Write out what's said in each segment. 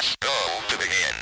Press Go to begin.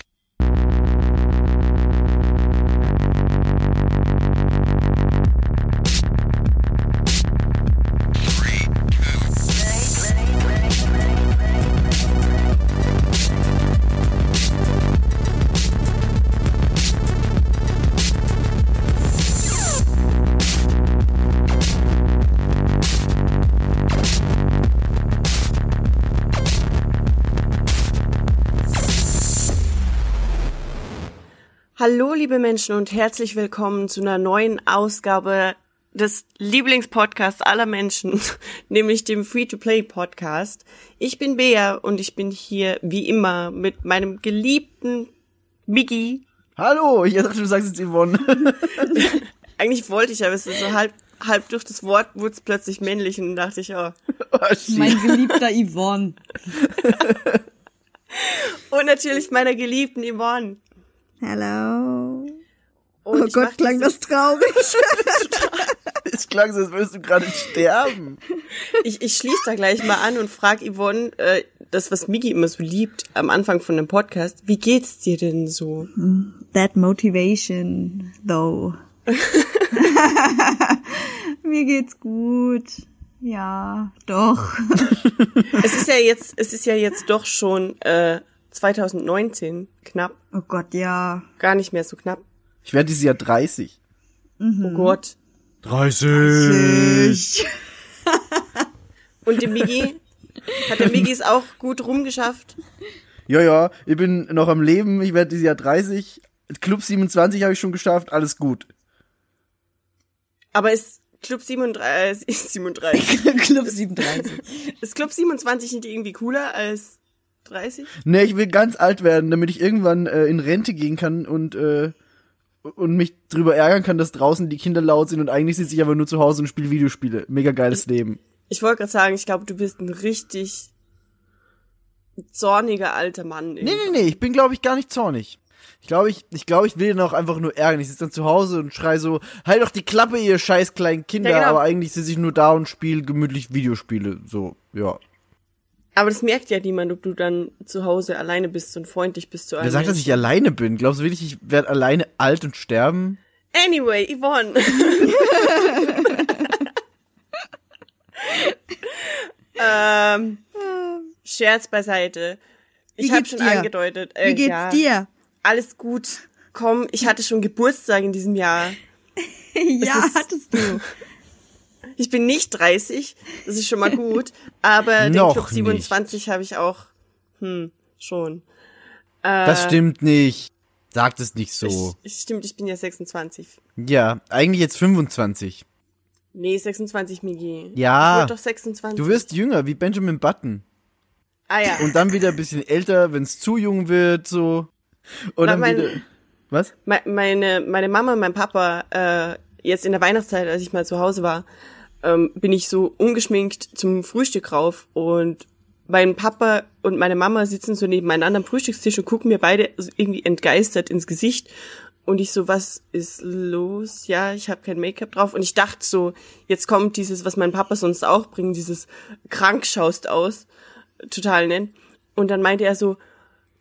Hallo liebe Menschen und herzlich willkommen zu einer neuen Ausgabe des Lieblingspodcasts aller Menschen, nämlich dem Free-to-Play-Podcast. Ich bin Bea und ich bin hier wie immer mit meinem geliebten Miggi. Hallo, ich dachte, du sagst jetzt Yvonne. Eigentlich wollte ich, aber es ist so halb durch das Wort wurde es plötzlich männlich und dann dachte ich, oh mein geliebter Yvonne. Und natürlich meiner geliebten Yvonne. Hallo. Oh Gott, klang das traurig. Es klang so, als würdest du gerade sterben. Ich schließe da gleich mal an und frage Yvonne, das, was Miggi immer so liebt, am Anfang von dem Podcast, wie geht's dir denn so? That motivation, though. Mir geht's gut. Ja, doch. Es ist ja jetzt doch schon 2019, knapp. Oh Gott, ja. Gar nicht mehr so knapp. Ich werde dieses Jahr 30. Mhm. Oh Gott. 30! Und der Miggi? Hat der Miggi es auch gut rumgeschafft? Ja, ich bin noch am Leben, ich werde dieses Jahr 30. Club 27 habe ich schon geschafft, alles gut. Aber ist Club 37. Club 37. Ist Club 27 nicht irgendwie cooler als 30? Nee, ich will ganz alt werden, damit ich irgendwann in Rente gehen kann und mich drüber ärgern kann, dass draußen die Kinder laut sind und eigentlich sitze ich aber nur zu Hause und spiele Videospiele. Mega geiles Leben. Ich wollte gerade sagen, ich glaube, du bist ein richtig zorniger alter Mann. Irgendwie. Nee, ich bin, glaube ich, gar nicht zornig. Ich glaube, ich will ihn auch einfach nur ärgern. Ich sitze dann zu Hause und schrei so, halt doch die Klappe, ihr scheiß kleinen Kinder. Ja, genau. Aber eigentlich sitze ich nur da und spiele gemütlich Videospiele. So, ja. Aber das merkt ja niemand, ob du dann zu Hause alleine bist und freundlich bist zu allen. Wer sagt, dass ich alleine bin? Glaubst du wirklich, ich werde alleine alt und sterben? Anyway, Yvonne. Scherz beiseite. Ich habe schon angedeutet. Wie geht's dir? Alles gut. Komm, ich hatte schon Geburtstag in diesem Jahr. Ja, hattest du. Ich bin nicht 30, das ist schon mal gut, aber den Club 27 habe ich auch, schon. Das stimmt nicht. Sagt es nicht so. Stimmt, ich bin ja 26. Ja, eigentlich jetzt 25. Nee, 26, Miggi. Ja. Ich wurde doch 26. Du wirst jünger, wie Benjamin Button. Ah ja. Und dann wieder ein bisschen älter, wenn es zu jung wird, so. Und dann wieder, was? Meine Mama und mein Papa, jetzt in der Weihnachtszeit, als ich mal zu Hause war, bin ich so ungeschminkt zum Frühstück rauf und mein Papa und meine Mama sitzen so nebeneinander am Frühstückstisch und gucken mir beide irgendwie entgeistert ins Gesicht und ich so, was ist los? Ja, ich habe kein Make-up drauf und ich dachte so, jetzt kommt dieses, was mein Papa sonst auch bringt, dieses krank schaust aus, total nett. Und dann meinte er so,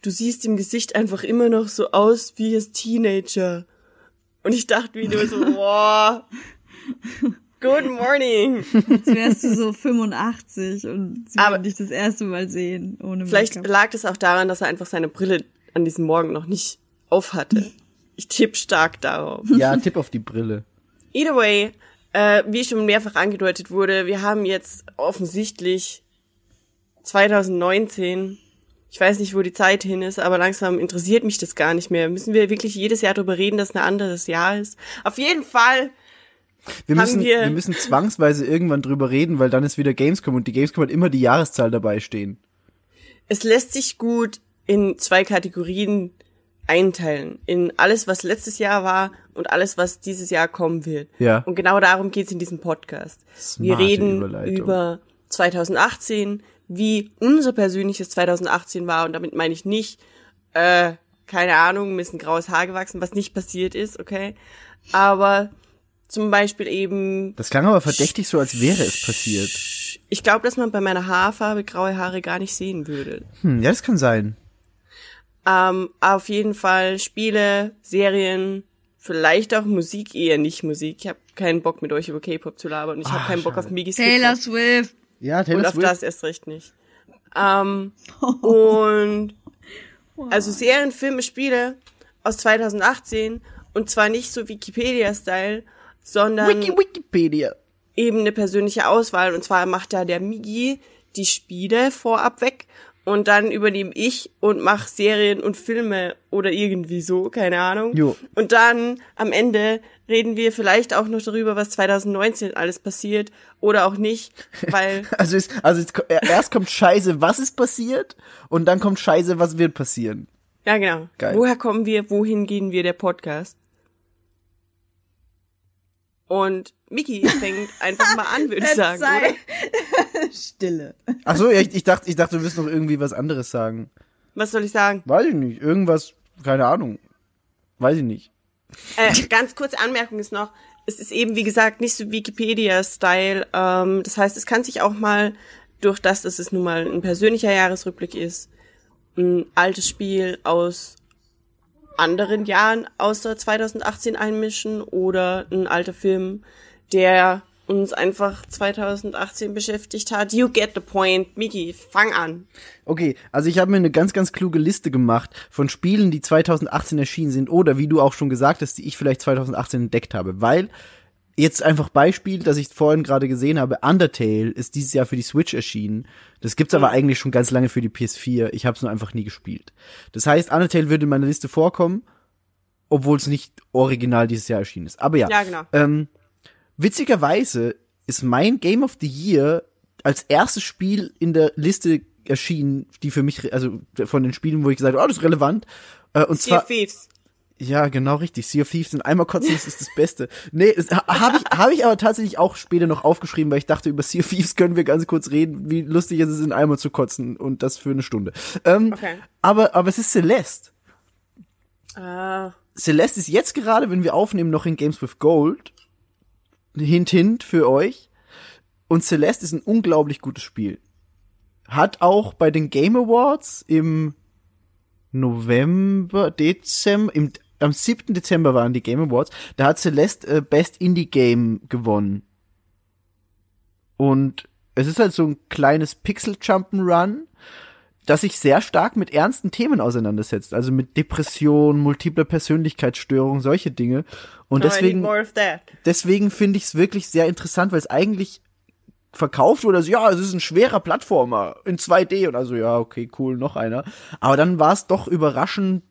du siehst im Gesicht einfach immer noch so aus wie als Teenager. Und ich dachte mir nur so, boah, good morning. Jetzt wärst du so 85 und sie würden dich das erste Mal sehen. Ohne vielleicht Make-up. Lag es auch daran, dass er einfach seine Brille an diesem Morgen noch nicht auf hatte. Ich tippe stark darauf. Ja, tipp auf die Brille. Either way, wie schon mehrfach angedeutet wurde, wir haben jetzt offensichtlich 2019... Ich weiß nicht, wo die Zeit hin ist, aber langsam interessiert mich das gar nicht mehr. Müssen wir wirklich jedes Jahr darüber reden, dass ein anderes Jahr ist? Auf jeden Fall wir müssen zwangsweise irgendwann drüber reden, weil dann ist wieder Gamescom und die Gamescom hat immer die Jahreszahl dabei stehen. Es lässt sich gut in zwei Kategorien einteilen. In alles, was letztes Jahr war und alles, was dieses Jahr kommen wird. Ja. Und genau darum geht's in diesem Podcast. Wir reden über 2018, wie unser persönliches 2018 war. Und damit meine ich nicht, keine Ahnung, mir ist ein graues Haar gewachsen, was nicht passiert ist, okay? Aber zum Beispiel eben... Das klang aber verdächtig so, als wäre es passiert. Ich glaube, dass man bei meiner Haarfarbe graue Haare gar nicht sehen würde. Ja, das kann sein. Auf jeden Fall Spiele, Serien, vielleicht auch Musik, eher nicht Musik. Ich habe keinen Bock, mit euch über K-Pop zu labern. Und ich habe keinen Bock auf Miggis Taylor K-Pop. Swift. Ja, Taylor Swift. Und auf das erst recht nicht. Und wow. Also Serien, Filme, Spiele aus 2018. Und zwar nicht so Wikipedia-Style, sondern Wikipedia. Eben eine persönliche Auswahl. Und zwar macht da der Miggi die Spiele vorab weg. Und dann übernehme ich und mache Serien und Filme oder irgendwie so, keine Ahnung. Jo. Und dann am Ende reden wir vielleicht auch noch darüber, was 2019 alles passiert oder auch nicht, weil... erst kommt Scheiße, was ist passiert und dann kommt Scheiße, was wird passieren. Ja, genau. Geil. Woher kommen wir, wohin gehen wir, der Podcast? Und Miggi fängt einfach mal an, würde ich sagen, oder? Stille. Ach so, ich dachte, du willst noch irgendwie was anderes sagen. Was soll ich sagen? Weiß ich nicht. Irgendwas, keine Ahnung. Weiß ich nicht. Ganz kurze Anmerkung ist noch, es ist eben, wie gesagt, nicht so Wikipedia-Style. Das heißt, es kann sich auch mal, durch das, dass es nun mal ein persönlicher Jahresrückblick ist, ein altes Spiel aus anderen Jahren außer 2018 einmischen oder ein alter Film, der uns einfach 2018 beschäftigt hat. You get the point. Miggi, fang an. Okay, also ich habe mir eine ganz, ganz kluge Liste gemacht von Spielen, die 2018 erschienen sind oder wie du auch schon gesagt hast, die ich vielleicht 2018 entdeckt habe, weil jetzt einfach Beispiel, das ich vorhin gerade gesehen habe, Undertale ist dieses Jahr für die Switch erschienen. Das gibt's aber eigentlich schon ganz lange für die PS4. Ich habe es nur einfach nie gespielt. Das heißt, Undertale würde in meiner Liste vorkommen, obwohl es nicht original dieses Jahr erschienen ist. Aber ja, genau. Witzigerweise ist mein Game of the Year als erstes Spiel in der Liste erschienen, die für mich, also von den Spielen, wo ich gesagt habe, oh, das ist relevant. Und zwar Thieves. Ja, genau richtig. Sea of Thieves und einmal kotzen, das ist das Beste. Nee, das hab ich aber tatsächlich auch später noch aufgeschrieben, weil ich dachte, über Sea of Thieves können wir ganz kurz reden, wie lustig ist es ist, in einmal zu kotzen und das für eine Stunde. Okay. Aber es ist Celeste. Celeste ist jetzt gerade, wenn wir aufnehmen, noch in Games with Gold. Hint, hint für euch. Und Celeste ist ein unglaublich gutes Spiel. Hat auch bei den Game Awards im am 7. Dezember waren die Game Awards, da hat Celeste Best Indie Game gewonnen. Und es ist halt so ein kleines Pixel-Jump'n'Run, das sich sehr stark mit ernsten Themen auseinandersetzt. Also mit Depression, multiple Persönlichkeitsstörung, solche Dinge. Und deswegen finde ich es wirklich sehr interessant, weil es eigentlich verkauft wurde, also ja, es ist ein schwerer Plattformer in 2D und also ja, okay, cool, noch einer. Aber dann war es doch überraschend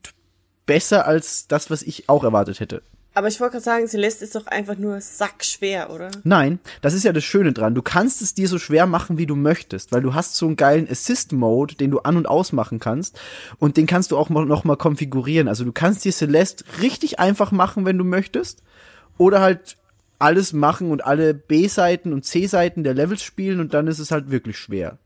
besser als das, was ich auch erwartet hätte. Aber ich wollte gerade sagen, Celeste ist doch einfach nur sackschwer, oder? Nein, das ist ja das Schöne dran. Du kannst es dir so schwer machen, wie du möchtest, weil du hast so einen geilen Assist-Mode, den du an- und ausmachen kannst und den kannst du auch noch mal konfigurieren. Also du kannst dir Celeste richtig einfach machen, wenn du möchtest oder halt alles machen und alle B-Seiten und C-Seiten der Levels spielen und dann ist es halt wirklich schwer.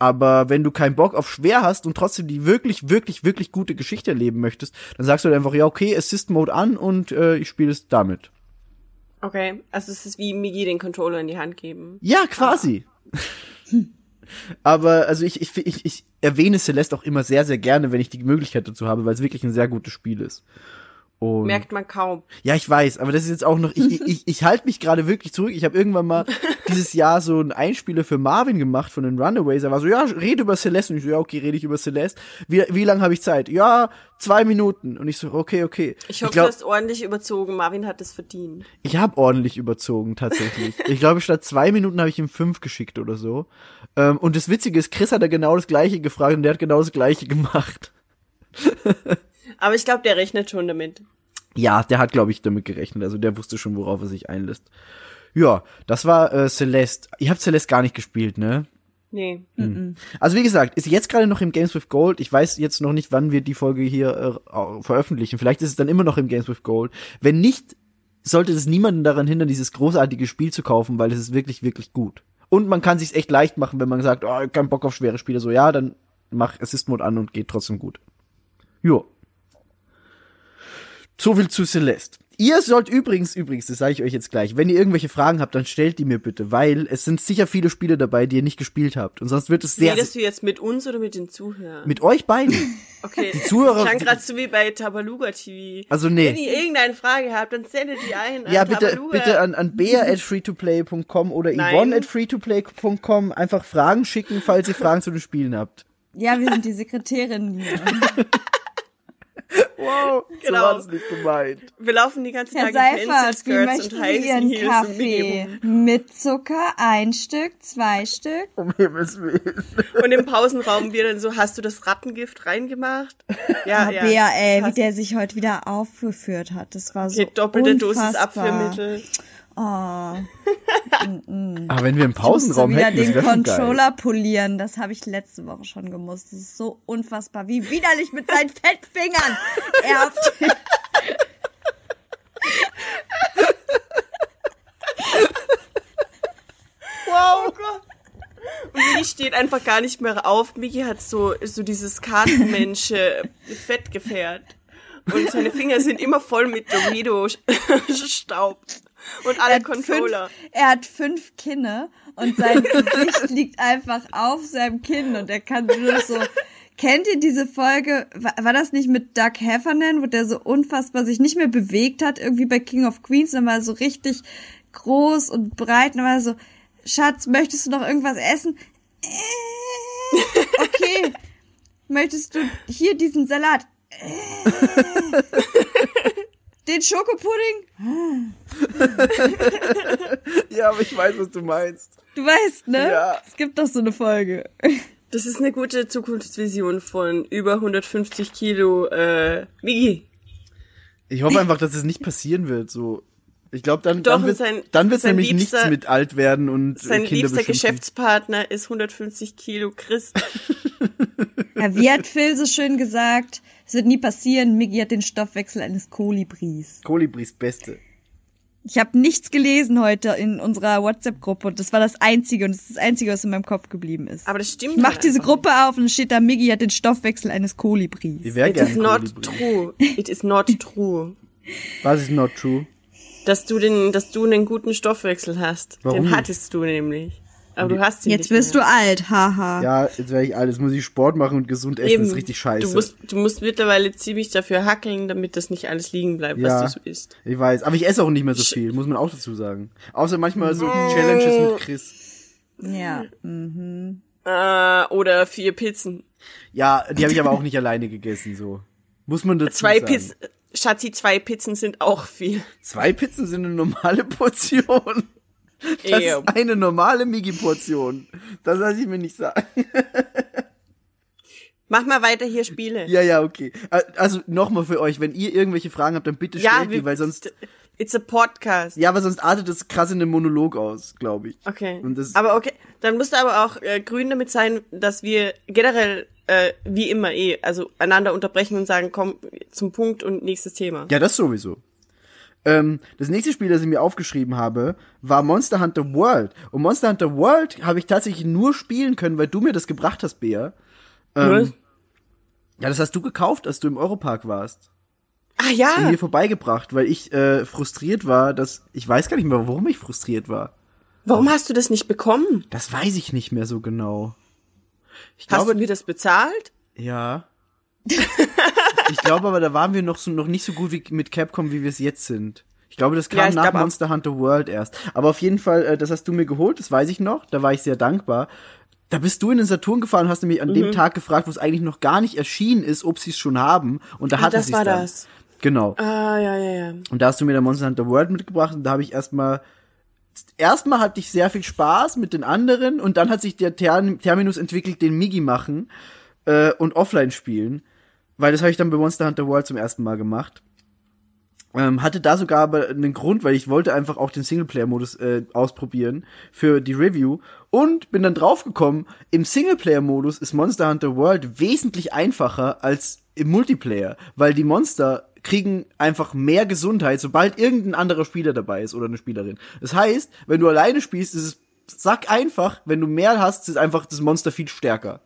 Aber wenn du keinen Bock auf schwer hast und trotzdem die wirklich, wirklich, wirklich gute Geschichte erleben möchtest, dann sagst du halt einfach, ja okay, Assist-Mode an und ich spiele es damit. Okay, also es ist wie Miggi den Controller in die Hand geben. Ja, quasi. Aber also ich erwähne Celeste auch immer sehr, sehr gerne, wenn ich die Möglichkeit dazu habe, weil es wirklich ein sehr gutes Spiel ist. Und merkt man kaum. Ja, ich weiß, aber das ist jetzt auch noch, ich halte mich gerade wirklich zurück. Ich habe irgendwann mal dieses Jahr so einen Einspieler für Marvin gemacht von den Runaways. Er war so, ja, rede über Celeste. Und ich so, ja, okay, rede ich über Celeste. Wie lange habe ich Zeit? Ja, 2 Minuten. Und ich so, okay. Ich hoffe, du hast ordentlich überzogen. Marvin hat es verdient. Ich habe ordentlich überzogen, tatsächlich. Ich glaube, statt 2 Minuten habe ich ihm 5 geschickt oder so. Und das Witzige ist, Chris hat da genau das Gleiche gefragt und der hat genau das Gleiche gemacht. Aber ich glaube, der rechnet schon damit. Ja, der hat, glaube ich, damit gerechnet. Also der wusste schon, worauf er sich einlässt. Ja, das war Celeste. Ihr habt Celeste gar nicht gespielt, ne? Nee. Mhm. Also wie gesagt, ist jetzt gerade noch im Games with Gold. Ich weiß jetzt noch nicht, wann wir die Folge hier veröffentlichen. Vielleicht ist es dann immer noch im Games with Gold. Wenn nicht, sollte es niemanden daran hindern, dieses großartige Spiel zu kaufen, weil es ist wirklich, wirklich gut. Und man kann sich's echt leicht machen, wenn man sagt, oh, kein Bock auf schwere Spiele. So, ja, dann mach Assist-Mode an und geht trotzdem gut. Jo. So viel zu Celeste. Ihr sollt übrigens, das sage ich euch jetzt gleich, wenn ihr irgendwelche Fragen habt, dann stellt die mir bitte, weil es sind sicher viele Spiele dabei, die ihr nicht gespielt habt. Und sonst wird es sehr... Redest du jetzt mit uns oder mit den Zuhörern? Mit euch beiden. Okay, die Zuhörer, klang gerade so wie bei Tabaluga TV. Also nee. Wenn ihr irgendeine Frage habt, dann sendet die ein an bitte an bea@freetoplay.com oder yvonne@freetoplay.com einfach Fragen schicken, falls ihr Fragen zu den Spielen habt. Ja, wir sind die Sekretärinnen hier. Wow, genau. So war das nicht gemeint. Wir laufen die ganze Zeit in Insta-Skirts und heißen Ihren Kaffee mit Zucker, 1 Stück, 2 Stück. Um Himmels Willen. Und im Pausenraum wir dann so, hast du das Rattengift reingemacht? Ja, ja. Bea, ey, wie der sich heute wieder aufgeführt hat. Das war so doppelte unfassbar. Dosis Abführmittel. Oh. Aber wenn wir im Pausenraum hätten, das wäre schon geil. Den Controller polieren, das habe ich letzte Woche schon gemusst. Das ist so unfassbar, wie widerlich mit seinen Fettfingern. Er auf den Wow, oh Gott. Und Miggi steht einfach gar nicht mehr auf. Miggi hat so dieses Kartenmensch-Fett gefärbt. Und seine Finger sind immer voll mit Dorito-Staub. Und alle Controller. Er hat 5 Kinne und sein Gesicht liegt einfach auf seinem Kinn und er kann nur so... Kennt ihr diese Folge, war das nicht mit Doug Heffernan, wo der so unfassbar sich nicht mehr bewegt hat, irgendwie bei King of Queens, dann war so richtig groß und breit und war so, Schatz, möchtest du noch irgendwas essen? Okay. Möchtest du hier diesen Salat? Den Schokopudding? Ja, aber ich weiß, was du meinst. Du weißt, ne? Ja. Es gibt doch so eine Folge. Das ist eine gute Zukunftsvision von über 150 Kilo Miggi. Ich hoffe einfach, dass es nicht passieren wird. So, ich glaube, dann wird nämlich nichts mit alt werden und sein Kinder liebster beschimpfen. Geschäftspartner ist 150 Kilo Chris. Ja, wie hat Phil so schön gesagt? Es wird nie passieren, Miggi hat den Stoffwechsel eines Kolibris. Kolibris, Beste. Ich habe nichts gelesen heute in unserer WhatsApp-Gruppe und das war das Einzige und das ist das Einzige, was in meinem Kopf geblieben ist. Aber das stimmt. Ich mach diese Gruppe auf und dann steht da, Miggi hat den Stoffwechsel eines Kolibris. It is not true. It is not true. Was ist not true? Dass du einen guten Stoffwechsel hast. Warum? Den hattest du nämlich. Aber du hast ihn jetzt nicht wirst mehr. Du alt, haha. Ja, jetzt werde ich alt. Jetzt muss ich Sport machen und gesund essen. Eben. Das ist richtig scheiße. Du musst mittlerweile ziemlich dafür hackeln, damit das nicht alles liegen bleibt, ja, was du so isst. Ich weiß. Aber ich esse auch nicht mehr so viel, muss man auch dazu sagen. Außer manchmal so Challenges mit Chris. Ja. Mhm. Oder 4 Pizzen. Ja, die habe ich aber auch nicht alleine gegessen, so. Muss man dazu sagen. 2 Pizzen. Schatzi, 2 Pizzen sind auch viel. 2 Pizzen sind eine normale Portion. Das ist eine normale Miggi-Portion. Das lasse ich mir nicht sagen. Mach mal weiter hier Spiele. Ja, okay. Also nochmal für euch, wenn ihr irgendwelche Fragen habt, dann bitte stellt die, weil sonst... It's a podcast. Ja, aber sonst artet das krass in einem Monolog aus, glaube ich. Okay. Und das aber okay, dann musst du aber auch grün damit sein, dass wir generell wie immer also einander unterbrechen und sagen, komm zum Punkt und nächstes Thema. Ja, das sowieso. Das nächste Spiel, das ich mir aufgeschrieben habe, war Monster Hunter World. Und Monster Hunter World habe ich tatsächlich nur spielen können, weil du mir das gebracht hast, Bea. Ja, das hast du gekauft, als du im Europark warst. Ah ja. Und mir vorbeigebracht, weil ich frustriert war, dass ich weiß gar nicht mehr, warum ich frustriert war. Warum hast du das nicht bekommen? Das weiß ich nicht mehr so genau. Hast du mir das bezahlt? Ja. Ich glaube aber, da waren wir noch nicht so gut wie mit Capcom, wie wir es jetzt sind. Ich glaube, das kam nach Monster Hunter World erst. Aber auf jeden Fall, das hast du mir geholt, das weiß ich noch. Da war ich sehr dankbar. Da bist du in den Saturn gefahren und hast nämlich an dem Tag gefragt, wo es eigentlich noch gar nicht erschienen ist, ob sie es schon haben. Und da hatte sie es dann. Das war das. Genau. Ah, ja. Und da hast du mir dann Monster Hunter World mitgebracht und da habe ich erstmal hatte ich sehr viel Spaß mit den anderen und dann hat sich der Terminus entwickelt, den Miggi machen und offline spielen. Weil das habe ich dann bei Monster Hunter World zum ersten Mal gemacht. Hatte da sogar aber einen Grund, weil ich wollte einfach auch den Singleplayer-Modus ausprobieren für die Review. Und bin dann draufgekommen, im Singleplayer-Modus ist Monster Hunter World wesentlich einfacher als im Multiplayer. Weil die Monster kriegen einfach mehr Gesundheit, sobald irgendein anderer Spieler dabei ist oder eine Spielerin. Das heißt, wenn du alleine spielst, ist es sack einfach. Wenn du mehr hast, ist einfach das Monster viel stärker.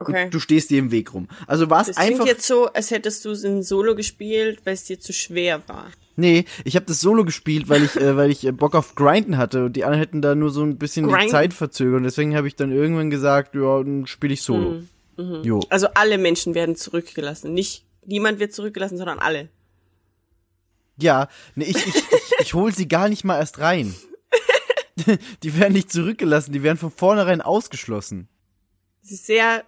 Okay. Und du stehst dir im Weg rum. Also war es einfach. Das klingt jetzt so, als hättest du es in Solo gespielt, weil es dir zu schwer war. Nee, ich habe das Solo gespielt, weil ich Bock auf Grinden hatte und die anderen hätten da nur so ein bisschen die Zeit verzögert und deswegen habe ich dann irgendwann gesagt, ja, dann spiele ich Solo. Mhm. Jo. Also alle Menschen werden zurückgelassen, niemand wird zurückgelassen, sondern alle. Ja, nee, ich hole sie gar nicht mal erst rein. Die werden nicht zurückgelassen, die werden von vornherein ausgeschlossen. Das ist sehr...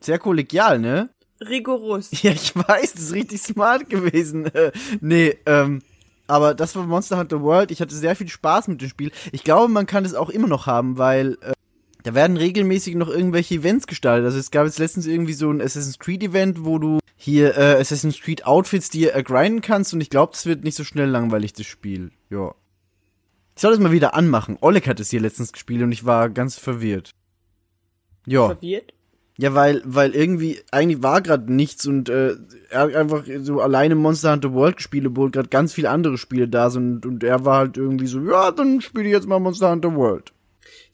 Sehr kollegial, ne? Rigoros. Ja, ich weiß, das ist richtig smart gewesen. Aber das war Monster Hunter World. Ich hatte sehr viel Spaß mit dem Spiel. Ich glaube, man kann das auch immer noch haben, weil da werden regelmäßig noch irgendwelche Events gestaltet. Also es gab jetzt letztens irgendwie so ein Assassin's Creed Event, wo du hier Assassin's Creed Outfits dir grinden kannst und ich glaube, das wird nicht so schnell langweilig, das Spiel. Ja. Ich soll das mal wieder anmachen. Oleg hat es hier letztens gespielt und ich war ganz verwirrt. Ja. Verwirrt? Ja, weil eigentlich war gerade nichts und er hat einfach so alleine Monster Hunter World gespielt, obwohl gerade ganz viele andere Spiele da sind und er war halt irgendwie so, ja, dann spiele ich jetzt mal Monster Hunter World.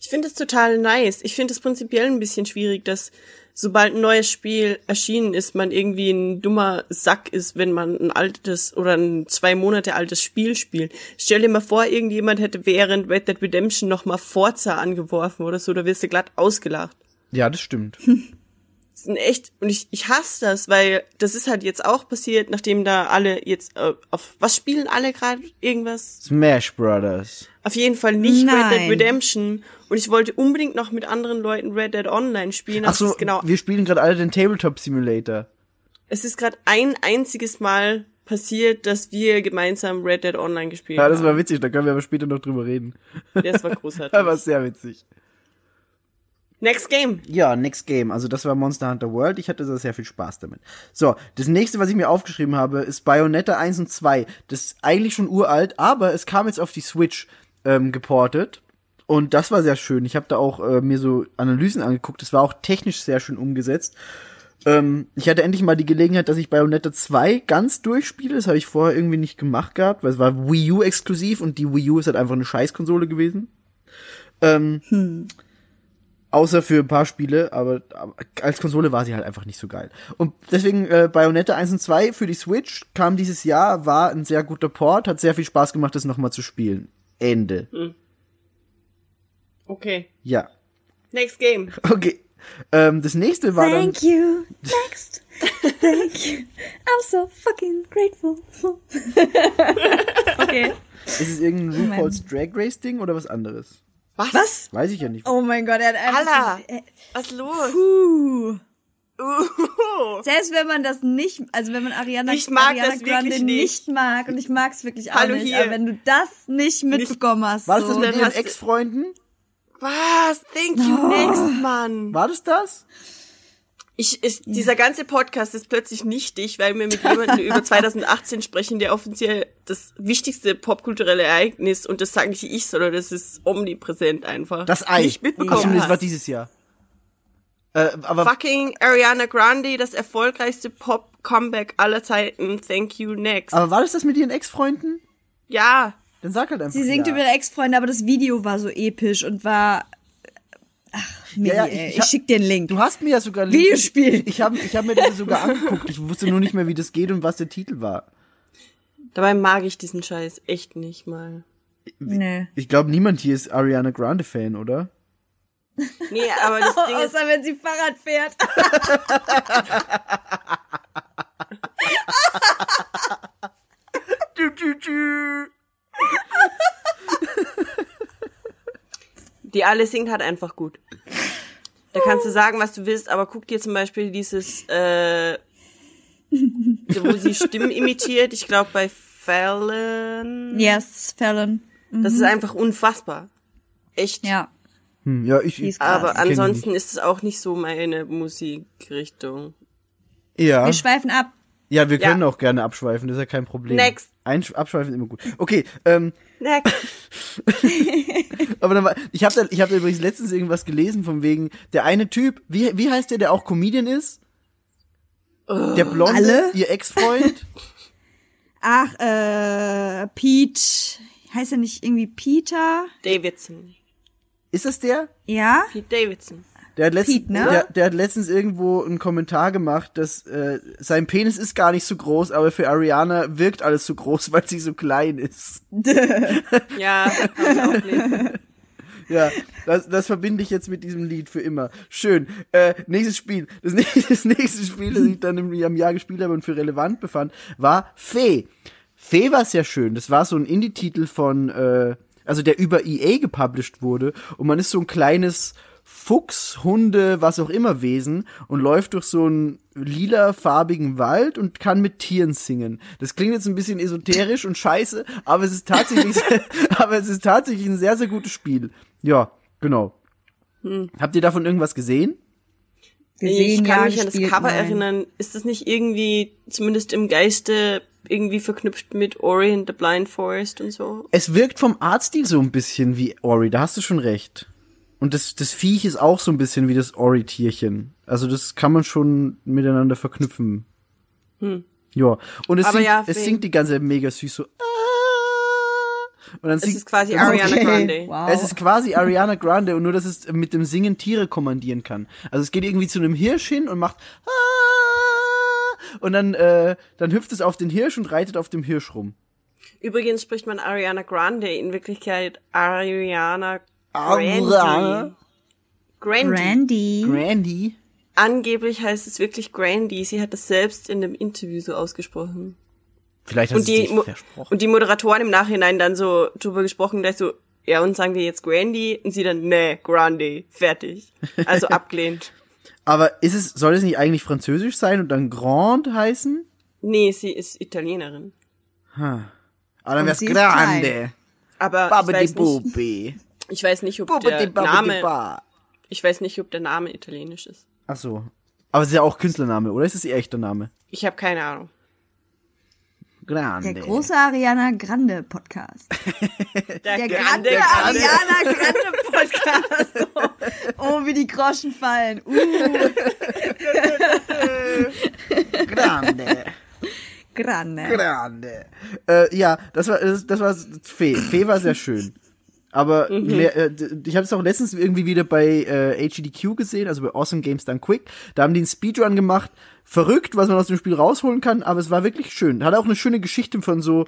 Ich finde es total nice. Ich finde es prinzipiell ein bisschen schwierig, dass sobald ein neues Spiel erschienen ist, man irgendwie ein dummer Sack ist, wenn man ein altes oder ein 2 Monate altes Spiel spielt. Stell dir mal vor, irgendjemand hätte während Red Dead Redemption nochmal Forza angeworfen oder so, da wirst du glatt ausgelacht. Ja, das stimmt. Das ist echt, und ich hasse das, weil das ist halt jetzt auch passiert, nachdem da alle jetzt, auf was spielen alle gerade irgendwas? Smash Brothers. Auf jeden Fall nicht. Nein. Red Dead Redemption. Und ich wollte unbedingt noch mit anderen Leuten Red Dead Online spielen. Ach so, genau, wir spielen gerade alle den Tabletop Simulator. Es ist gerade ein einziges Mal passiert, dass wir gemeinsam Red Dead Online gespielt haben. Ja, das war witzig, da können wir aber später noch drüber reden. Das war großartig. Das war sehr witzig. Next Game. Ja, Next Game. Also das war Monster Hunter World. Ich hatte da sehr viel Spaß damit. So, das nächste, was ich mir aufgeschrieben habe, ist Bayonetta 1 und 2. Das ist eigentlich schon uralt, aber es kam jetzt auf die Switch geportet. Und das war sehr schön. Ich habe da auch mir so Analysen angeguckt. Das war auch technisch sehr schön umgesetzt. Ich hatte endlich mal die Gelegenheit, dass ich Bayonetta 2 ganz durchspiele. Das habe ich vorher irgendwie nicht gemacht gehabt, weil es war Wii U exklusiv und die Wii U ist halt einfach eine Scheißkonsole gewesen. Außer für ein paar Spiele, aber als Konsole war sie halt einfach nicht so geil. Und deswegen Bayonetta 1 und 2 für die Switch kam dieses Jahr, war ein sehr guter Port, hat sehr viel Spaß gemacht, das nochmal zu spielen. Ende. Okay. Ja. Next Game. Okay. Das nächste war dann... Thank you. Next. Thank you. I'm so fucking grateful. Okay. Ist es irgendein RuPaul's Drag Race Ding oder was anderes? Was? Weiß ich ja nicht. Oh mein Gott, er hat einfach... Was ist los? Selbst wenn man das nicht... Also wenn man Ariana Grande nicht mag, und ich mag's wirklich auch nicht, aber wenn du das nicht mitbekommen hast... War das mit ihren Ex-Freunden? Was? Thank you next, Mann. War das? Dieser ganze Podcast ist plötzlich nichtig, weil wir mit jemandem über 2018 sprechen, der offiziell das wichtigste popkulturelle Ereignis, und das sage nicht ich, sondern das ist omnipräsent einfach. Das Ei. Nicht mitbekommen hast. Das war dieses Jahr. Aber fucking Ariana Grande, das erfolgreichste Pop-Comeback aller Zeiten. Thank you next. Aber war das mit ihren Ex-Freunden? Ja. Dann sag halt einfach. Sie singt über ihre Ex-Freunde, aber das Video war so episch und war... Ach, Miri, ja, ich schick dir einen Link. Du hast mir ja sogar einen Link. Videospiel. Ich hab mir das sogar angeguckt. Ich wusste nur nicht mehr, wie das geht und was der Titel war. Dabei mag ich diesen Scheiß echt nicht mal. Nee. Ich glaube, niemand hier ist Ariana Grande-Fan, oder? Nee, aber das Ding ist... Außer wenn sie Fahrrad fährt. Tü, tü, tü. Die alle singt halt einfach gut. Da kannst du sagen, was du willst, aber guck dir zum Beispiel dieses, wo sie Stimmen imitiert, ich glaube bei Fallon. Yes, Fallon. Mhm. Das ist einfach unfassbar. Echt. Ja. Ja, ich aber ansonsten ist es auch nicht so meine Musikrichtung. Ja. Wir schweifen ab. Ja, wir können auch gerne abschweifen, das ist ja kein Problem. Next. Abschweifen ist immer gut. Okay, Next. Aber dann ich hab da übrigens letztens irgendwas gelesen von wegen, der eine Typ, wie heißt der auch Comedian ist? Oh, der Blonde, ihr Ex-Freund? Ach, Pete, heißt er nicht irgendwie Peter? Davidson. Ist das der? Ja. Pete Davidson. Der hat letztens irgendwo einen Kommentar gemacht, dass sein Penis ist gar nicht so groß, aber für Ariana wirkt alles so groß, weil sie so klein ist. Ja, kann ich auch lesen. Ja, das verbinde ich jetzt mit diesem Lied für immer. Schön. Nächstes Spiel. Das nächste Spiel, das ich dann im Jahr gespielt habe und für relevant befand, war Fee. Fee war sehr schön. Das war so ein Indie-Titel von, der über EA gepublished wurde. Und man ist so ein kleines Fuchs, Hunde, was auch immer Wesen und läuft durch so einen lilafarbigen Wald und kann mit Tieren singen. Das klingt jetzt ein bisschen esoterisch und scheiße, aber es ist tatsächlich, ein sehr, sehr gutes Spiel. Ja, genau. Habt ihr davon irgendwas gesehen? Ich kann mich an das Cover erinnern. Ist das nicht irgendwie, zumindest im Geiste, irgendwie verknüpft mit Ori and the Blind Forest und so? Es wirkt vom Artstil so ein bisschen wie Ori, da hast du schon recht. Und das Viech ist auch so ein bisschen wie das Ori-Tierchen. Also das kann man schon miteinander verknüpfen. Ja. Und es singt die ganze mega süß so. Und dann es ist quasi Ariana Grande. Wow. Es ist quasi Ariana Grande und nur, dass es mit dem Singen Tiere kommandieren kann. Also es geht irgendwie zu einem Hirsch hin und macht und dann hüpft es auf den Hirsch und reitet auf dem Hirsch rum. Übrigens spricht man Ariana Grande in Wirklichkeit Ariana Grande. Angeblich heißt es wirklich Grande. Sie hat das selbst in dem Interview so ausgesprochen. Vielleicht hat sie es versprochen. Und die Moderatoren im Nachhinein dann so drüber gesprochen, dass so, ja, und sagen wir jetzt Grande? Und sie dann, nee, Grande, fertig. Also abgelehnt. Aber soll es nicht eigentlich französisch sein und dann Grande heißen? Nee, sie ist Italienerin. Aber dann wär's Grande. Aber ich weiß nicht, ob der Name italienisch ist. Ach so. Aber es ist ja auch Künstlername, oder? Ist es ihr echter Name? Ich habe keine Ahnung. Grande. Der große Ariana Grande Podcast. der grande Ariana Grande Podcast. Oh, wie die Groschen fallen. Grande. Grande. Ja, das war Fee. Fee war sehr schön. Aber ich habe es auch letztens irgendwie wieder bei HEDQ gesehen, also bei Awesome Games Done Quick. Da haben die einen Speedrun gemacht. Verrückt, was man aus dem Spiel rausholen kann, aber es war wirklich schön. Hat auch eine schöne Geschichte von so,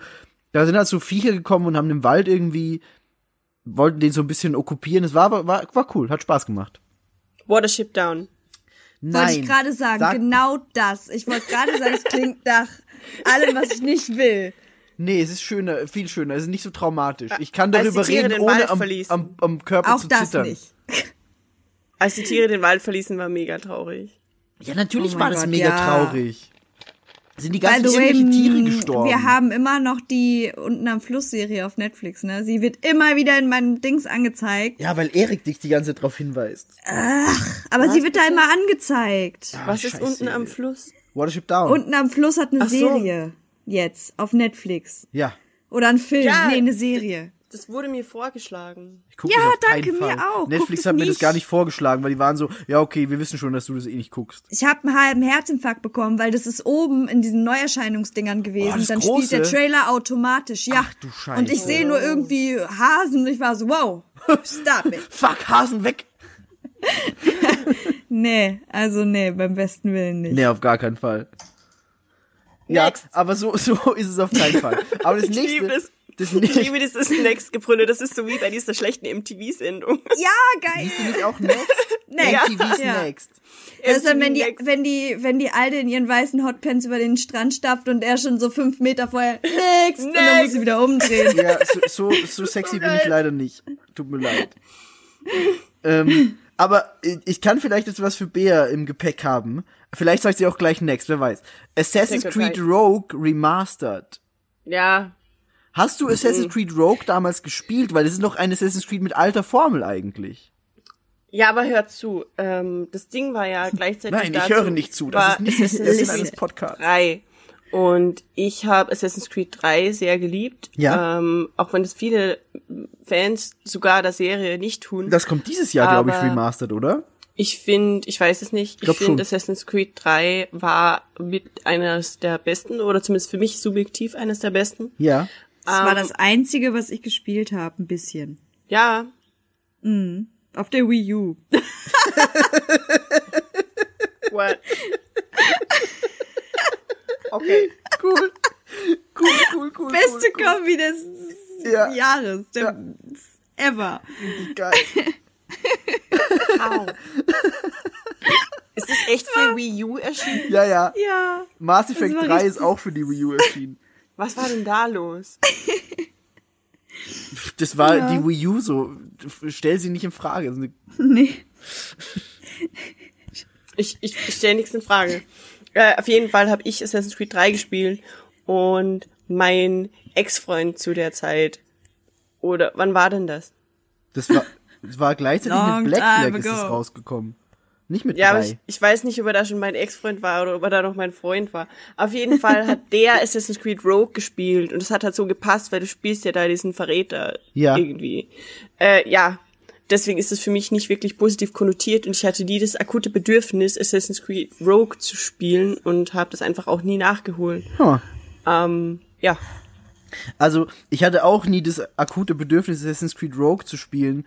da sind halt so Viecher gekommen und haben den Wald irgendwie, wollten den so ein bisschen okkupieren. Es war cool, hat Spaß gemacht. Watership Down. Nein. Wollte ich gerade sagen, genau das. Ich wollte gerade sagen, es klingt nach allem, was ich nicht will. Nee, es ist schöner, viel schöner. Es ist nicht so traumatisch. Ich kann darüber reden, ohne am Körper zu zittern. Auch das nicht. Als die Tiere den Wald verließen, war mega traurig. Ja, natürlich war das mega traurig. Sind die ganzen Tiere gestorben. Wir haben immer noch die Unten am Fluss-Serie auf Netflix, ne? Sie wird immer wieder in meinen Dings angezeigt. Ja, weil Erik dich die ganze Zeit drauf hinweist. Ach, aber sie wird da immer angezeigt. Was ist Unten am Fluss? Watership Down. Unten am Fluss hat eine Serie. Jetzt, auf Netflix. Ja. Oder ein Film, eine Serie. Das wurde mir vorgeschlagen. Ich gucke auch. Netflix hat mir das gar nicht vorgeschlagen, weil die waren so, ja okay, wir wissen schon, dass du das eh nicht guckst. Ich habe einen halben Herzinfarkt bekommen, weil das ist oben in diesen Neuerscheinungsdingern gewesen. Oh, dann spielt der Trailer automatisch. Ja. Ach du Scheiße. Und ich sehe nur irgendwie Hasen und ich war so, wow, stop it. Fuck, Hasen weg. Nee, beim besten Willen nicht. Nee, auf gar keinen Fall. Ja, Next. Aber so ist es auf keinen Fall. Aber das nächste. Ich liebe dieses Next-Gebrülle. Das ist so wie bei dieser schlechten MTV-Sendung. Ja, geil. Liest du nicht auch Next? MTV's Next. Das ist dann, wenn die Alte in ihren weißen Hotpants über den Strand stapft und er schon so 5 Meter vorher Next. Und dann muss sie wieder umdrehen. Ja, so sexy bin ich leider nicht. Tut mir leid. Aber ich kann vielleicht jetzt was für Bea im Gepäck haben. Vielleicht sagt sie auch gleich Next, wer weiß. Assassin's Creed Rogue Remastered. Ja. Hast du Assassin's Creed Rogue damals gespielt? Weil das ist noch ein Assassin's Creed mit alter Formel eigentlich. Ja, aber hör zu. Das Ding war ja gleichzeitig Nein, ich höre nicht zu. Das ist alles Podcast. 3. Und ich habe Assassin's Creed 3 sehr geliebt. Ja. Auch wenn das viele Fans sogar der Serie nicht tun. Das kommt dieses Jahr, glaube ich, remastered, oder? Ich weiß es nicht. Ich finde, Assassin's Creed 3 war mit eines der besten, oder zumindest für mich subjektiv eines der besten. Ja. Das war das Einzige, was ich gespielt habe, ein bisschen. Ja. Mhm. Auf der Wii U. What? Okay, cool. Cool. Beste cool. Kombi des Jahres. Ja. Ever. Geil. Wow. Ist das echt für Wii U erschienen? Ja. Mass Effect 3 ist auch für die Wii U erschienen. Was war denn da los? Das war die Wii U so. Stell sie nicht in Frage. Nee. Ich stelle nichts in Frage. Auf jeden Fall habe ich Assassin's Creed 3 gespielt und mein Ex-Freund zu der Zeit. Oder, wann war denn das? Das war gleichzeitig mit Black Flag ist es rausgekommen. Nicht mit 3. Ja, aber ich weiß nicht, ob er da schon mein Ex-Freund war oder ob er da noch mein Freund war. Auf jeden Fall hat der Assassin's Creed Rogue gespielt und es hat halt so gepasst, weil du spielst ja da diesen Verräter irgendwie. Deswegen ist es für mich nicht wirklich positiv konnotiert und ich hatte nie das akute Bedürfnis, Assassin's Creed Rogue zu spielen und habe das einfach auch nie nachgeholt. Also, ich hatte auch nie das akute Bedürfnis, Assassin's Creed Rogue zu spielen,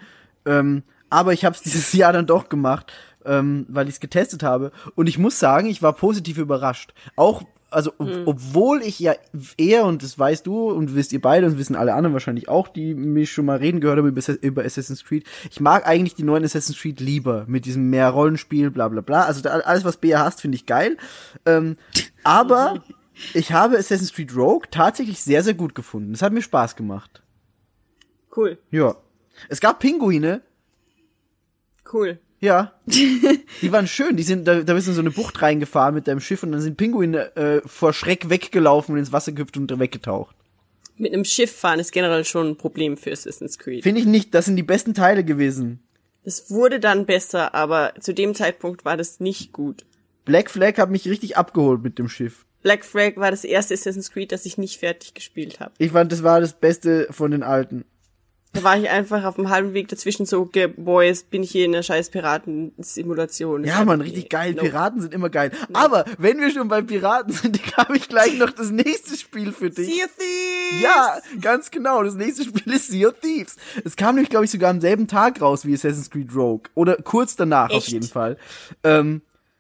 aber ich habe es dieses Jahr dann doch gemacht, weil ich es getestet habe und ich muss sagen, ich war positiv überrascht. Auch, obwohl ich ja eher, und das weißt du und wisst ihr beide und wissen alle anderen wahrscheinlich auch, die mich schon mal reden gehört haben über Assassin's Creed, ich mag eigentlich die neuen Assassin's Creed lieber, mit diesem mehr Rollenspiel, bla bla bla, also alles, was Bea hasst, finde ich geil, aber ich habe Assassin's Creed Rogue tatsächlich sehr, sehr gut gefunden. Es hat mir Spaß gemacht. Cool. Ja. Es gab Pinguine. Cool. Ja. Die waren schön. Die sind, da bist du in so eine Bucht reingefahren mit deinem Schiff und dann sind Pinguine vor Schreck weggelaufen und ins Wasser gehüpft und weggetaucht. Mit einem Schiff fahren ist generell schon ein Problem für Assassin's Creed. Finde ich nicht. Das sind die besten Teile gewesen. Es wurde dann besser, aber zu dem Zeitpunkt war das nicht gut. Black Flag hat mich richtig abgeholt mit dem Schiff. Black Flag war das erste Assassin's Creed, das ich nicht fertig gespielt habe. Ich fand, das war das Beste von den alten. Da war ich einfach auf dem halben Weg dazwischen so, okay, Boys, bin ich hier in einer scheiß Piraten-Simulation. Ja, Mann, richtig geil. Piraten sind immer geil. No. Aber wenn wir schon bei Piraten sind, habe ich gleich noch das nächste Spiel für dich. Sea of Thieves! Ja, ganz genau. Das nächste Spiel ist Sea of Thieves. Es kam nämlich, glaube ich, sogar am selben Tag raus wie Assassin's Creed Rogue. Oder kurz danach. Echt? Auf jeden Fall.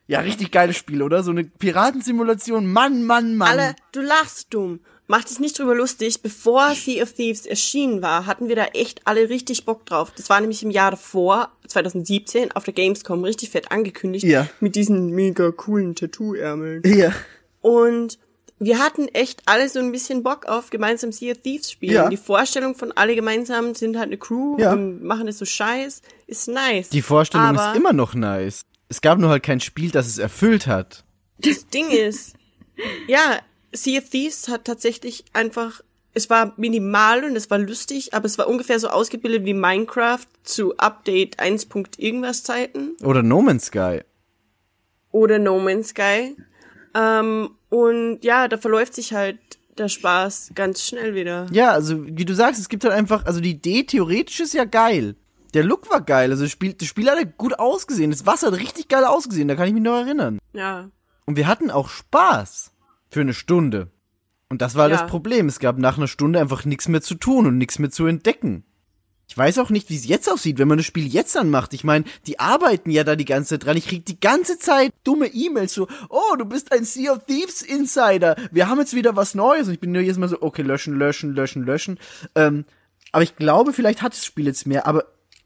Ja, richtig geiles Spiel, oder? So eine Piratensimulation. Mann. Alle, du lachst dumm. Mach dich nicht drüber lustig. Bevor Sea of Thieves erschienen war, hatten wir da echt alle richtig Bock drauf. Das war nämlich im Jahr davor, 2017, auf der Gamescom richtig fett angekündigt. Ja. Mit diesen mega coolen Tattoo-Ärmeln. Ja. Und wir hatten echt alle so ein bisschen Bock auf gemeinsam Sea of Thieves spielen. Ja. Die Vorstellung von alle gemeinsam sind halt eine Crew und machen das so scheiß, ist nice. Die Vorstellung ist immer noch nice. Es gab nur halt kein Spiel, das es erfüllt hat. Das Ding ist, Sea of Thieves hat tatsächlich einfach, es war minimal und es war lustig, aber es war ungefähr so ausgebildet wie Minecraft zu Update 1. irgendwas Zeiten. Oder No Man's Sky. Und ja, da verläuft sich halt der Spaß ganz schnell wieder. Ja, also wie du sagst, es gibt halt einfach, also die Idee theoretisch ist ja geil. Der Look war geil, also das Spiel hat gut ausgesehen, das Wasser hat richtig geil ausgesehen, da kann ich mich noch erinnern. Ja. Und wir hatten auch Spaß für eine Stunde. Und das war das Problem, es gab nach einer Stunde einfach nichts mehr zu tun und nichts mehr zu entdecken. Ich weiß auch nicht, wie es jetzt aussieht, wenn man das Spiel jetzt dann macht. Ich meine, die arbeiten ja da die ganze Zeit dran. Ich krieg die ganze Zeit dumme E-Mails so, oh, du bist ein Sea of Thieves Insider, wir haben jetzt wieder was Neues. Und ich bin nur jedes Mal so, okay, löschen. Aber ich glaube, vielleicht hat das Spiel jetzt mehr, aber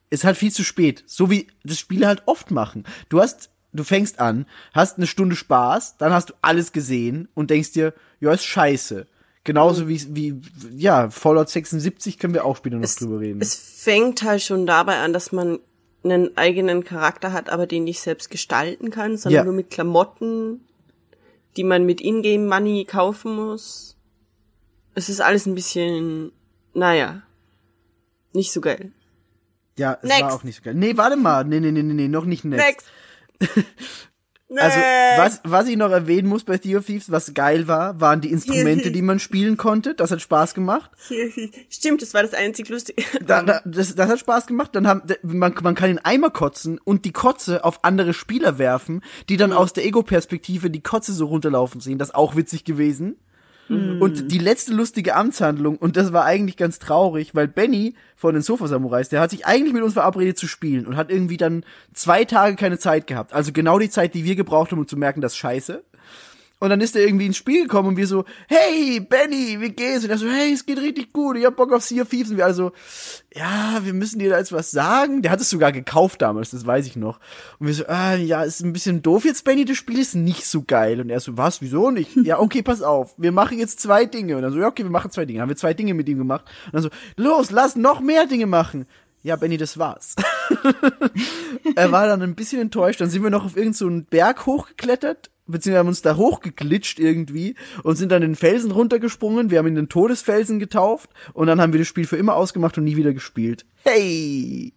ist halt viel zu spät, so wie das Spiele halt oft machen. Du fängst an, hast eine Stunde Spaß, dann hast du alles gesehen und denkst dir, ja, ist scheiße. Genauso wie Fallout 76 können wir auch später noch drüber reden. Es fängt halt schon dabei an, dass man einen eigenen Charakter hat, aber den nicht selbst gestalten kann, sondern nur mit Klamotten, die man mit Ingame-Money kaufen muss. Es ist alles ein bisschen, nicht so geil. Ja, es war auch nicht so geil. Nee, warte mal. Nee, noch nicht next. Also, was ich noch erwähnen muss bei Sea of Thieves, was geil war, waren die Instrumente, die man spielen konnte. Das hat Spaß gemacht. Stimmt, das war das einzig Lustige. Das hat Spaß gemacht. Dann man kann in Eimer kotzen und die Kotze auf andere Spieler werfen, die dann aus der Ego-Perspektive die Kotze so runterlaufen sehen. Das ist auch witzig gewesen. Mhm. Und die letzte lustige Amtshandlung, und das war eigentlich ganz traurig, weil Benny von den Sofa-Samurais, der hat sich eigentlich mit uns verabredet zu spielen und hat irgendwie dann 2 Tage keine Zeit gehabt. Also genau die Zeit, die wir gebraucht haben, um zu merken, das ist scheiße. Und dann ist er irgendwie ins Spiel gekommen und wir so, hey, Benny, wie geht's? Und er so, hey, es geht richtig gut, ich hab Bock auf Sea of Thieves. Und wir also, ja, wir müssen dir da jetzt was sagen. Der hat es sogar gekauft damals, das weiß ich noch. Und wir so, ja, ist ein bisschen doof jetzt, Benny, das Spiel ist nicht so geil. Und er so, was, wieso nicht? Ja, okay, pass auf, wir machen jetzt 2 Dinge. Und dann so, ja, okay, wir machen 2 Dinge. Dann haben wir 2 Dinge mit ihm gemacht. Und dann so, los, lass noch mehr Dinge machen. Ja, Benny, das war's. Er war dann ein bisschen enttäuscht. Dann sind wir noch auf irgend so einen Berg hochgeklettert, beziehungsweise haben uns da hochgeglitscht irgendwie und sind dann den Felsen runtergesprungen. Wir haben ihn den Todesfelsen getauft und dann haben wir das Spiel für immer ausgemacht und nie wieder gespielt. Hey!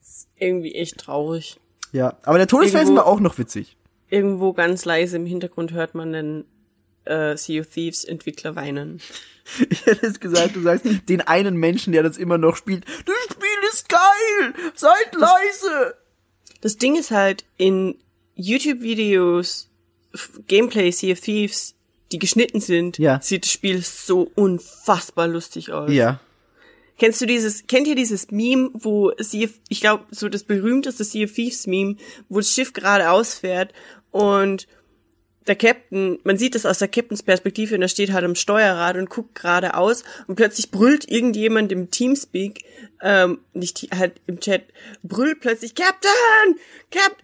Das ist irgendwie echt traurig. Ja, aber der Todesfelsen irgendwo, war auch noch witzig. Irgendwo ganz leise im Hintergrund hört man den Sea of Thieves Entwickler weinen. Ich hätte es gesagt, du sagst den einen Menschen, der das immer noch spielt. Das Spiel ist geil! Seid leise! Das Ding ist halt, in YouTube-Videos Gameplay Sea of Thieves, die geschnitten sind, ja, sieht das Spiel so unfassbar lustig aus. Ja. Kennt ihr dieses Meme, wo ich glaube, so das berühmteste Sea of Thieves Meme, wo das Schiff gerade ausfährt und der Captain, man sieht das aus der Captains Perspektive und er steht halt am Steuerrad und guckt geradeaus und plötzlich brüllt irgendjemand im Teamspeak, halt im Chat, brüllt plötzlich, Captain,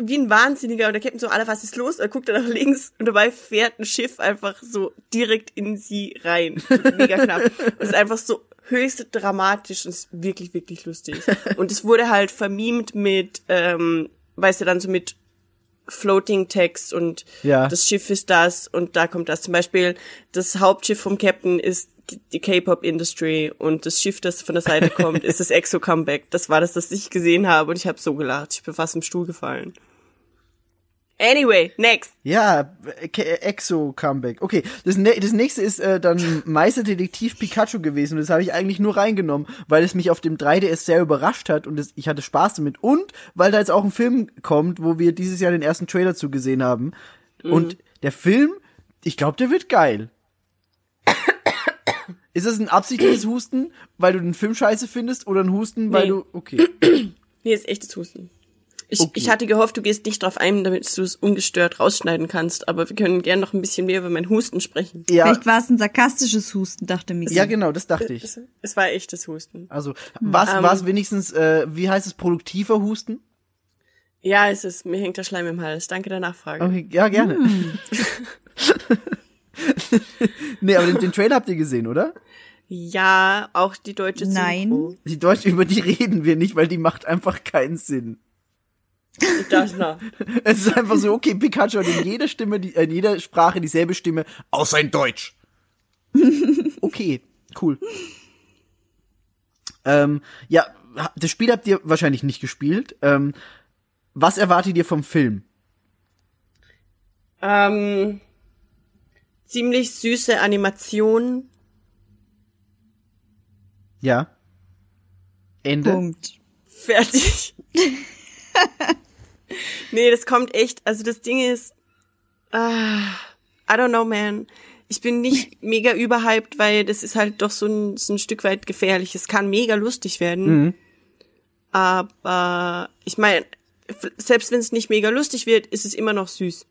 wie ein Wahnsinniger, und der Captain so, Alter, was ist los? Er guckt dann nach links und dabei fährt ein Schiff einfach so direkt in sie rein. Mega knapp. Und es ist einfach so höchst dramatisch und ist wirklich, wirklich lustig. Und es wurde halt vermimt mit, weißt du, dann so mit Floating Text und ja, das Schiff ist das und da kommt das. Zum Beispiel das Hauptschiff vom Captain ist die K-Pop-Industry und das Schiff, das von der Seite kommt, ist das Exo-Comeback. Das war das ich gesehen habe und ich habe so gelacht. Ich bin fast im Stuhl gefallen. Anyway, next. Ja, Exo-Comeback. Okay, das nächste ist dann Meisterdetektiv Pikachu gewesen. Das habe ich eigentlich nur reingenommen, weil es mich auf dem 3DS sehr überrascht hat und ich hatte Spaß damit. Und weil da jetzt auch ein Film kommt, wo wir dieses Jahr den ersten Trailer zu gesehen haben. Mhm. Und der Film, ich glaube, der wird geil. Ist das ein absichtliches Husten, weil du den Film scheiße findest, oder ein Husten, weil du... Okay. Nee, ist echtes Husten. Ich hatte gehofft, du gehst nicht drauf ein, damit du es ungestört rausschneiden kannst, aber wir können gerne noch ein bisschen mehr über mein Husten sprechen. Ja. Vielleicht war es ein sarkastisches Husten, dachte Miggi. Ja, genau, das dachte ich. Es war echtes Husten. Also, war's wenigstens, wie heißt es, produktiver Husten? Ja, mir hängt der Schleim im Hals. Danke der Nachfrage. Okay, ja, gerne. Nee, aber den Trailer habt ihr gesehen, oder? Ja, auch die deutsche Synchro. Nein. Die deutsche, über die reden wir nicht, weil die macht einfach keinen Sinn. Das noch. Es ist einfach so, okay, Pikachu hat in jeder Stimme, in jeder Sprache dieselbe Stimme, außer in Deutsch. Okay, cool. Ja, das Spiel habt ihr wahrscheinlich nicht gespielt. Was erwartet ihr vom Film? Ziemlich süße Animationen. Ja. Ende. Punkt. Fertig. Nee, das kommt echt, also das Ding ist, I don't know, man. Ich bin nicht mega überhyped, weil das ist halt doch so ein Stück weit gefährlich. Es kann mega lustig werden. Mhm. Aber ich meine, selbst wenn es nicht mega lustig wird, ist es immer noch süß.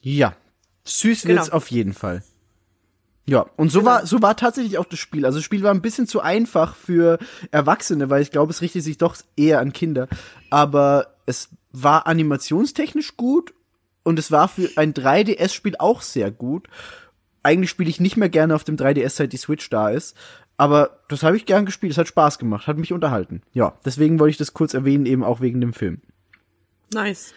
Ja, süß wird's auf jeden Fall. Ja, und so war tatsächlich auch das Spiel. Also das Spiel war ein bisschen zu einfach für Erwachsene, weil ich glaube, es richtet sich doch eher an Kinder. Aber es war animationstechnisch gut und es war für ein 3DS-Spiel auch sehr gut. Eigentlich spiele ich nicht mehr gerne auf dem 3DS, seit die Switch da ist. Aber das habe ich gern gespielt, es hat Spaß gemacht, hat mich unterhalten. Ja, deswegen wollte ich das kurz erwähnen, eben auch wegen dem Film. Nice.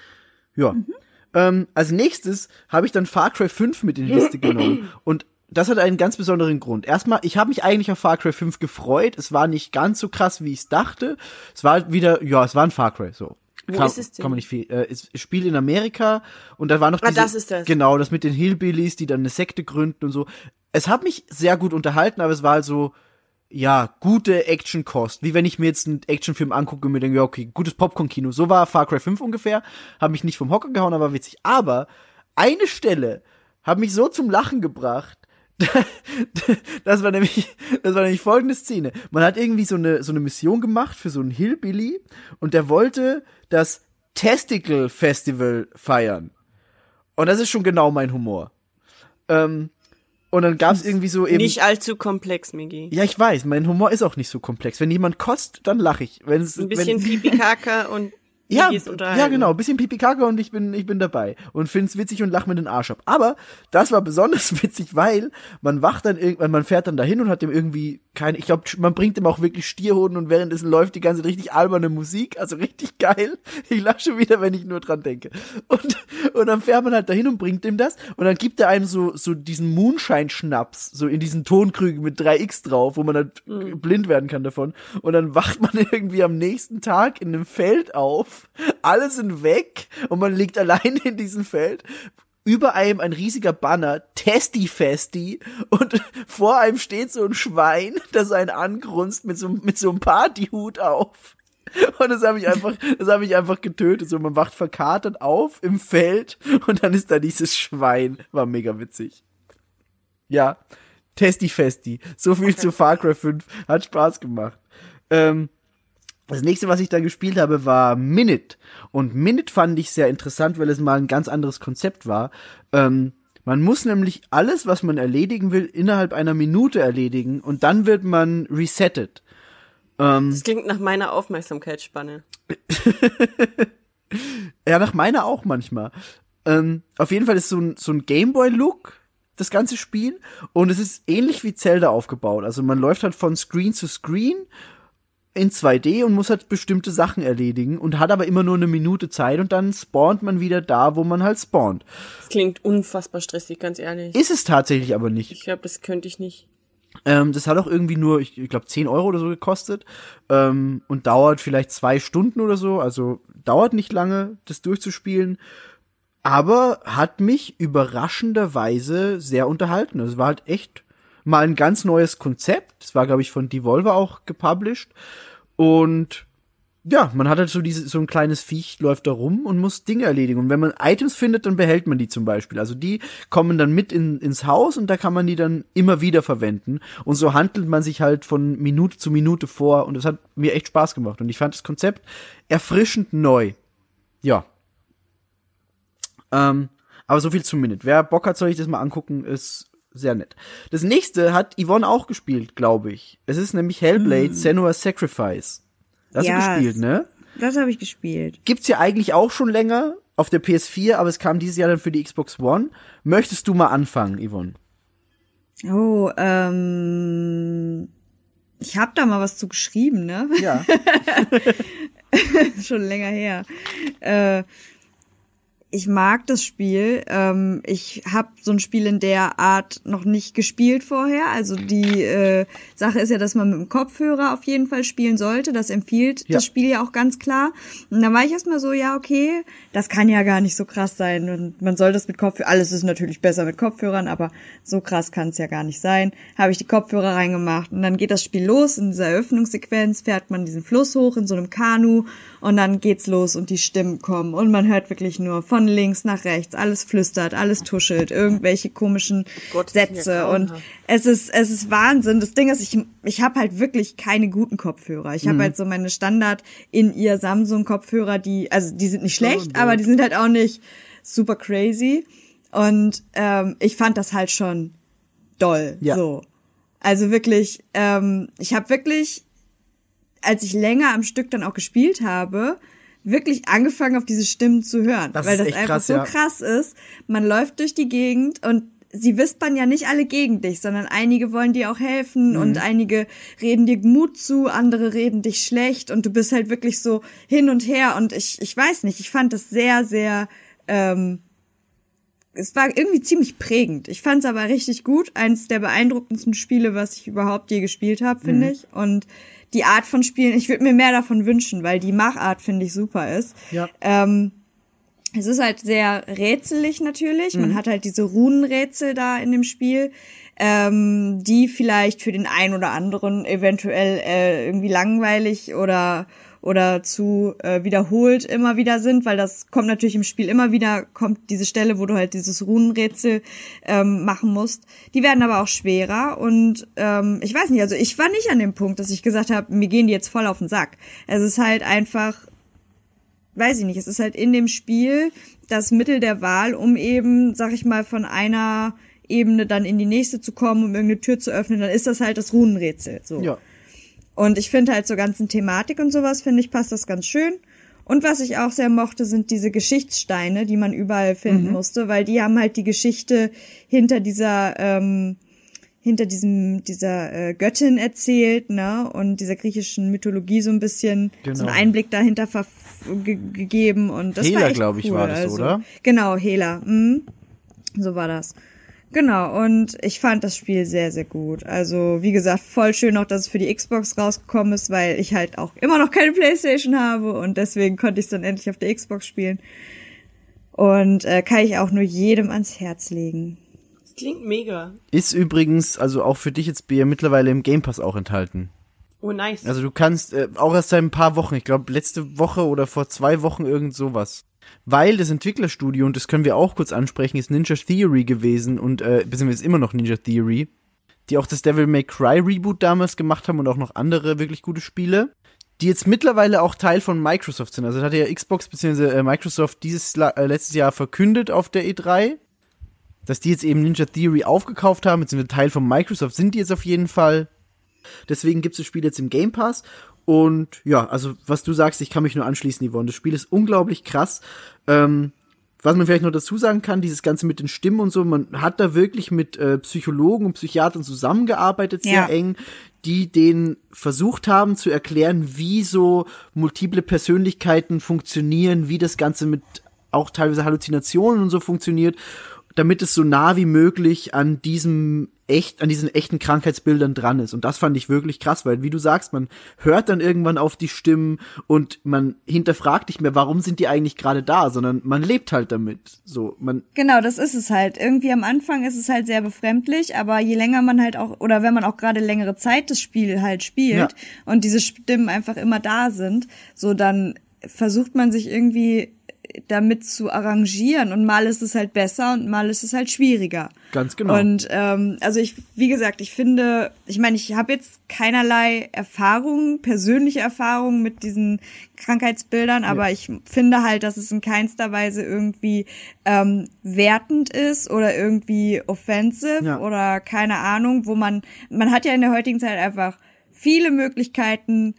Ja. Mhm. Als nächstes habe ich dann Far Cry 5 mit in die Liste genommen und das hat einen ganz besonderen Grund. Erstmal, ich habe mich eigentlich auf Far Cry 5 gefreut. Es war nicht ganz so krass, wie ich es dachte. Es war wieder, ja, es war ein Far Cry, so. Wo ist es denn? Kann man nicht viel. Es spielt in Amerika und da war noch diese, das ist das. Genau, das mit den Hillbillies, die dann eine Sekte gründen und so. Es hat mich sehr gut unterhalten, aber es war halt so, ja, gute Action-Kost. Wie wenn ich mir jetzt einen Actionfilm angucke und mir denke, ja, okay, gutes Popcorn-Kino. So war Far Cry 5 ungefähr. Hab mich nicht vom Hocker gehauen, aber witzig. Aber eine Stelle hat mich so zum Lachen gebracht, Das war nämlich folgende Szene. Man hat irgendwie so eine Mission gemacht für so einen Hillbilly und der wollte das Testicle Festival feiern. Und das ist schon genau mein Humor. Und dann gab's irgendwie so eben... Nicht allzu komplex, Miggi. Ja, ich weiß, mein Humor ist auch nicht so komplex. Wenn jemand kotzt, dann lache ich. Ein bisschen Pipi-Kaka und... Ja, ja, genau, ein bisschen Pipi-Kaka und ich bin dabei und find's witzig und lach mir den Arsch ab. Aber das war besonders witzig, weil man wacht dann irgendwann, man fährt dann dahin und hat dem irgendwie keine, ich glaube, man bringt ihm auch wirklich Stierhoden und währenddessen läuft die ganze richtig alberne Musik, also richtig geil. Ich lache schon wieder, wenn ich nur dran denke. Und dann fährt man halt dahin und bringt ihm das und dann gibt er einem so diesen Moonshine-Schnaps, so in diesen Tonkrügen mit 3X drauf, wo man dann blind werden kann davon. Und dann wacht man irgendwie am nächsten Tag in einem Feld auf. Alle sind weg und man liegt alleine in diesem Feld. Über einem ein riesiger Banner, Testy Festi, und vor einem steht so ein Schwein, das einen angrunzt mit so einem Partyhut auf. Und das habe ich einfach getötet. So, man wacht verkatert auf im Feld und dann ist da dieses Schwein. War mega witzig. Ja, Testy Festi. So viel zu Far Cry 5. Hat Spaß gemacht. Das nächste, was ich da gespielt habe, war Minit. Und Minit fand ich sehr interessant, weil es mal ein ganz anderes Konzept war. Man muss nämlich alles, was man erledigen will, innerhalb einer Minute erledigen und dann wird man resettet. Das klingt nach meiner Aufmerksamkeitsspanne. Ja, nach meiner auch manchmal. Auf jeden Fall ist so ein Gameboy-Look das ganze Spiel und es ist ähnlich wie Zelda aufgebaut. Also man läuft halt von Screen zu Screen in 2D und muss halt bestimmte Sachen erledigen und hat aber immer nur eine Minute Zeit und dann spawnt man wieder da, wo man halt spawnt. Das klingt unfassbar stressig, ganz ehrlich. Ist es tatsächlich aber nicht. Ich glaube, das könnte ich nicht. Das hat auch irgendwie nur, ich glaube, 10 Euro oder so gekostet und dauert vielleicht 2 Stunden oder so, also dauert nicht lange, das durchzuspielen, aber hat mich überraschenderweise sehr unterhalten. Es war halt echt mal ein ganz neues Konzept. Das war, glaube ich, von Devolver auch gepublished. Und ja, man hat halt so ein kleines Viech, läuft da rum und muss Dinge erledigen. Und wenn man Items findet, dann behält man die zum Beispiel. Also die kommen dann mit ins Haus und da kann man die dann immer wieder verwenden. Und so handelt man sich halt von Minute zu Minute vor. Und das hat mir echt Spaß gemacht. Und ich fand das Konzept erfrischend neu. Ja. Aber so viel zum Minute. Wer Bock hat, soll ich das mal angucken. Ist sehr nett. Das nächste hat Yvonne auch gespielt, glaube ich. Es ist nämlich Hellblade Senua's Sacrifice. Das hast du gespielt, ne? Das habe ich gespielt. Gibt's ja eigentlich auch schon länger auf der PS4, aber es kam dieses Jahr dann für die Xbox One. Möchtest du mal anfangen, Yvonne? Oh, ich habe da mal was zu geschrieben, ne? Ja. Schon länger her. Ich mag das Spiel. Ich habe so ein Spiel in der Art noch nicht gespielt vorher. Also die Sache ist ja, dass man mit dem Kopfhörer auf jeden Fall spielen sollte. Das empfiehlt das Spiel ja auch ganz klar. Und dann war ich erstmal so, ja, okay, das kann ja gar nicht so krass sein. Und man soll das mit Kopfhörern, alles ist natürlich besser mit Kopfhörern, aber so krass kann es ja gar nicht sein. Habe ich die Kopfhörer reingemacht und dann geht das Spiel los. In dieser Eröffnungssequenz fährt man diesen Fluss hoch in so einem Kanu und dann geht's los und die Stimmen kommen und man hört wirklich nur von links nach rechts, alles flüstert, alles tuschelt, irgendwelche komischen Sätze und es ist Wahnsinn. Das Ding ist, ich habe halt wirklich keine guten Kopfhörer. Ich habe halt so meine Standard-in-ear Samsung-Kopfhörer, die sind nicht schlecht, aber die sind halt auch nicht super crazy und ich fand das halt schon doll. Ja. So. Also wirklich, ich habe wirklich, als ich länger am Stück dann auch gespielt habe, wirklich angefangen, auf diese Stimmen zu hören. Weil das einfach krass, so krass ist. Man läuft durch die Gegend und sie wispern ja nicht alle gegen dich, sondern einige wollen dir auch helfen und einige reden dir Mut zu, andere reden dich schlecht und du bist halt wirklich so hin und her und ich weiß nicht, ich fand das sehr, sehr, es war irgendwie ziemlich prägend. Ich fand es aber richtig gut. Eins der beeindruckendsten Spiele, was ich überhaupt je gespielt habe, finde ich. Und die Art von Spielen, ich würde mir mehr davon wünschen, weil die Machart, finde ich, super ist. Ja. Es ist halt sehr rätselig natürlich. Man hat halt diese Runenrätsel da in dem Spiel, die vielleicht für den einen oder anderen eventuell irgendwie langweilig oder oder zu wiederholt immer wieder sind, weil das kommt natürlich im Spiel immer wieder, kommt diese Stelle, wo du halt dieses Runenrätsel machen musst. Die werden aber auch schwerer und ich weiß nicht, also ich war nicht an dem Punkt, dass ich gesagt habe, mir gehen die jetzt voll auf den Sack. Es ist halt einfach, weiß ich nicht, es ist halt in dem Spiel das Mittel der Wahl, um eben, sag ich mal, von einer Ebene dann in die nächste zu kommen, um irgendeine Tür zu öffnen, dann ist das halt das Runenrätsel. So. Ja. Und ich finde halt zur ganzen Thematik und sowas, finde ich, passt das ganz schön. Und was ich auch sehr mochte, sind diese Geschichtssteine, die man überall finden musste, weil die haben halt die Geschichte hinter dieser dieser Göttin erzählt, ne, und dieser griechischen Mythologie so ein bisschen so einen Einblick dahinter gegeben und das Hela, war echt glaub ich, cool. War das, also, oder? Genau, Hela. So war das. Genau, und ich fand das Spiel sehr, sehr gut. Also, wie gesagt, voll schön auch, dass es für die Xbox rausgekommen ist, weil ich halt auch immer noch keine PlayStation habe und deswegen konnte ich es dann endlich auf der Xbox spielen. Und kann ich auch nur jedem ans Herz legen. Das klingt mega. Ist übrigens, also auch für dich jetzt, Bea, mittlerweile im Game Pass auch enthalten. Oh, nice. Also du kannst auch erst seit ein paar Wochen, ich glaube letzte Woche oder vor 2 Wochen irgend sowas. Weil das Entwicklerstudio, und das können wir auch kurz ansprechen, ist Ninja Theory gewesen und beziehungsweise ist immer noch Ninja Theory, die auch das Devil May Cry Reboot damals gemacht haben und auch noch andere wirklich gute Spiele, die jetzt mittlerweile auch Teil von Microsoft sind. Also das hatte ja Xbox bzw. Microsoft letztes Jahr verkündet auf der E3, dass die jetzt eben Ninja Theory aufgekauft haben, beziehungsweise Teil von Microsoft sind die jetzt auf jeden Fall. Deswegen gibt's das Spiel jetzt im Game Pass. Und ja, also was du sagst, ich kann mich nur anschließen, Yvonne. Das Spiel ist unglaublich krass. Was man vielleicht noch dazu sagen kann, dieses Ganze mit den Stimmen und so, man hat da wirklich mit Psychologen und Psychiatern zusammengearbeitet, sehr eng, die denen versucht haben zu erklären, wie so multiple Persönlichkeiten funktionieren, wie das Ganze mit auch teilweise Halluzinationen und so funktioniert, damit es so nah wie möglich an diesen echten Krankheitsbildern dran ist. Und das fand ich wirklich krass, weil, wie du sagst, man hört dann irgendwann auf die Stimmen und man hinterfragt nicht mehr, warum sind die eigentlich gerade da, sondern man lebt halt damit. So, man genau, das ist es halt. Irgendwie am Anfang ist es halt sehr befremdlich, aber je länger man halt auch, oder wenn man auch gerade längere Zeit das Spiel halt spielt und diese Stimmen einfach immer da sind, so dann versucht man sich irgendwie damit zu arrangieren und mal ist es halt besser und mal ist es halt schwieriger. Ganz genau. Und also ich, wie gesagt, ich finde, ich meine, ich habe jetzt keinerlei Erfahrungen, persönliche Erfahrungen mit diesen Krankheitsbildern, aber ich finde halt, dass es in keinster Weise irgendwie wertend ist oder irgendwie offensive oder keine Ahnung, wo man hat ja in der heutigen Zeit einfach viele Möglichkeiten,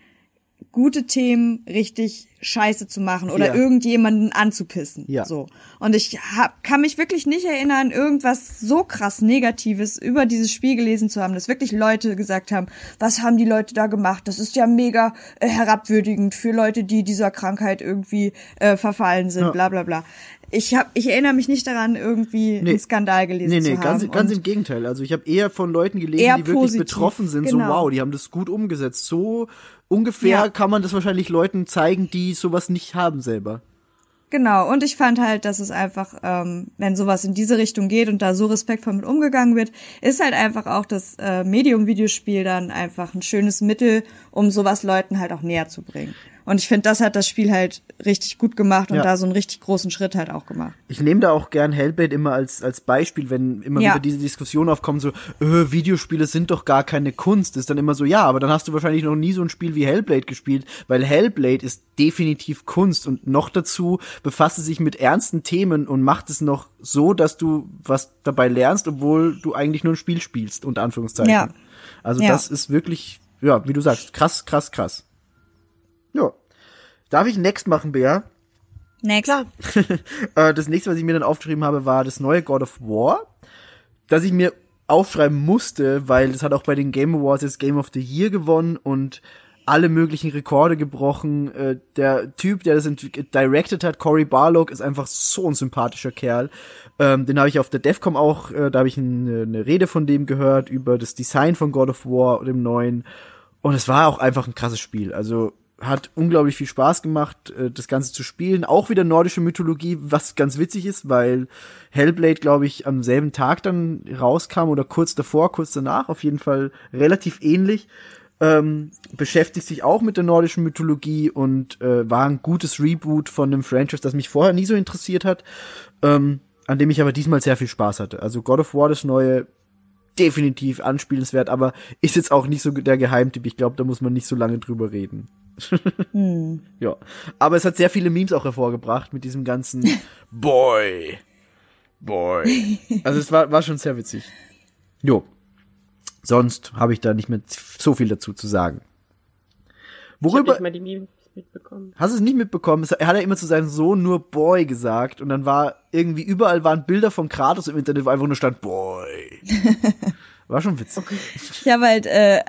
gute Themen richtig scheiße zu machen oder irgendjemanden anzupissen. Ja. So. Und ich kann mich wirklich nicht erinnern, irgendwas so krass Negatives über dieses Spiel gelesen zu haben, dass wirklich Leute gesagt haben, was haben die Leute da gemacht? Das ist ja mega herabwürdigend für Leute, die dieser Krankheit irgendwie verfallen sind, bla bla bla. Ich erinnere mich nicht daran, irgendwie einen Skandal gelesen zu haben. Ganz im Gegenteil. Also ich habe eher von Leuten gelesen, die wirklich betroffen sind. Genau. So, wow, die haben das gut umgesetzt. So ungefähr kann man das wahrscheinlich Leuten zeigen, die sowas nicht haben selber. Genau, und ich fand halt, dass es einfach, wenn sowas in diese Richtung geht und da so respektvoll mit umgegangen wird, ist halt einfach auch das Medium-Videospiel dann einfach ein schönes Mittel, um sowas Leuten halt auch näher zu bringen. Und ich finde, das hat das Spiel halt richtig gut gemacht und da so einen richtig großen Schritt halt auch gemacht. Ich nehme da auch gern Hellblade immer als Beispiel, wenn immer wieder diese Diskussion aufkommt, so, Videospiele sind doch gar keine Kunst. Ist dann immer so, ja, aber dann hast du wahrscheinlich noch nie so ein Spiel wie Hellblade gespielt, weil Hellblade ist definitiv Kunst und noch dazu befasst es sich mit ernsten Themen und macht es noch so, dass du was dabei lernst, obwohl du eigentlich nur ein Spiel spielst, unter Anführungszeichen. Ja. Also das ist wirklich, ja, wie du sagst, krass, krass, krass. Ja. Darf ich Next machen, Bea? Next. Das nächste, was ich mir dann aufgeschrieben habe, war das neue God of War, das ich mir aufschreiben musste, weil das hat auch bei den Game Awards jetzt Game of the Year gewonnen und alle möglichen Rekorde gebrochen. Der Typ, der das directed hat, Cory Barlog, ist einfach so ein sympathischer Kerl. Den habe ich auf der DEFCON auch, da habe ich eine Rede von dem gehört über das Design von God of War und dem neuen. Und es war auch einfach ein krasses Spiel. Also hat unglaublich viel Spaß gemacht, das Ganze zu spielen. Auch wieder nordische Mythologie, was ganz witzig ist, weil Hellblade, glaube ich, am selben Tag dann rauskam oder kurz davor, kurz danach. Auf jeden Fall relativ ähnlich. beschäftigt sich auch mit der nordischen Mythologie und war ein gutes Reboot von einem Franchise, das mich vorher nie so interessiert hat, an dem ich aber diesmal sehr viel Spaß hatte. Also God of War, das neue, definitiv anspielenswert, aber ist jetzt auch nicht so der Geheimtipp. Ich glaube, da muss man nicht so lange drüber reden. Ja, aber es hat sehr viele Memes auch hervorgebracht mit diesem ganzen Boy. Also es war schon sehr witzig. Jo. Sonst habe ich da nicht mehr so viel dazu zu sagen. Worüber? Ich hab nicht mal die Memes mitbekommen. Hast du es nicht mitbekommen? Er hat ja immer zu seinem Sohn nur Boy gesagt und dann war irgendwie überall waren Bilder von Kratos im Internet, wo einfach nur stand Boy. War schon witzig. Okay. Ich habe halt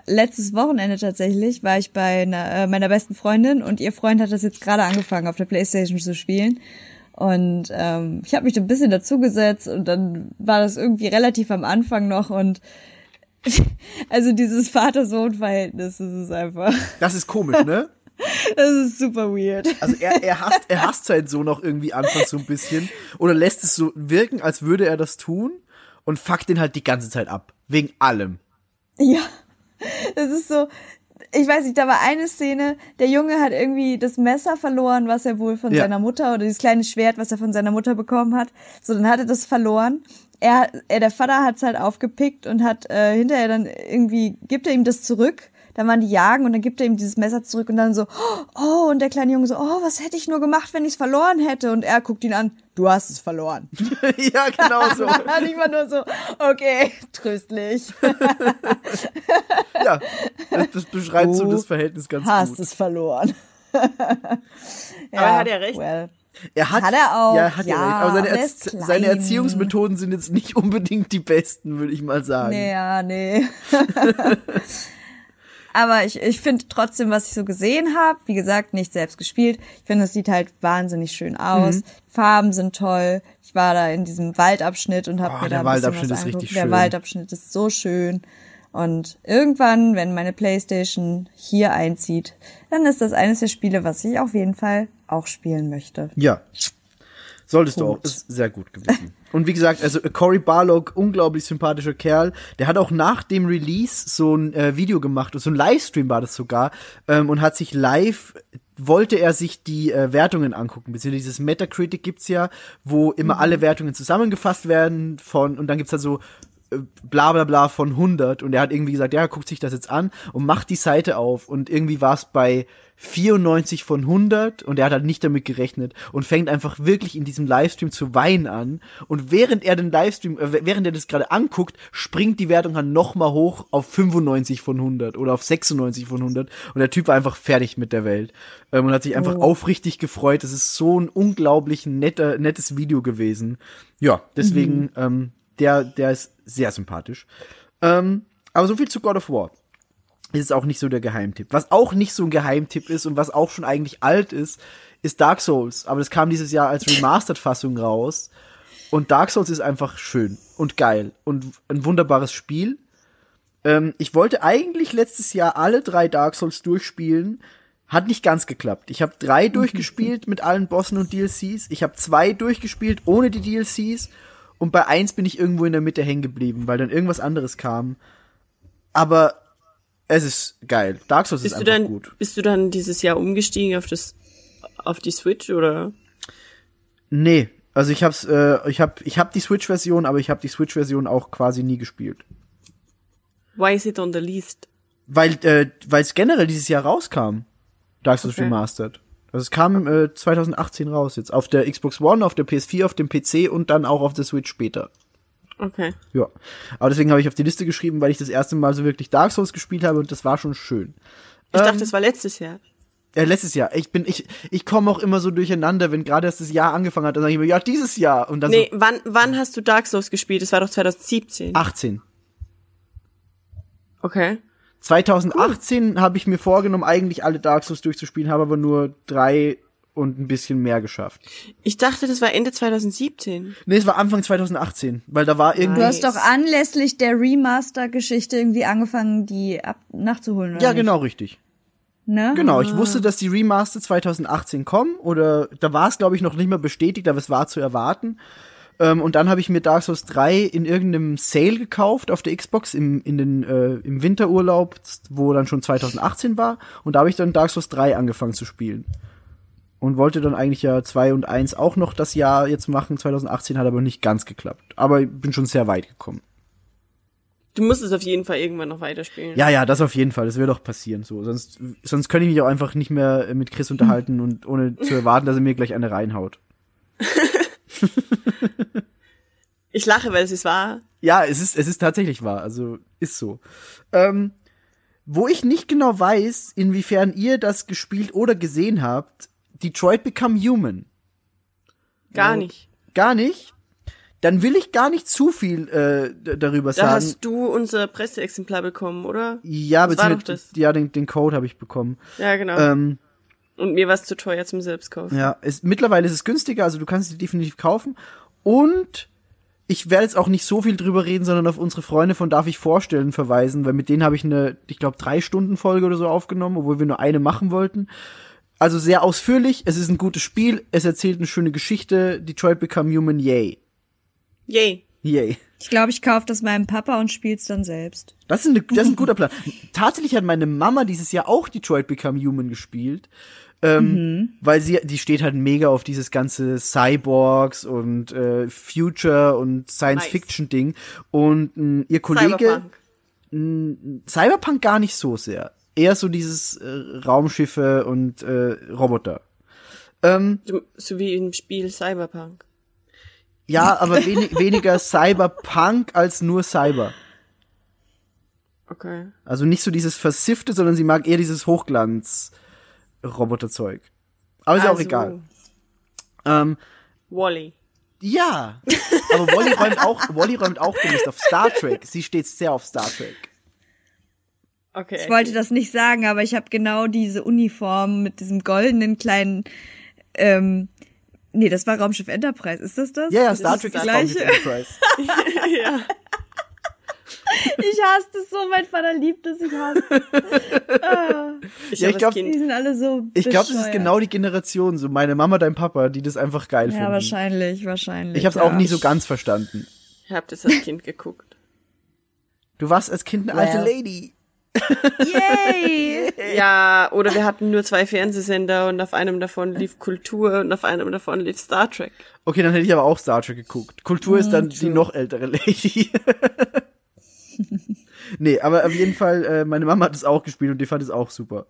letztes Wochenende tatsächlich, war ich bei meiner besten Freundin und ihr Freund hat das jetzt gerade angefangen, auf der Playstation zu spielen. Und ich habe mich ein bisschen dazugesetzt und dann war das irgendwie relativ am Anfang noch und also dieses Vater-Sohn-Verhältnis, das ist einfach... Das ist komisch, ne? Das ist super weird. Also er hasst seinen Sohn auch irgendwie anfangs so ein bisschen oder lässt es so wirken, als würde er das tun und fuckt ihn halt die ganze Zeit ab. Wegen allem. Ja, das ist so... Ich weiß nicht, da war eine Szene, der Junge hat irgendwie das Messer verloren, was er wohl von seiner Mutter, oder dieses kleine Schwert, was er von seiner Mutter bekommen hat. So, dann hat er das verloren. Der Vater hat's halt aufgepickt und hat hinterher dann irgendwie, gibt er ihm das zurück, dann waren die jagen und dann gibt er ihm dieses Messer zurück und dann so, oh, und der kleine Junge so, oh, was hätte ich nur gemacht, wenn ich's verloren hätte? Und er guckt ihn an, du hast es verloren. Ja, genau so. Und ich war nur so, okay, tröstlich. Ja, das beschreibt so das Verhältnis ganz gut. Du hast es verloren. Ja, aber hat er recht? Well. Hat er auch. Ja, hat er recht. Aber seine Erziehungsmethoden sind jetzt nicht unbedingt die besten, würde ich mal sagen. Nee. Aber ich finde trotzdem, was ich so gesehen habe, wie gesagt, nicht selbst gespielt. Ich finde, es sieht halt wahnsinnig schön aus. Mhm. Farben sind toll. Ich war da in diesem Waldabschnitt und habe mir da ein bisschen was angeguckt. Der Waldabschnitt ist so schön. Und irgendwann, wenn meine Playstation hier einzieht, dann ist das eines der Spiele, was ich auf jeden Fall auch spielen möchte. Ja, solltest du auch. Ist sehr gut gewesen. Und wie gesagt, also Cory Barlog, unglaublich sympathischer Kerl. Der hat auch nach dem Release so ein Video gemacht, so ein Livestream war das sogar, und hat sich live, wollte er sich die Wertungen angucken, beziehungsweise dieses Metacritic gibt's ja, wo immer alle Wertungen zusammengefasst werden von, und dann gibt's da so bla bla bla von 100 und er hat irgendwie gesagt, ja, er guckt sich das jetzt an und macht die Seite auf und irgendwie war es bei 94 von 100 und er hat halt nicht damit gerechnet und fängt einfach wirklich in diesem Livestream zu weinen an und während er das gerade anguckt, springt die Wertung dann nochmal hoch auf 95 von 100 oder auf 96 von 100 und der Typ war einfach fertig mit der Welt und hat sich einfach aufrichtig gefreut. Das ist so ein unglaublich nettes Video gewesen. Ja, deswegen der ist sehr sympathisch. Aber so viel zu God of War. Ist es auch nicht so der Geheimtipp. Was auch nicht so ein Geheimtipp ist und was auch schon eigentlich alt ist, ist Dark Souls. Aber das kam dieses Jahr als Remastered-Fassung raus. Und Dark Souls ist einfach schön und geil und ein wunderbares Spiel. Ich wollte eigentlich letztes Jahr alle 3 Dark Souls durchspielen. Hat nicht ganz geklappt. Ich habe 3 durchgespielt mit allen Bossen und DLCs. Ich habe 2 durchgespielt ohne die DLCs. Und bei 1 bin ich irgendwo in der Mitte hängen geblieben, weil dann irgendwas anderes kam. Aber es ist geil. Dark Souls ist einfach gut. Bist du dann dieses Jahr umgestiegen auf die Switch, oder? Nee, also ich hab die Switch-Version, aber ich habe die Switch-Version auch quasi nie gespielt. Why is it on the list? Weil es generell dieses Jahr rauskam. Dark Souls Remastered. Also es kam 2018 raus jetzt. Auf der Xbox One, auf der PS4, auf dem PC und dann auch auf der Switch später. Okay. Ja. Aber deswegen habe ich auf die Liste geschrieben, weil ich das erste Mal so wirklich Dark Souls gespielt habe und das war schon schön. Ich dachte, das war letztes Jahr. Ja, letztes Jahr. Ich komme auch immer so durcheinander, wenn gerade erst das Jahr angefangen hat, dann sage ich mir, ja, dieses Jahr. Und dann nee, so wann hast du Dark Souls gespielt? Das war doch 2017. 18. Okay. 2018 habe ich mir vorgenommen, eigentlich alle Dark Souls durchzuspielen, habe aber nur 3 und ein bisschen mehr geschafft. Ich dachte, das war Ende 2017. Nee, es war Anfang 2018, weil da war irgendwie... Du hast doch anlässlich der Remaster-Geschichte irgendwie angefangen, die nachzuholen, oder? Ja, nicht? Genau, richtig. Ne? Genau, ich wusste, dass die Remaster 2018 kommen, oder da war es, glaube ich, noch nicht mal bestätigt, aber es war zu erwarten. Und dann habe ich mir Dark Souls 3 in irgendeinem Sale gekauft auf der Xbox im Winterurlaub, wo dann schon 2018 war. Und da habe ich dann Dark Souls 3 angefangen zu spielen. Und wollte dann eigentlich ja 2 und 1 auch noch das Jahr jetzt machen. 2018 hat aber nicht ganz geklappt. Aber ich bin schon sehr weit gekommen. Du musst es auf jeden Fall irgendwann noch weiterspielen. Ja, das auf jeden Fall. Das wird auch passieren. So. Sonst könnte ich mich auch einfach nicht mehr mit Chris unterhalten und ohne zu erwarten, dass er mir gleich eine reinhaut. Ich lache, weil es ist wahr. Ja, es ist tatsächlich wahr. Also, ist so. Wo ich nicht genau weiß, inwiefern ihr das gespielt oder gesehen habt, Detroit Become Human. Gar nicht. Gar nicht? Dann will ich gar nicht zu viel darüber sagen. Da hast du unser Presseexemplar bekommen, oder? Ja, beziehungsweise ja, den Code habe ich bekommen. Ja, genau. Und mir war es zu teuer zum Selbstkaufen. Ja, mittlerweile ist es günstiger, also du kannst es definitiv kaufen. Und ich werde jetzt auch nicht so viel drüber reden, sondern auf unsere Freunde von Darf ich vorstellen verweisen, weil mit denen habe ich ich glaube, 3-Stunden-Folge oder so aufgenommen, obwohl wir nur eine machen wollten. Also sehr ausführlich, es ist ein gutes Spiel, es erzählt eine schöne Geschichte, Detroit Become Human, yay. Yay. Yay. Ich glaube, ich kaufe das meinem Papa und spiel's dann selbst. Das ist ein guter Plan. Tatsächlich hat meine Mama dieses Jahr auch Detroit Become Human gespielt. Weil die steht halt mega auf dieses ganze Cyborgs und Future und Science-Fiction-Ding. Und ihr Kollege Cyberpunk gar nicht so sehr. Eher so dieses Raumschiffe und Roboter. So wie im Spiel Cyberpunk. Ja, aber weniger Cyberpunk als nur Cyber. Okay. Also nicht so dieses Versiffte, sondern sie mag eher dieses Hochglanz-Roboterzeug. Aber ist also, auch egal. Wall-E. Ja, aber Wall-E räumt auch gewiss auf Star Trek. Sie steht sehr auf Star Trek. Okay. Ich wollte das nicht sagen, aber ich habe genau diese Uniform mit diesem goldenen kleinen Nee, das war Raumschiff Enterprise. Ist das? Ja, Star Trek ist Raumschiff Enterprise. Ja. Ich hasse das so, mein Vater liebt es, ich hasse es. Die sind alle so bescheuert. Ich glaube, das ist genau die Generation, so meine Mama, dein Papa, die das einfach geil finden. Ja, wahrscheinlich. Ich habe es auch nie so ganz verstanden. Ich habe das als Kind geguckt. Du warst als Kind eine alte Lady. Yay! Ja, oder wir hatten nur 2 Fernsehsender und auf einem davon lief Kultur und auf einem davon lief Star Trek. Okay, dann hätte ich aber auch Star Trek geguckt. Kultur ist dann die noch ältere Lady. Nee, aber auf jeden Fall, meine Mama hat es auch gespielt und die fand es auch super.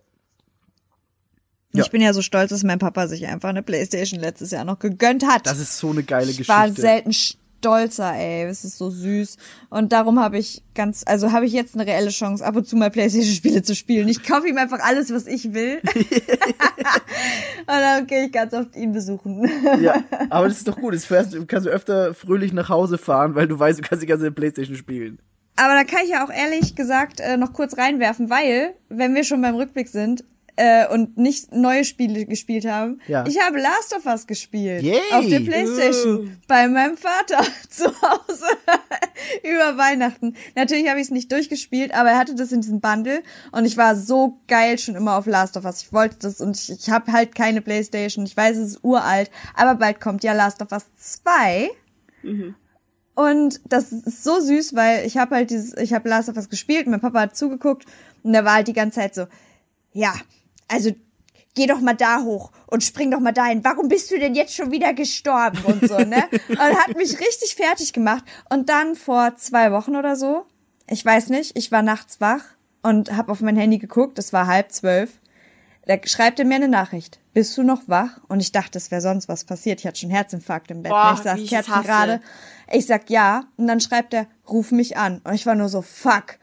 Ja. Ich bin ja so stolz, dass mein Papa sich einfach eine Playstation letztes Jahr noch gegönnt hat. Das ist so eine geile Geschichte. War selten stolzer, ey, es ist so süß. Und darum habe ich jetzt eine reelle Chance, ab und zu mal Playstation-Spiele zu spielen. Ich kaufe ihm einfach alles, was ich will. Und dann gehe ich ganz oft ihn besuchen. Ja, aber das ist doch gut. Das fährst, kannst du öfter fröhlich nach Hause fahren, weil du weißt, du kannst die ganze Playstation spielen. Aber da kann ich ja auch ehrlich gesagt noch kurz reinwerfen, weil, wenn wir schon beim Rückblick sind, und nicht neue Spiele gespielt haben. Ja. Ich habe Last of Us gespielt. Yay. Auf der Playstation. Bei meinem Vater zu Hause. Über Weihnachten. Natürlich habe ich es nicht durchgespielt, aber er hatte das in diesem Bundle und ich war so geil schon immer auf Last of Us. Ich wollte das und ich habe halt keine Playstation. Ich weiß, es ist uralt, aber bald kommt ja Last of Us 2. Mhm. Und das ist so süß, weil ich habe Last of Us gespielt, mein Papa hat zugeguckt und der war halt die ganze Zeit so, ja, also geh doch mal da hoch und spring doch mal dahin. Warum bist du denn jetzt schon wieder gestorben und so, ne? Und hat mich richtig fertig gemacht. Und dann vor 2 Wochen oder so, ich weiß nicht, ich war nachts wach und habe auf mein Handy geguckt, es war 11:30. Da schreibt er mir eine Nachricht. Bist du noch wach? Und ich dachte, es wäre sonst was passiert. Ich hatte schon Herzinfarkt im Bett. Boah, ich saß Kerzen gerade. Ich sag ja. Und dann schreibt er, ruf mich an. Und ich war nur so, fuck,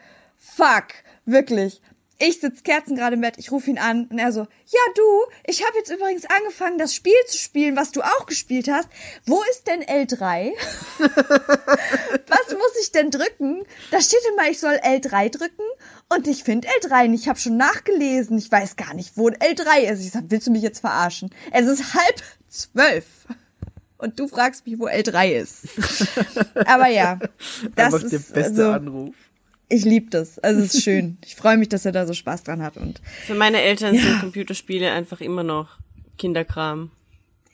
wirklich. Ich sitz Kerzen gerade im Bett, ich rufe ihn an und er so, ja du, ich habe jetzt übrigens angefangen, das Spiel zu spielen, was du auch gespielt hast. Wo ist denn L3? Was muss ich denn drücken? Da steht immer, ich soll L3 drücken und ich finde L3 nicht. Ich habe schon nachgelesen, ich weiß gar nicht, wo L3 ist. Ich sag, willst du mich jetzt verarschen? Es ist 11:30. Und du fragst mich, wo L3 ist. Aber ja, das ist der beste Anruf. Ich liebe das. Also es ist schön. Ich freue mich, dass er da so Spaß dran hat. Und für meine Eltern sind Computerspiele einfach immer noch Kinderkram.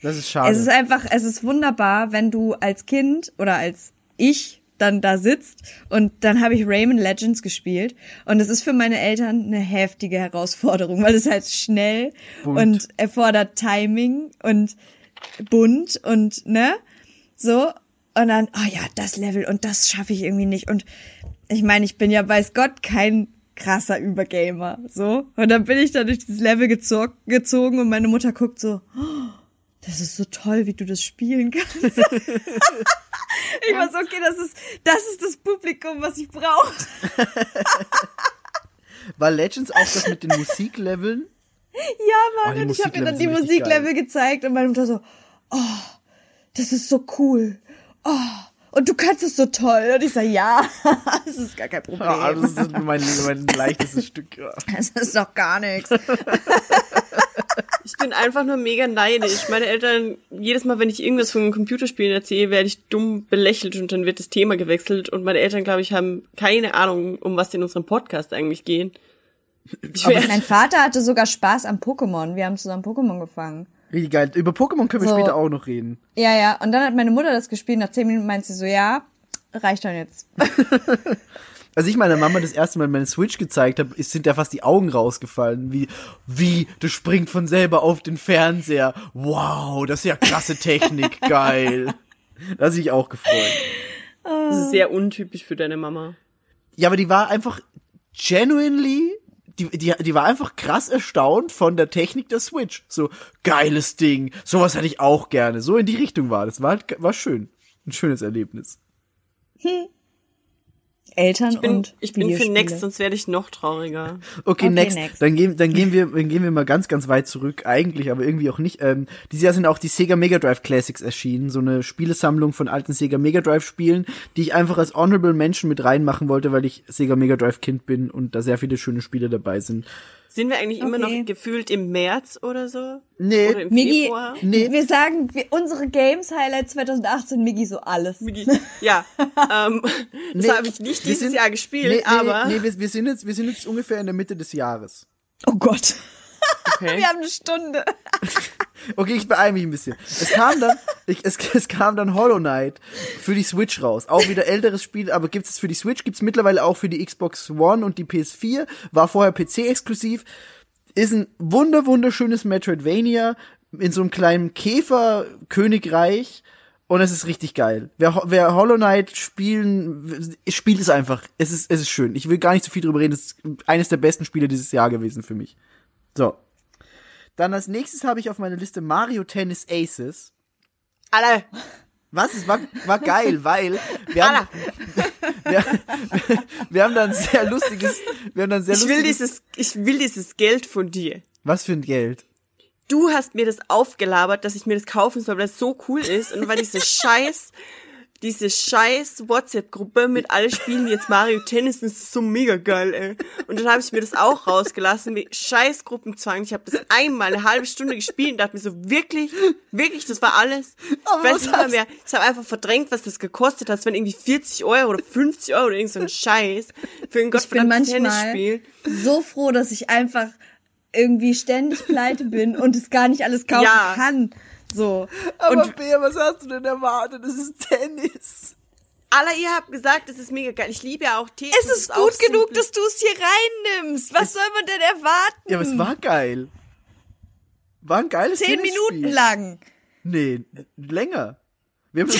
Das ist schade. Es ist einfach, es ist wunderbar, wenn du als Kind oder als ich dann da sitzt und dann habe ich Rayman Legends gespielt und es ist für meine Eltern eine heftige Herausforderung, weil es halt schnell und erfordert Timing und bunt und ne, so. Und dann, oh ja, das Level und das schaffe ich irgendwie nicht. Und ich meine, ich bin ja, weiß Gott, kein krasser Übergamer, so. Und dann bin ich da durch dieses Level gezogen und meine Mutter guckt so, oh, das ist so toll, wie du das spielen kannst. Ich war so, okay, das ist das Publikum, was ich brauche. War Legends auch das mit den Musikleveln? Ja, Mann, oh, und ich habe ihr dann die Musiklevel gezeigt und meine Mutter so, oh, das ist so cool. Oh, und du kannst es so toll. Und ich sage, ja, das ist gar kein Problem. Ja, das ist mein leichtestes Stück. Ja. Das ist doch gar nichts. Ich bin einfach nur mega neidisch. Meine Eltern, jedes Mal, wenn ich irgendwas von Computerspielen erzähle, werde ich dumm belächelt und dann wird das Thema gewechselt. Und meine Eltern, glaube ich, haben keine Ahnung, um was in unserem Podcast eigentlich geht. Mein Vater hatte sogar Spaß am Pokémon. Wir haben zusammen Pokémon gefangen. Richtig geil. Über Pokémon können wir so später auch noch reden. Ja, ja. Und dann hat meine Mutter das gespielt. Nach 10 Minuten meinte sie so, ja, reicht dann jetzt. Als ich meiner Mama das erste Mal meine Switch gezeigt habe, sind da fast die Augen rausgefallen. Wie, das springt von selber auf den Fernseher. Wow, das ist ja klasse Technik. Geil. Da hat sich auch gefreut. Das ist sehr untypisch für deine Mama. Ja, aber die war einfach genuinely... Die war einfach krass erstaunt von der Technik der Switch. So, geiles Ding, sowas hätte ich auch gerne. So in die Richtung war das. War schön. Ein schönes Erlebnis. Hm. Eltern und Ich bin für Next, sonst werde ich noch trauriger. Okay, Next. Dann gehen wir mal ganz, ganz weit zurück. Eigentlich, aber irgendwie auch nicht. Dieses Jahr sind auch die Sega Mega Drive Classics erschienen. So eine Spielesammlung von alten Sega Mega Drive Spielen, die ich einfach als Honorable Mention mit reinmachen wollte, weil ich Sega Mega Drive Kind bin und da sehr viele schöne Spiele dabei sind. Sind wir eigentlich immer noch gefühlt im März oder so? Nee. Oder im Februar? Nee. Wir sagen, unsere Games-Highlights 2018, Miggi, so alles. Miggi, ja. Das habe ich nicht dieses Jahr gespielt, aber... Nee, wir sind jetzt ungefähr in der Mitte des Jahres. Oh Gott. Okay. Wir haben eine Stunde. Okay, ich beeile mich ein bisschen. Es kam dann Hollow Knight für die Switch raus. Auch wieder älteres Spiel, aber gibt's es für die Switch, gibt's mittlerweile auch für die Xbox One und die PS4, war vorher PC-exklusiv. Ist ein wunderschönes Metroidvania in so einem kleinen Käferkönigreich. Und es ist richtig geil. Wer Hollow Knight spielt es einfach. Es ist schön. Ich will gar nicht so viel drüber reden. Es ist eines der besten Spiele dieses Jahr gewesen für mich. So. Dann als nächstes habe ich auf meiner Liste Mario Tennis Aces. Alle! Was? Es war geil, weil wir haben da ein sehr lustiges... Ich will dieses Geld von dir. Was für ein Geld? Du hast mir das aufgelabert, dass ich mir das kaufen soll, weil das so cool ist und weil diese scheiß WhatsApp-Gruppe mit alle spielen jetzt Mario Tennis, das ist so mega geil, ey. Und dann habe ich mir das auch rausgelassen, wie scheiß Gruppenzwang. Ich habe das einmal eine halbe Stunde gespielt und dachte mir so, wirklich, das war alles. Aber ich weiß nicht mehr. Ich habe einfach verdrängt, was das gekostet hat. Es waren irgendwie 40 Euro oder 50 Euro oder irgend so ein Scheiß für ein gottverdammtes Tennisspiel. So froh, dass ich einfach irgendwie ständig pleite bin und es gar nicht alles kaufen kann. So. Aber Bea, was hast du denn erwartet? Das ist Tennis. Alla, ihr habt gesagt, es ist mega geil. Ich liebe ja auch Tennis. Es ist gut genug, dass du es hier reinnimmst. Was soll man denn erwarten? Ja, aber es war geil. War ein geiles Tennisspiel. 10 Minuten lang. Nee, länger. Wir haben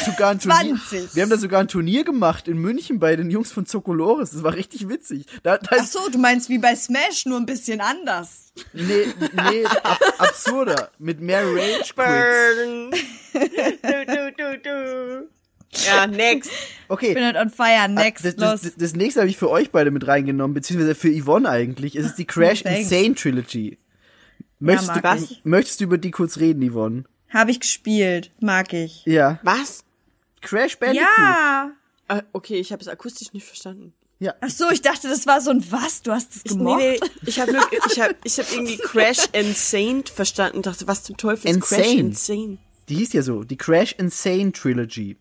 da sogar ein Turnier gemacht in München bei den Jungs von Zocolores. Das war richtig witzig. Ach so, du meinst wie bei Smash, nur ein bisschen anders. Nee, absurder. Mit mehr Rage-Quits. Burn. Du. Ja, next. Okay. Ich bin halt on fire, next, los. Das nächste habe ich für euch beide mit reingenommen, beziehungsweise für Yvonne eigentlich. Es ist die Crash Insane Trilogy. Möchtest du über die kurz reden, Yvonne? Habe ich gespielt. Mag ich. Ja. Was? Crash Bandicoot? Ja. Okay, ich habe es akustisch nicht verstanden. Ja. Ach so, ich dachte, das war so ein was? Du hast es gemocht? Nee. Ich hab irgendwie Crash Insane verstanden und dachte, was zum Teufel ist Crash Insane? Die hieß ja so, die Crash Insane Trilogy.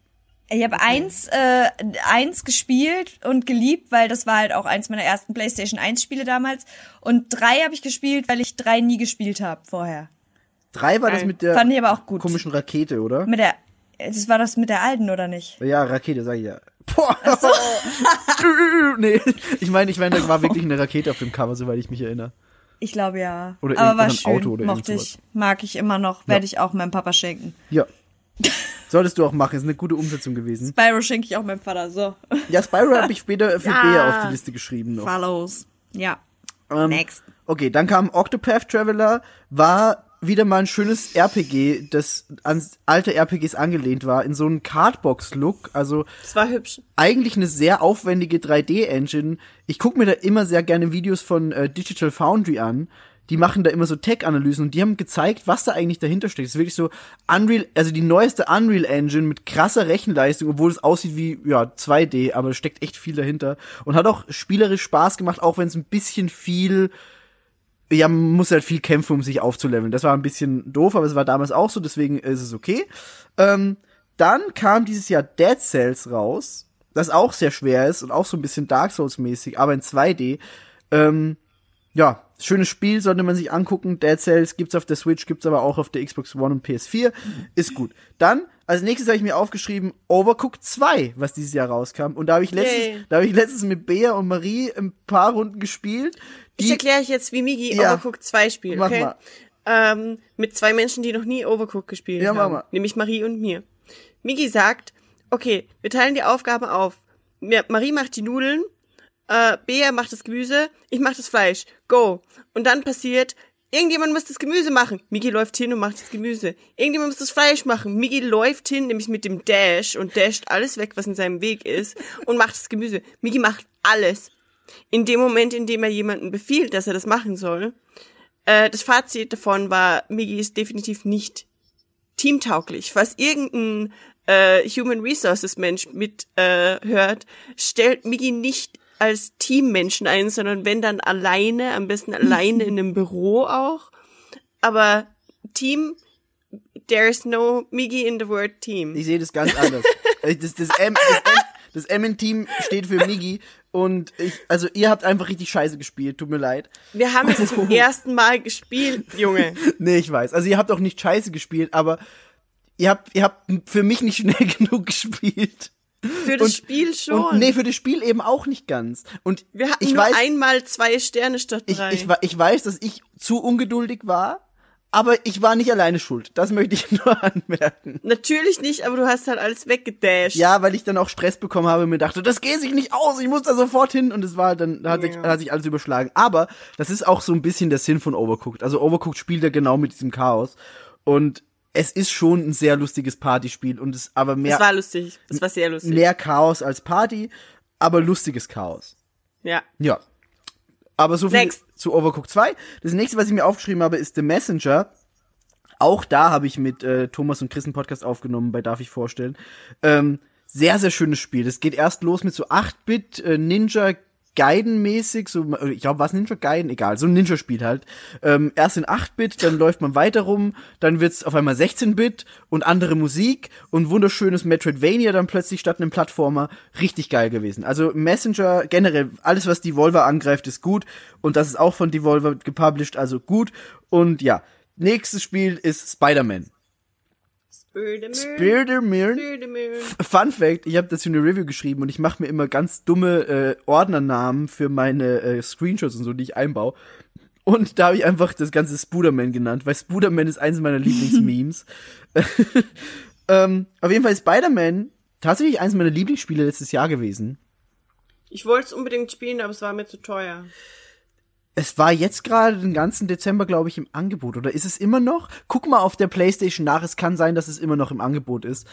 Ich habe eins gespielt und geliebt, weil das war halt auch eins meiner ersten PlayStation 1 Spiele damals. Und 3 habe ich gespielt, weil ich 3 nie gespielt habe vorher. 3 war das mit der fand ich aber auch gut. Komischen Rakete, oder? Mit der, das war das mit der alten, oder nicht? Ja, Rakete, sag ich ja. Boah. So. Nee, ich meine, da war wirklich eine Rakete auf dem Cover, soweit ich mich erinnere. Ich glaube ja. Oder aber war schön, Auto oder mochte ich, mag ich immer noch, werde ich auch meinem Papa schenken. Ja. Solltest du auch machen, ist eine gute Umsetzung gewesen. Spyro schenke ich auch meinem Vater, so. Ja, Spyro habe ich später für Bea auf die Liste geschrieben noch. Follows, ja. Next. Okay, dann kam Octopath Traveler, war wieder mal ein schönes RPG, das an alte RPGs angelehnt war, in so einem Cardbox-Look. Also das war hübsch. Eigentlich eine sehr aufwendige 3D-Engine. Ich gucke mir da immer sehr gerne Videos von Digital Foundry an. Die machen da immer so Tech-Analysen und die haben gezeigt, was da eigentlich dahinter steckt. Das ist wirklich so Unreal, also die neueste Unreal-Engine mit krasser Rechenleistung, obwohl es aussieht wie 2D, aber es steckt echt viel dahinter. Und hat auch spielerisch Spaß gemacht, auch wenn es ein bisschen viel... Ja, man muss halt viel kämpfen, um sich aufzuleveln. Das war ein bisschen doof, aber es war damals auch so, deswegen ist es okay. Dann kam dieses Jahr Dead Cells raus, das auch sehr schwer ist und auch so ein bisschen Dark Souls-mäßig, aber in 2D. Ja, schönes Spiel, sollte man sich angucken. Dead Cells gibt's auf der Switch, gibt's aber auch auf der Xbox One und PS4. Ist gut. Dann, als nächstes habe ich mir aufgeschrieben, Overcooked 2, was dieses Jahr rauskam. Und da habe ich letztens mit Bea und Marie ein paar Runden gespielt. Ich erkläre euch jetzt, wie Miggi Overcooked 2 spielt, okay? Mach mal. Mit zwei Menschen, die noch nie Overcooked gespielt haben. Mal. Nämlich Marie und mir. Miggi sagt, okay, wir teilen die Aufgaben auf. Marie macht die Nudeln, Bea macht das Gemüse, ich mach das Fleisch. Go. Und dann passiert, irgendjemand muss das Gemüse machen. Miggi läuft hin und macht das Gemüse. Irgendjemand muss das Fleisch machen. Miggi läuft hin, nämlich mit dem Dash und dasht alles weg, was in seinem Weg ist und macht das Gemüse. Miggi macht alles. In dem Moment, in dem er jemanden befiehlt, dass er das machen soll, das Fazit davon war, Miggi ist definitiv nicht teamtauglich. Falls irgendein Human Resources Mensch mithört, stellt Miggi nicht als Teammenschen ein, sondern wenn dann alleine, am besten alleine in einem Büro auch. Aber Team, there is no Miggi in the word Team. Ich sehe das ganz anders. Das M in Team steht für Miggi. Und ihr habt einfach richtig scheiße gespielt, tut mir leid. Wir haben es zum ersten Mal gespielt, Junge. Nee, ich weiß. Also ihr habt auch nicht scheiße gespielt, aber ihr habt für mich nicht schnell genug gespielt. Für das Spiel schon. Und nee, für das Spiel eben auch nicht ganz. Und wir hatten einmal 2 Sterne statt 3. Ich weiß, dass ich zu ungeduldig war. Aber ich war nicht alleine schuld. Das möchte ich nur anmerken. Natürlich nicht, aber du hast halt alles weggedasht. Ja, weil ich dann auch Stress bekommen habe und mir dachte, das geht sich nicht aus, ich muss da sofort hin. Und es war dann, hat sich alles überschlagen. Aber das ist auch so ein bisschen der Sinn von Overcooked. Also Overcooked spielt ja genau mit diesem Chaos. Und es ist schon ein sehr lustiges Partyspiel. Und es aber mehr. Es war lustig. Es war sehr lustig. Mehr Chaos als Party, aber lustiges Chaos. Ja. Ja. Aber so viel zu Overcooked 2. Das nächste, was ich mir aufgeschrieben habe, ist The Messenger. Auch da habe ich mit Thomas und Chris einen Podcast aufgenommen, bei Darf ich vorstellen. Sehr, sehr schönes Spiel. Das geht erst los mit so 8-Bit Ninja Gaiden-mäßig, so, ich glaube, war es Ninja Gaiden? Egal, so ein Ninja-Spiel halt. Erst in 8-Bit, dann läuft man weiter rum, dann wird's auf einmal 16-Bit und andere Musik und wunderschönes Metroidvania dann plötzlich statt einem Plattformer. Richtig geil gewesen. Also Messenger, generell, alles, was Devolver angreift, ist gut und das ist auch von Devolver gepublished, also gut. Und ja, nächstes Spiel ist Spider-Man. Spider-Man. Fun Fact, ich habe dazu eine Review geschrieben und ich mache mir immer ganz dumme Ordnernamen für meine Screenshots und so, die ich einbaue. Und da habe ich einfach das ganze Spuderman genannt, weil Spuderman ist eins meiner Lieblingsmemes. Auf jeden Fall ist Spider-Man tatsächlich eins meiner Lieblingsspiele letztes Jahr gewesen. Ich wollte es unbedingt spielen, aber es war mir zu teuer. Es war jetzt gerade den ganzen Dezember, glaube ich, im Angebot. Oder ist es immer noch? Guck mal auf der PlayStation nach. Es kann sein, dass es immer noch im Angebot ist.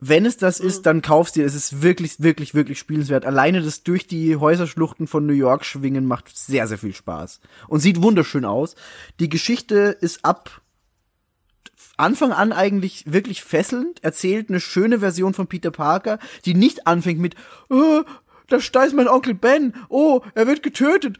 Wenn es das ist, dann kauf's dir. Es ist wirklich, wirklich, wirklich spielenswert. Alleine das durch die Häuserschluchten von New York schwingen macht sehr, sehr viel Spaß. Und sieht wunderschön aus. Die Geschichte ist ab Anfang an eigentlich wirklich fesselnd. Erzählt eine schöne Version von Peter Parker, die nicht anfängt mit da ist mein Onkel Ben. Oh, er wird getötet.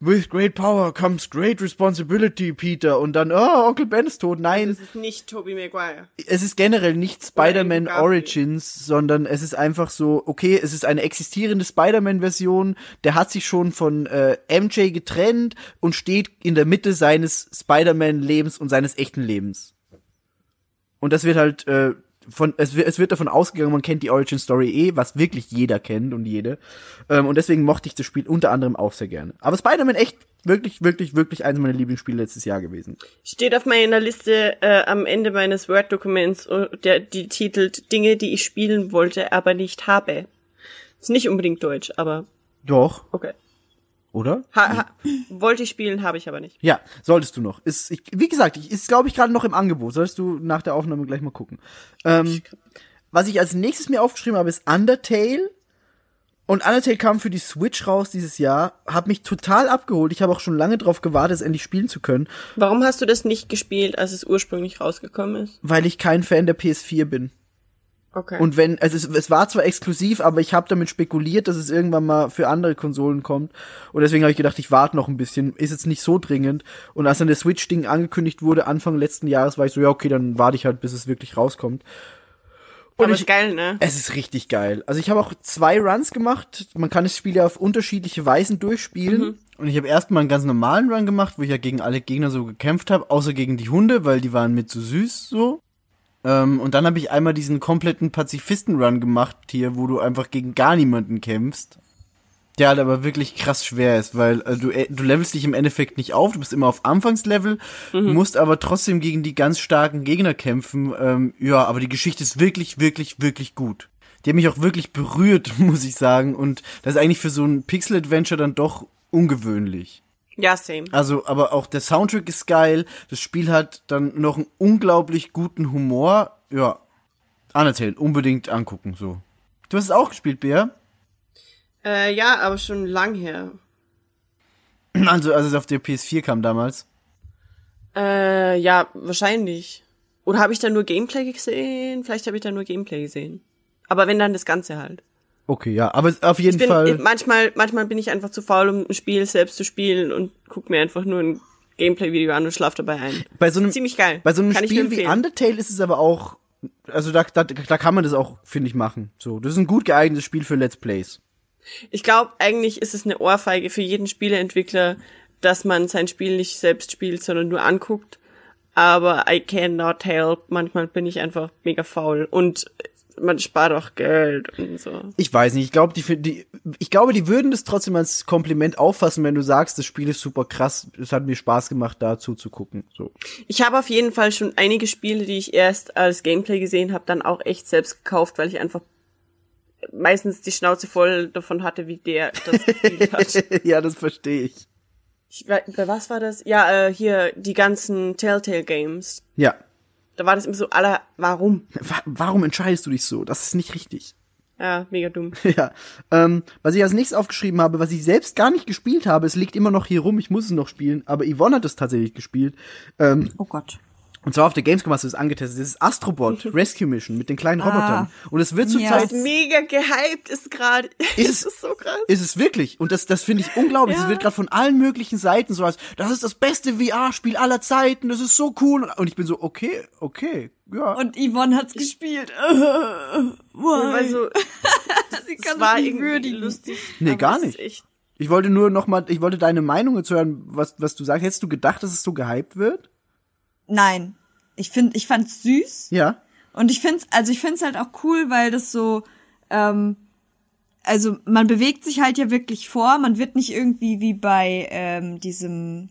With great power comes great responsibility, Peter. Und dann, oh, Onkel Ben ist tot. Nein. Es ist nicht Tobey Maguire. Es ist generell nicht Spider-Man Origins, sondern es ist einfach so, okay, es ist eine existierende Spider-Man-Version. Der hat sich schon von MJ getrennt und steht in der Mitte seines Spider-Man-Lebens und seines echten Lebens. Und das wird halt es wird davon ausgegangen, man kennt die Origin-Story was wirklich jeder kennt und jede. Und deswegen mochte ich das Spiel unter anderem auch sehr gerne. Aber Spider-Man echt wirklich, wirklich, wirklich eines meiner Lieblingsspiele letztes Jahr gewesen. Steht auf meiner Liste am Ende meines Word-Dokuments, die titelt Dinge, die ich spielen wollte, aber nicht habe. Ist nicht unbedingt deutsch, aber... Doch. Okay. Oder? Wollte ich spielen, habe ich aber nicht. Ja, solltest du noch. Ist, glaube ich, gerade noch im Angebot. Solltest du nach der Aufnahme gleich mal gucken. Was ich als nächstes mir aufgeschrieben habe, ist Undertale. Und Undertale kam für die Switch raus dieses Jahr. Hat mich total abgeholt. Ich habe auch schon lange drauf gewartet, es endlich spielen zu können. Warum hast du das nicht gespielt, als es ursprünglich rausgekommen ist? Weil ich kein Fan der PS4 bin. Okay. Und es war zwar exklusiv, aber ich habe damit spekuliert, dass es irgendwann mal für andere Konsolen kommt. Und deswegen habe ich gedacht, ich warte noch ein bisschen. Ist jetzt nicht so dringend. Und als dann der Switch-Ding angekündigt wurde, Anfang letzten Jahres, war ich so, ja, okay, dann warte ich halt, bis es wirklich rauskommt. Und aber ist geil, ne? Es ist richtig geil. Also ich habe auch 2 Runs gemacht. Man kann das Spiel ja auf unterschiedliche Weisen durchspielen. Mhm. Und ich habe erstmal einen ganz normalen Run gemacht, wo ich ja gegen alle Gegner so gekämpft habe, außer gegen die Hunde, weil die waren mir zu süß so. Und dann habe ich einmal diesen kompletten Pazifisten-Run gemacht hier, wo du einfach gegen gar niemanden kämpfst. Der halt aber wirklich krass schwer ist, weil du levelst dich im Endeffekt nicht auf, du bist immer auf Anfangslevel, musst aber trotzdem gegen die ganz starken Gegner kämpfen. Ja, aber die Geschichte ist wirklich, wirklich, wirklich gut. Die hat mich auch wirklich berührt, muss ich sagen. Und das ist eigentlich für so ein Pixel-Adventure dann doch ungewöhnlich. Ja, same. Also, aber auch der Soundtrack ist geil, das Spiel hat dann noch einen unglaublich guten Humor. Ja, Undertale, unbedingt angucken, so. Du hast es auch gespielt, Bea? Ja, aber schon lang her. Also, als es auf der PS4 kam damals? Ja, wahrscheinlich. Oder habe ich da nur Gameplay gesehen? Vielleicht habe ich da nur Gameplay gesehen. Aber wenn, dann das Ganze halt. Okay, ja, aber auf jeden Fall... Manchmal bin ich einfach zu faul, um ein Spiel selbst zu spielen und guck mir einfach nur ein Gameplay-Video an und schlaf dabei ein. Ziemlich geil. Bei so einem Spiel wie Undertale ist es aber auch... Also da kann man das auch, finde ich, machen. So, das ist ein gut geeignetes Spiel für Let's Plays. Ich glaube, eigentlich ist es eine Ohrfeige für jeden Spieleentwickler, dass man sein Spiel nicht selbst spielt, sondern nur anguckt. Aber I cannot help. Manchmal bin ich einfach mega faul und... Man spart auch Geld und so. Ich weiß nicht, ich glaube, die würden das trotzdem als Kompliment auffassen, wenn du sagst, das Spiel ist super krass, es hat mir Spaß gemacht, da zuzugucken. So. Ich habe auf jeden Fall schon einige Spiele, die ich erst als Gameplay gesehen habe, dann auch echt selbst gekauft, weil ich einfach meistens die Schnauze voll davon hatte, wie der das gespielt hat. Ja, das verstehe ich. Was war das? Ja, hier, die ganzen Telltale-Games. Ja. Da war das immer so, Alter, warum? Warum entscheidest du dich so? Das ist nicht richtig. Ja, mega dumm. Ja. Was ich als nächstes aufgeschrieben habe, was ich selbst gar nicht gespielt habe, es liegt immer noch hier rum, ich muss es noch spielen, aber Yvonne hat es tatsächlich gespielt. Oh Gott. Und zwar auf der Gamescom hast du es angetestet. Das ist Astrobot Rescue Mission mit den kleinen Robotern. Und es wird zurzeit... mega gehypt ist gerade. Ist es so krass? Ist es wirklich. Und das finde ich unglaublich. Ja. Es wird gerade von allen möglichen Seiten so als, das ist das beste VR-Spiel aller Zeiten. Das ist so cool. Und ich bin so, okay, ja. Und Yvonne hat's gespielt. Also, sie kann das nicht irgendwie lustig. Nee, gar nicht. Ich wollte nur ich wollte deine Meinung jetzt hören, was du sagst. Hättest du gedacht, dass es so gehypt wird? Nein. Ich fand's süß. Ja. Und ich find's halt auch cool, weil das so, also man bewegt sich halt ja wirklich vor, man wird nicht irgendwie wie bei diesem,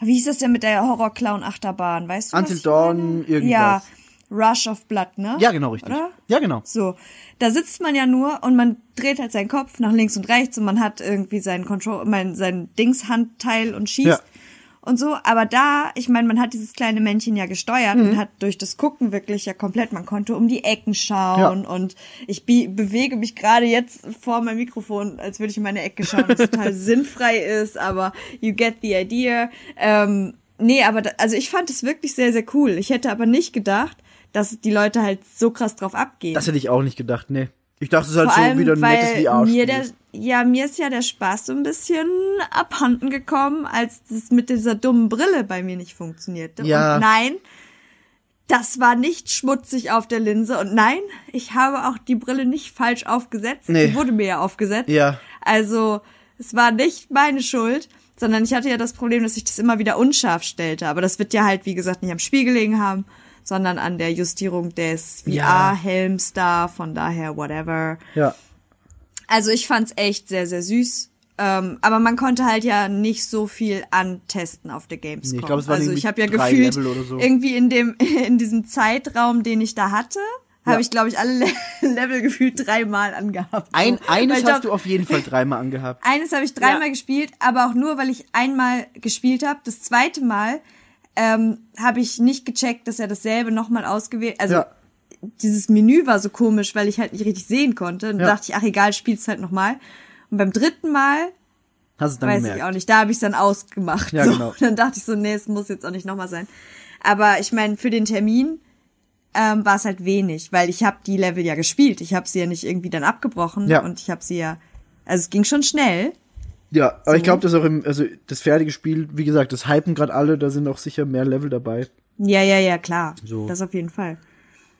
wie hieß das denn mit der Horror-Clown-Achterbahn, weißt du? Until Dawn, irgendwas. Ja, Rush of Blood, ne? Ja, genau, richtig. Oder? Ja, genau. So, da sitzt man ja nur und man dreht halt seinen Kopf nach links und rechts und man hat irgendwie sein Dings-Handteil und schießt. Ja. Und so, aber da, ich meine, man hat dieses kleine Männchen ja gesteuert und hat durch das Gucken wirklich ja komplett, man konnte um die Ecken schauen und ich bewege mich gerade jetzt vor meinem Mikrofon, als würde ich in meine Ecke schauen, was total sinnfrei ist, aber you get the idea. Also ich fand es wirklich sehr, sehr cool. Ich hätte aber nicht gedacht, dass die Leute halt so krass drauf abgehen. Das hätte ich auch nicht gedacht, nee. Ich dachte, es ist halt vor allem, so wieder ein nettes VR-Spiel. Mir ist ja der Spaß so ein bisschen abhanden gekommen, als das mit dieser dummen Brille bei mir nicht funktionierte. Ja. Und nein, das war nicht schmutzig auf der Linse. Und nein, ich habe auch die Brille nicht falsch aufgesetzt. Nee. Die wurde mir ja aufgesetzt. Ja. Also, es war nicht meine Schuld, sondern ich hatte ja das Problem, dass ich das immer wieder unscharf stellte. Aber das wird ja halt, wie gesagt, nicht am Spiel gelegen haben, sondern an der Justierung des VR-Helms da, von daher whatever. Ja. Also ich fand's echt sehr, sehr süß. Aber man konnte halt ja nicht so viel antesten auf der Gamescom. Nee, ich glaub, es waren also ich habe ja gefühlt Level oder so. Irgendwie in diesem Zeitraum, den ich da hatte, habe ich, glaube ich, alle Level gefühlt dreimal angehabt. So. Eines hast du auf jeden Fall dreimal angehabt. Eines habe ich dreimal gespielt, aber auch nur, weil ich einmal gespielt habe. Das zweite Mal habe ich nicht gecheckt, dass er dasselbe nochmal ausgewählt. Also dieses Menü war so komisch, weil ich halt nicht richtig sehen konnte. Und dachte ich, ach egal, spiel's halt nochmal. Und beim dritten Mal, weiß ich auch nicht, da habe ich es dann ausgemacht. Ja, so. Genau. Und dann dachte ich so, nee, es muss jetzt auch nicht nochmal sein. Aber ich meine, für den Termin war es halt wenig, weil ich habe die Level ja gespielt. Ich habe sie ja nicht irgendwie dann abgebrochen. Ja. Und ich habe sie ja, also es ging schon schnell. Ja, aber ich glaube, dass auch das fertige Spiel, wie gesagt, das hypen gerade alle, da sind auch sicher mehr Level dabei. Ja, klar. So. Das auf jeden Fall.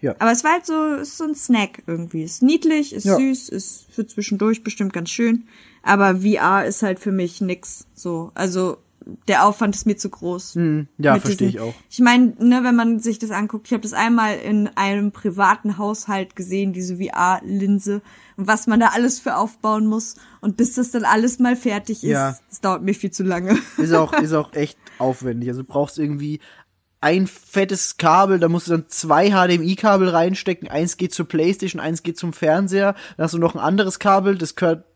Ja. Aber es war halt so, ist so ein Snack irgendwie. Ist niedlich, ist süß, ist für zwischendurch bestimmt ganz schön. Aber VR ist halt für mich nix so. Also der Aufwand ist mir zu groß. Ja, verstehe ich auch. Ich meine, ne, wenn man sich das anguckt, ich habe das einmal in einem privaten Haushalt gesehen, diese VR-Linse und was man da alles für aufbauen muss und bis das dann alles mal fertig ist, das dauert mir viel zu lange. Ist auch echt aufwendig. Also du brauchst irgendwie ein fettes Kabel, da musst du dann 2 HDMI-Kabel reinstecken, eins geht zur Playstation, eins geht zum Fernseher, dann hast du noch ein anderes Kabel, das kommt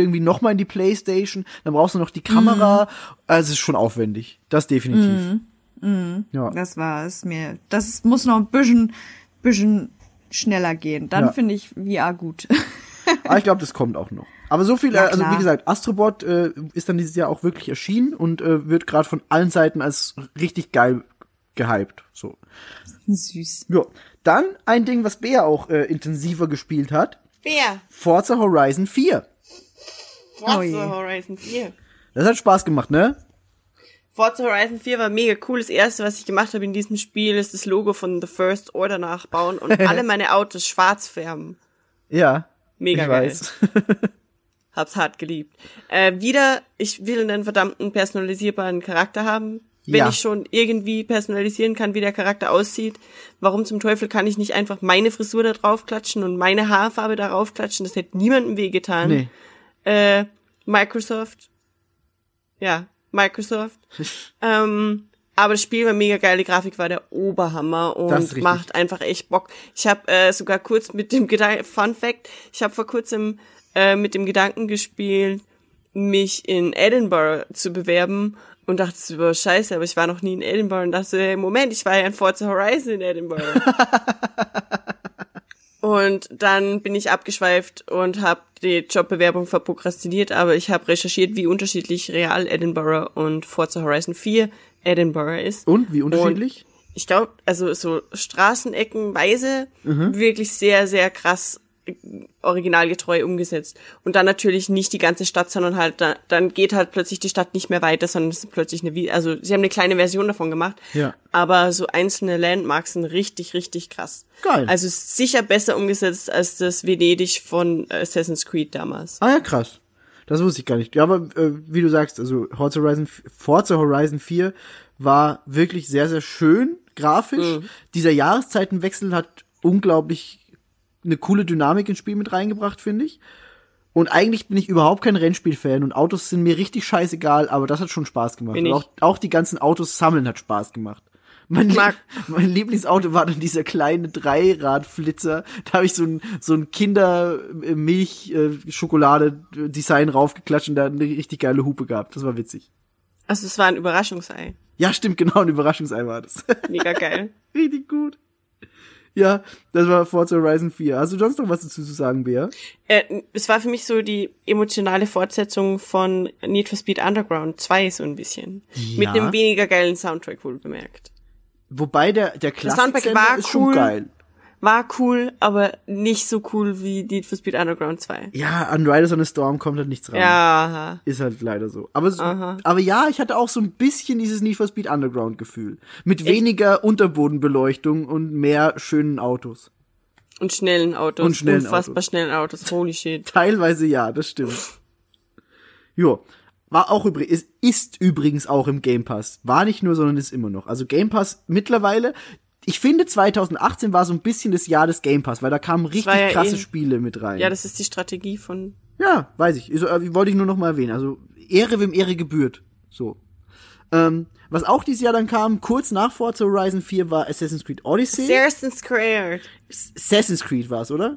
irgendwie nochmal in die Playstation, dann brauchst du noch die Kamera, also es ist schon aufwendig, das definitiv. Ja. Das war es mir, das muss noch ein bisschen schneller gehen, dann finde ich VR gut. Aber ich glaube, das kommt auch noch. Aber so viel, also wie gesagt, Astrobot ist dann dieses Jahr auch wirklich erschienen und wird gerade von allen Seiten als richtig geil gehypt. So. Süß. Ja. Dann ein Ding, was Bea auch intensiver gespielt hat. Bea. Forza Horizon 4. Horizon 4. Das hat Spaß gemacht, ne? Forza Horizon 4 war mega cool. Das erste, was ich gemacht habe in diesem Spiel, ist das Logo von The First Order nachbauen und alle meine Autos schwarz färben. Ja. Mega ich geil. Weiß. Hab's hart geliebt. Ich will einen verdammten personalisierbaren Charakter haben. Wenn ich schon irgendwie personalisieren kann, wie der Charakter aussieht, warum zum Teufel kann ich nicht einfach meine Frisur da draufklatschen und meine Haarfarbe da draufklatschen? Das hätte niemandem wehgetan. Nee. Microsoft. Aber das Spiel war mega geil, die Grafik war der Oberhammer und macht einfach echt Bock. Ich habe sogar kurz mit dem Gedanken, Fun Fact, ich habe vor kurzem mit dem Gedanken gespielt, mich in Edinburgh zu bewerben und dachte so, scheiße, aber ich war noch nie in Edinburgh und dachte so, hey, Moment, ich war ja in Forza Horizon in Edinburgh. Und dann bin ich abgeschweift und habe die Jobbewerbung verprokrastiniert, aber ich habe recherchiert, wie unterschiedlich real Edinburgh und Forza Horizon 4 Edinburgh ist. Und wie unterschiedlich? Und ich glaube, also so straßeneckenweise wirklich sehr, sehr krass originalgetreu umgesetzt. Und dann natürlich nicht die ganze Stadt, sondern halt, dann geht halt plötzlich die Stadt nicht mehr weiter, sondern es ist plötzlich also sie haben eine kleine Version davon gemacht. Ja. Aber so einzelne Landmarks sind richtig, richtig krass. Geil. Also sicher besser umgesetzt als das Venedig von Assassin's Creed damals. Ah ja, krass. Das wusste ich gar nicht. Ja, aber wie du sagst, also Forza Horizon 4 war wirklich sehr, sehr schön grafisch. Dieser Jahreszeitenwechsel hat unglaublich eine coole Dynamik ins Spiel mit reingebracht, finde ich. Und eigentlich bin ich überhaupt kein Rennspiel-Fan und Autos sind mir richtig scheißegal, aber das hat schon Spaß gemacht. Und auch die ganzen Autos sammeln hat Spaß gemacht. Mein Lieblingsauto war dann dieser kleine Dreiradflitzer. Da habe ich so ein Kindermilch-Schokolade-Design raufgeklatscht und da eine richtig geile Hupe gehabt. Das war witzig. Also es war ein Überraschungsei. Ja, stimmt, genau, ein Überraschungsei war das. Mega geil. Richtig gut. Ja, das war Forza Horizon 4. Hast du sonst noch was dazu zu sagen, Bea? Es war für mich so die emotionale Fortsetzung von Need for Speed Underground 2 so ein bisschen. Ja. Mit einem weniger geilen Soundtrack, wohl bemerkt. Wobei der Klassik-Sender ist cool, schon geil. war cool, aber nicht so cool wie Need for Speed Underground 2. Ja, an Riders on a Storm kommt halt nichts ran. Ja. Ist halt leider so. Aber ja, ich hatte auch so ein bisschen dieses Need for Speed Underground-Gefühl. Mit weniger Unterbodenbeleuchtung und mehr schönen Autos. Und schnellen Autos. Unfassbar schnellen Autos. Holy shit. Teilweise ja, das stimmt. Jo. War auch übrigens, es ist übrigens auch im Game Pass. War nicht nur, sondern ist immer noch. Also Game Pass mittlerweile, ich finde 2018 war so ein bisschen das Jahr des Game Pass, weil da kamen richtig krasse Spiele mit rein. Ja, das ist die Strategie von... Ja, weiß ich. Also, wollte ich nur noch mal erwähnen. Also Ehre, wem Ehre gebührt. So. Was auch dieses Jahr dann kam, kurz nach Forza Horizon 4, war Assassin's Creed Odyssey. Assassin's Creed war's, oder?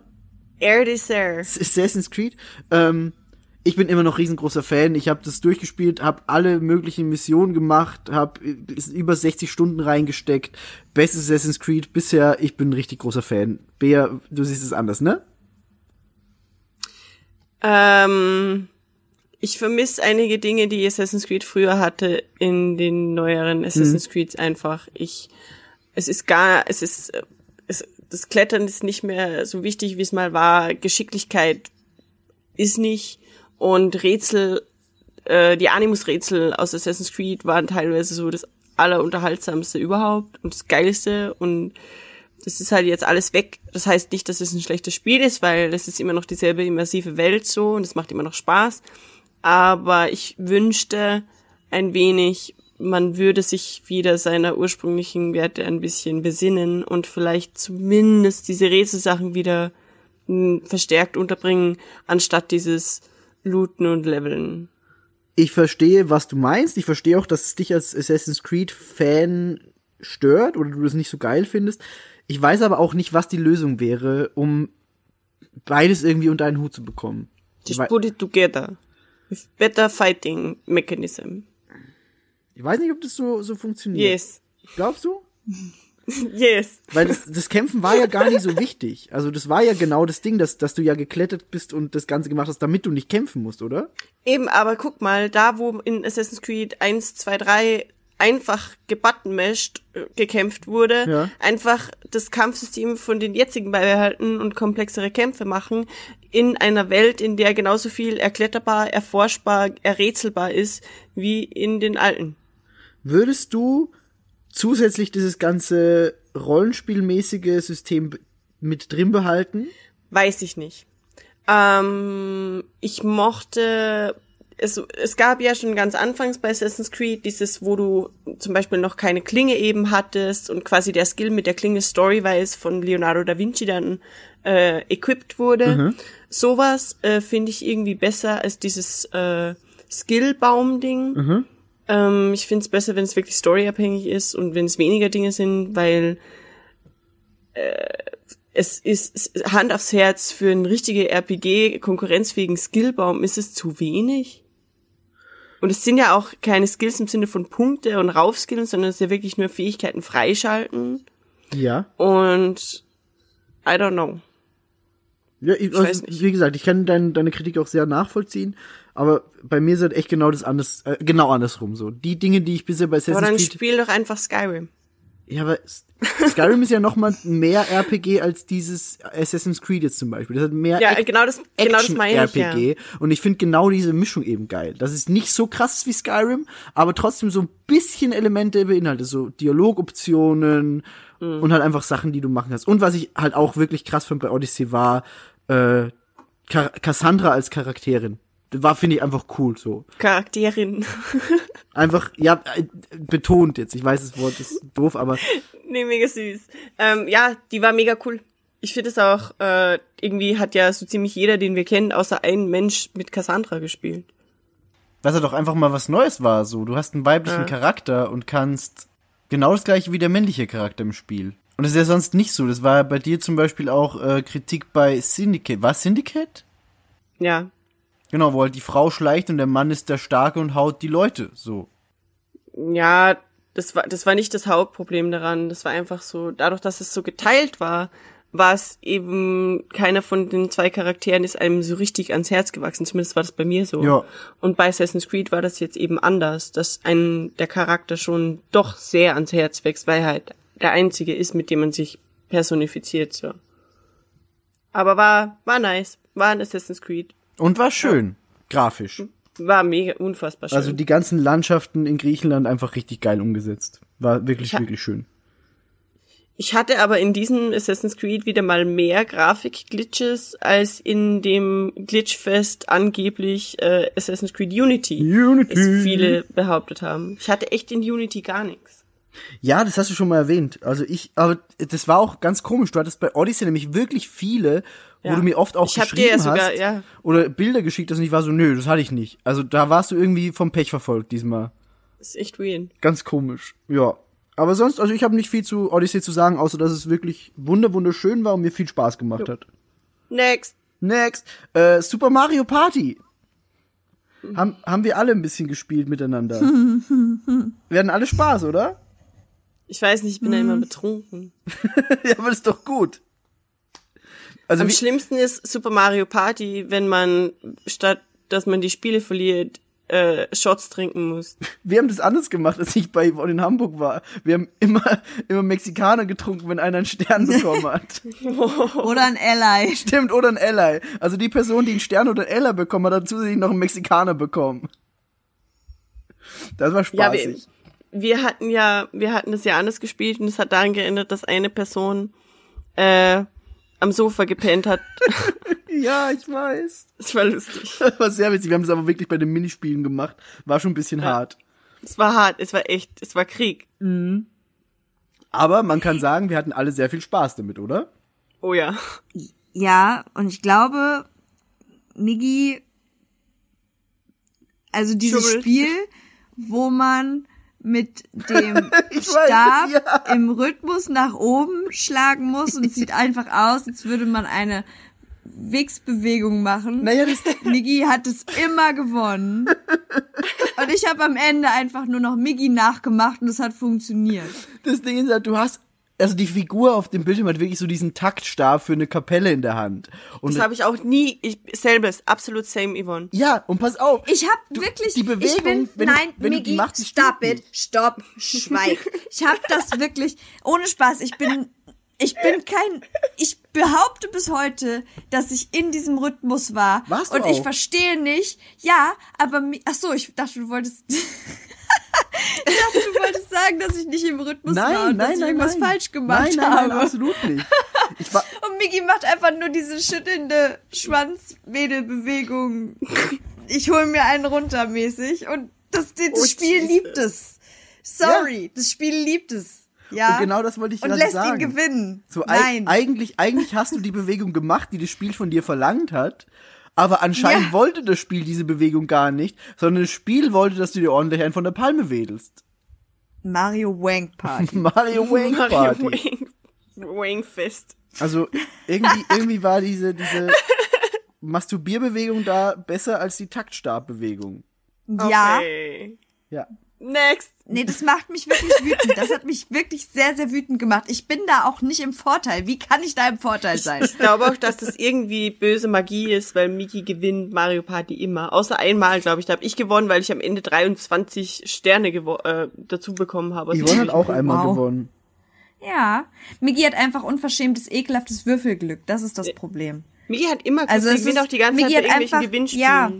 Assassin's Creed. Ich bin immer noch riesengroßer Fan. Ich habe das durchgespielt, habe alle möglichen Missionen gemacht, habe über 60 Stunden reingesteckt. Bestes Assassin's Creed bisher. Ich bin ein richtig großer Fan. Bea, du siehst es anders, ne? Ich vermisse einige Dinge, die Assassin's Creed früher hatte, in den neueren Assassin's Creeds einfach. Das Klettern ist nicht mehr so wichtig, wie es mal war. Geschicklichkeit ist nicht. Und Rätsel, die Animus-Rätsel aus Assassin's Creed waren teilweise so das allerunterhaltsamste überhaupt und das geilste, und das ist halt jetzt alles weg. Das heißt nicht, dass es ein schlechtes Spiel ist, weil es ist immer noch dieselbe immersive Welt so und es macht immer noch Spaß, aber ich wünschte ein wenig, man würde sich wieder seiner ursprünglichen Werte ein bisschen besinnen und vielleicht zumindest diese Rätselsachen wieder verstärkt unterbringen, anstatt dieses Looten und Leveln. Ich verstehe, was du meinst. Ich verstehe auch, dass es dich als Assassin's Creed-Fan stört oder du das nicht so geil findest. Ich weiß aber auch nicht, was die Lösung wäre, um beides irgendwie unter einen Hut zu bekommen. Just put it together. With better fighting mechanism. Ich weiß nicht, ob das so funktioniert. Yes. Glaubst du? Yes. Weil das Kämpfen war ja gar nicht so wichtig. Also das war ja genau das Ding, dass du ja geklettert bist und das Ganze gemacht hast, damit du nicht kämpfen musst, oder? Eben, aber guck mal, da wo in Assassin's Creed 1, 2, 3 einfach gebuttonmashed gekämpft wurde, einfach das Kampfsystem von den jetzigen beibehalten und komplexere Kämpfe machen, in einer Welt, in der genauso viel erkletterbar, erforschbar, errätselbar ist, wie in den alten. Würdest du zusätzlich dieses ganze rollenspielmäßige System mit drin behalten? Weiß ich nicht. Ich mochte... Es gab ja schon ganz anfangs bei Assassin's Creed dieses, wo du zum Beispiel noch keine Klinge eben hattest und quasi der Skill mit der Klinge storyweise von Leonardo da Vinci dann equipped wurde. Mhm. Sowas finde ich irgendwie besser als dieses Skillbaum-Ding. Mhm. Ich finde es besser, wenn es wirklich storyabhängig ist und wenn es weniger Dinge sind, weil es ist Hand aufs Herz, für einen richtigen RPG konkurrenzfähigen Skillbaum ist es zu wenig. Und es sind ja auch keine Skills im Sinne von Punkte und Raufskillen, sondern es ist ja wirklich nur Fähigkeiten freischalten. Ja. Und I don't know. Ja, ich weiß nicht. Wie gesagt, ich kann deine Kritik auch sehr nachvollziehen, aber bei mir ist halt echt genau das andersrum so. Die Dinge, die ich bisher bei Assassin's Creed... Aber dann spiel doch einfach Skyrim. Ja, aber Skyrim ist ja noch mal mehr RPG als dieses Assassin's Creed jetzt zum Beispiel. Das hat mehr Action-RPG meine ich, ja. Und ich finde genau diese Mischung eben geil. Das ist nicht so krass wie Skyrim, aber trotzdem so ein bisschen Elemente beinhaltet, so Dialogoptionen und halt einfach Sachen, die du machen kannst. Und was ich halt auch wirklich krass fand bei Odyssey war Cassandra als Charakterin. War, finde ich, einfach cool so. Charakterin. Einfach, ja, betont jetzt. Ich weiß, das Wort ist doof, aber... Nee, mega süß. Ja, die war mega cool. Ich finde es auch, irgendwie hat ja so ziemlich jeder, den wir kennen, außer ein Mensch mit Cassandra gespielt. Was ja doch einfach mal was Neues war, so. Du hast einen weiblichen Charakter und kannst genau das gleiche wie der männliche Charakter im Spiel. Und das ist ja sonst nicht so. Das war bei dir zum Beispiel auch Kritik bei Syndicate. War es Syndicate? Ja. Genau, wo halt die Frau schleicht und der Mann ist der Starke und haut die Leute, so. Ja, das war nicht das Hauptproblem daran. Das war einfach so, dadurch, dass es so geteilt war, war es eben, keiner von den zwei Charakteren ist einem so richtig ans Herz gewachsen. Zumindest war das bei mir so. Ja. Und bei Assassin's Creed war das jetzt eben anders, dass einem der Charakter schon doch sehr ans Herz wächst, weil halt der Einzige ist, mit dem man sich personifiziert. Ja. Aber war nice. War ein Assassin's Creed. Und war schön. Ja. Grafisch. War mega, unfassbar schön. Also die ganzen Landschaften in Griechenland einfach richtig geil umgesetzt. War wirklich, wirklich schön. Ich hatte aber in diesem Assassin's Creed wieder mal mehr Grafik-Glitches als in dem Glitchfest angeblich Assassin's Creed Unity, das viele behauptet haben. Ich hatte echt in Unity gar nichts. Ja, das hast du schon mal erwähnt. Also aber das war auch ganz komisch. Du hattest bei Odyssey nämlich wirklich viele, wo du mir oft auch geschrieben hast oder Bilder geschickt hast und ich war so, nö, das hatte ich nicht. Also da warst du irgendwie vom Pech verfolgt diesmal. Das ist echt weird. Ganz komisch, ja. Aber sonst, also ich habe nicht viel zu Odyssey zu sagen, außer dass es wirklich wunderschön war und mir viel Spaß gemacht hat. Next. Super Mario Party. Haben wir alle ein bisschen gespielt miteinander. Wir hatten alle Spaß, oder? Ich weiß nicht, ich bin ja immer betrunken. Ja, aber das ist doch gut. Also am schlimmsten ist Super Mario Party, wenn man, statt dass man die Spiele verliert, Shots trinken muss. Wir haben das anders gemacht, als ich bei Yvonne in Hamburg war. Wir haben immer Mexikaner getrunken, wenn einer einen Stern bekommen hat. Oder ein Ally. Stimmt, oder ein Ally. Also die Person, die einen Stern oder einen Ally bekommen hat, hat zusätzlich noch einen Mexikaner bekommen. Das war spaßig. Ja, wir hatten das ja anders gespielt und es hat daran geändert, dass eine Person am Sofa gepennt hat. Ja, ich weiß. Das war lustig. Das war sehr witzig. Wir haben es aber wirklich bei den Minispielen gemacht. War schon ein bisschen hart. Es war hart. Es war echt. Es war Krieg. Mhm. Aber man kann sagen, wir hatten alle sehr viel Spaß damit, oder? Oh ja. Ja, und ich glaube, Miggi, also dieses Spiel, wo man mit dem Stab im Rhythmus nach oben schlagen muss und es sieht einfach aus, als würde man eine Wichsbewegung machen. Naja, Miggi hat es immer gewonnen. Und ich habe am Ende einfach nur noch Miggi nachgemacht und es hat funktioniert. Das Ding ist halt, du hast, also die Figur auf dem Bildschirm hat wirklich so diesen Taktstab für eine Kapelle in der Hand. Und das habe ich auch nie, selbes, absolut same Yvonne. Ja, und pass auf. Ich habe wirklich, die Bewegung, ich bin, wenn Miggi, machst, stop it, stopp, schweig. Ich habe das wirklich, ohne Spaß, ich behaupte bis heute, dass ich in diesem Rhythmus war. Warst du und auch? Ich verstehe nicht. Ja, aber ich dachte, du wolltest sagen, dass ich nicht im Rhythmos war und dass ich irgendwas falsch gemacht habe. Nein, absolut nicht. Und Miggi macht einfach nur diese schüttelnde Schwanzwedelbewegung. Ich hol mir einen runter mäßig und das Spiel liebt es. Sorry, ja. Das Spiel liebt es. Ja. Und genau das wollte ich gerade sagen. Und lässt ihn gewinnen. So, nein. Eigentlich hast du die Bewegung gemacht, die das Spiel von dir verlangt hat. Aber anscheinend wollte das Spiel diese Bewegung gar nicht, sondern das Spiel wollte, dass du dir ordentlich einen von der Palme wedelst. Mario Wank Party. Mario Wank Party. Wank Fest. Also, irgendwie war diese Masturbierbewegung da besser als die Taktstabbewegung. Ja. Okay. Ja. Next. Nee, das macht mich wirklich wütend. Das hat mich wirklich sehr, sehr wütend gemacht. Ich bin da auch nicht im Vorteil. Wie kann ich da im Vorteil sein? Ich glaube auch, dass das irgendwie böse Magie ist, weil Miggi gewinnt Mario Party immer. Außer einmal, glaube ich, da habe ich gewonnen, weil ich am Ende 23 Sterne dazu bekommen habe. Also Yvonne hat auch einmal gewonnen. Ja, Miggi hat einfach unverschämtes, ekelhaftes Würfelglück. Das ist das Problem. Miggi hat immer Glück. Also ich bin auch die ganze Zeit bei irgendwelchen Gewinnspielen. Ja.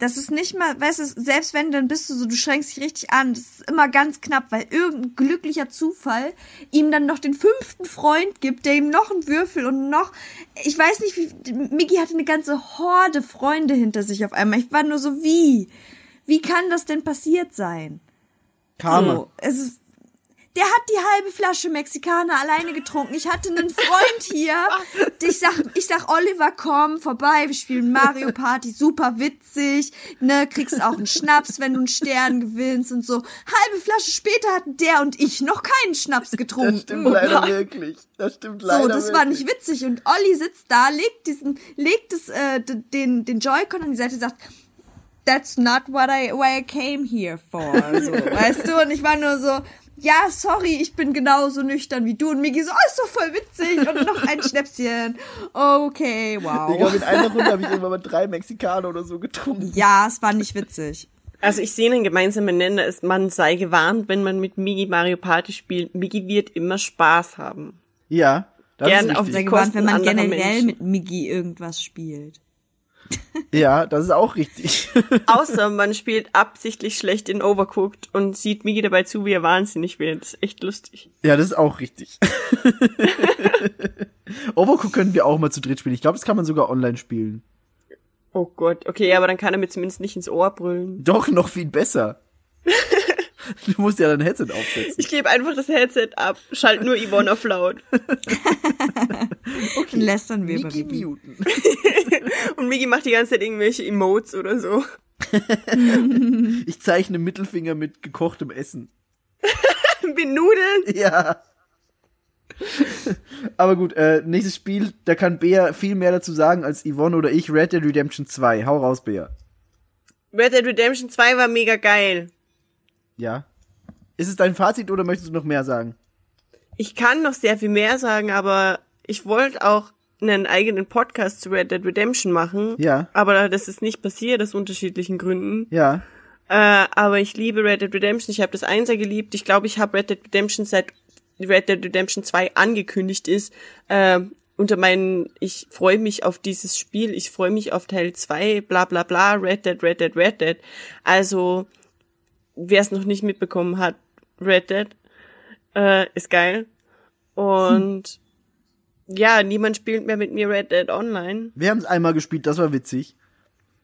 Das ist nicht mal, weißt du, selbst wenn, dann bist du so, du schränkst dich richtig an. Das ist immer ganz knapp, weil irgendein glücklicher Zufall ihm dann noch den 5. Freund gibt, der ihm noch einen Würfel und noch, ich weiß nicht, wie, Miggi hatte eine ganze Horde Freunde hinter sich auf einmal. Ich war nur so, wie kann das denn passiert sein? Karma. So, der hat die halbe Flasche Mexikaner alleine getrunken. Ich hatte einen Freund hier. Ich sag, Oliver, komm vorbei. Wir spielen Mario Party. Super witzig. Ne, kriegst auch einen Schnaps, wenn du einen Stern gewinnst und so. Halbe Flasche später hatten der und ich noch keinen Schnaps getrunken. Das stimmt leider wirklich. Das stimmt leider wirklich. So, das war nicht witzig. Und Olli sitzt da, legt den Joy-Con an die Seite und sagt, that's not why I came here for. So, weißt du? Und ich war nur so, ja, sorry, ich bin genauso nüchtern wie du. Und Miggi so, oh, ist doch voll witzig. Und noch ein Schnäpschen. Okay, wow. Ich glaube, in einer Runde habe ich irgendwann mal 3 Mexikaner oder so getrunken. Ja, es war nicht witzig. Also ich sehe einen gemeinsamen Nenner, ist, man sei gewarnt, wenn man mit Miggi Mario Party spielt. Miggi wird immer Spaß haben. Ja. gern auf der Gewand, wenn man generell mit Miggi irgendwas spielt. Ja, das ist auch richtig. Außer man spielt absichtlich schlecht in Overcooked und sieht Miggi dabei zu, wie er wahnsinnig wird. Das ist echt lustig. Ja, das ist auch richtig. Overcooked können wir auch mal zu dritt spielen. Ich glaube, das kann man sogar online spielen. Oh Gott, okay, aber dann kann er mir zumindest nicht ins Ohr brüllen. Doch, noch viel besser. Du musst ja dein Headset aufsetzen. Ich gebe einfach das Headset ab, schalt nur Yvonne auf laut. Okay. Lästern wir Miggi muten. Und Miggi macht die ganze Zeit irgendwelche Emotes oder so. Ich zeichne Mittelfinger mit gekochtem Essen. Mit Nudeln? Ja. Aber gut, nächstes Spiel, da kann Bea viel mehr dazu sagen als Yvonne oder ich. Red Dead Redemption 2. Hau raus, Bea. Red Dead Redemption 2 war mega geil. Ja. Ist es dein Fazit oder möchtest du noch mehr sagen? Ich kann noch sehr viel mehr sagen, aber ich wollte auch einen eigenen Podcast zu Red Dead Redemption machen. Ja. Aber das ist nicht passiert aus unterschiedlichen Gründen. Ja. Aber ich liebe Red Dead Redemption. Ich habe das 1er geliebt. Ich glaube, ich habe Red Dead Redemption seit Red Dead Redemption 2 angekündigt ist, unter meinen, ich freue mich auf dieses Spiel, ich freue mich auf Teil 2, bla bla bla, Red Dead, Red Dead, Red Dead. Also, wer es noch nicht mitbekommen hat, Red Dead ist geil. Und ja, niemand spielt mehr mit mir Red Dead Online. Wir haben es einmal gespielt, das war witzig.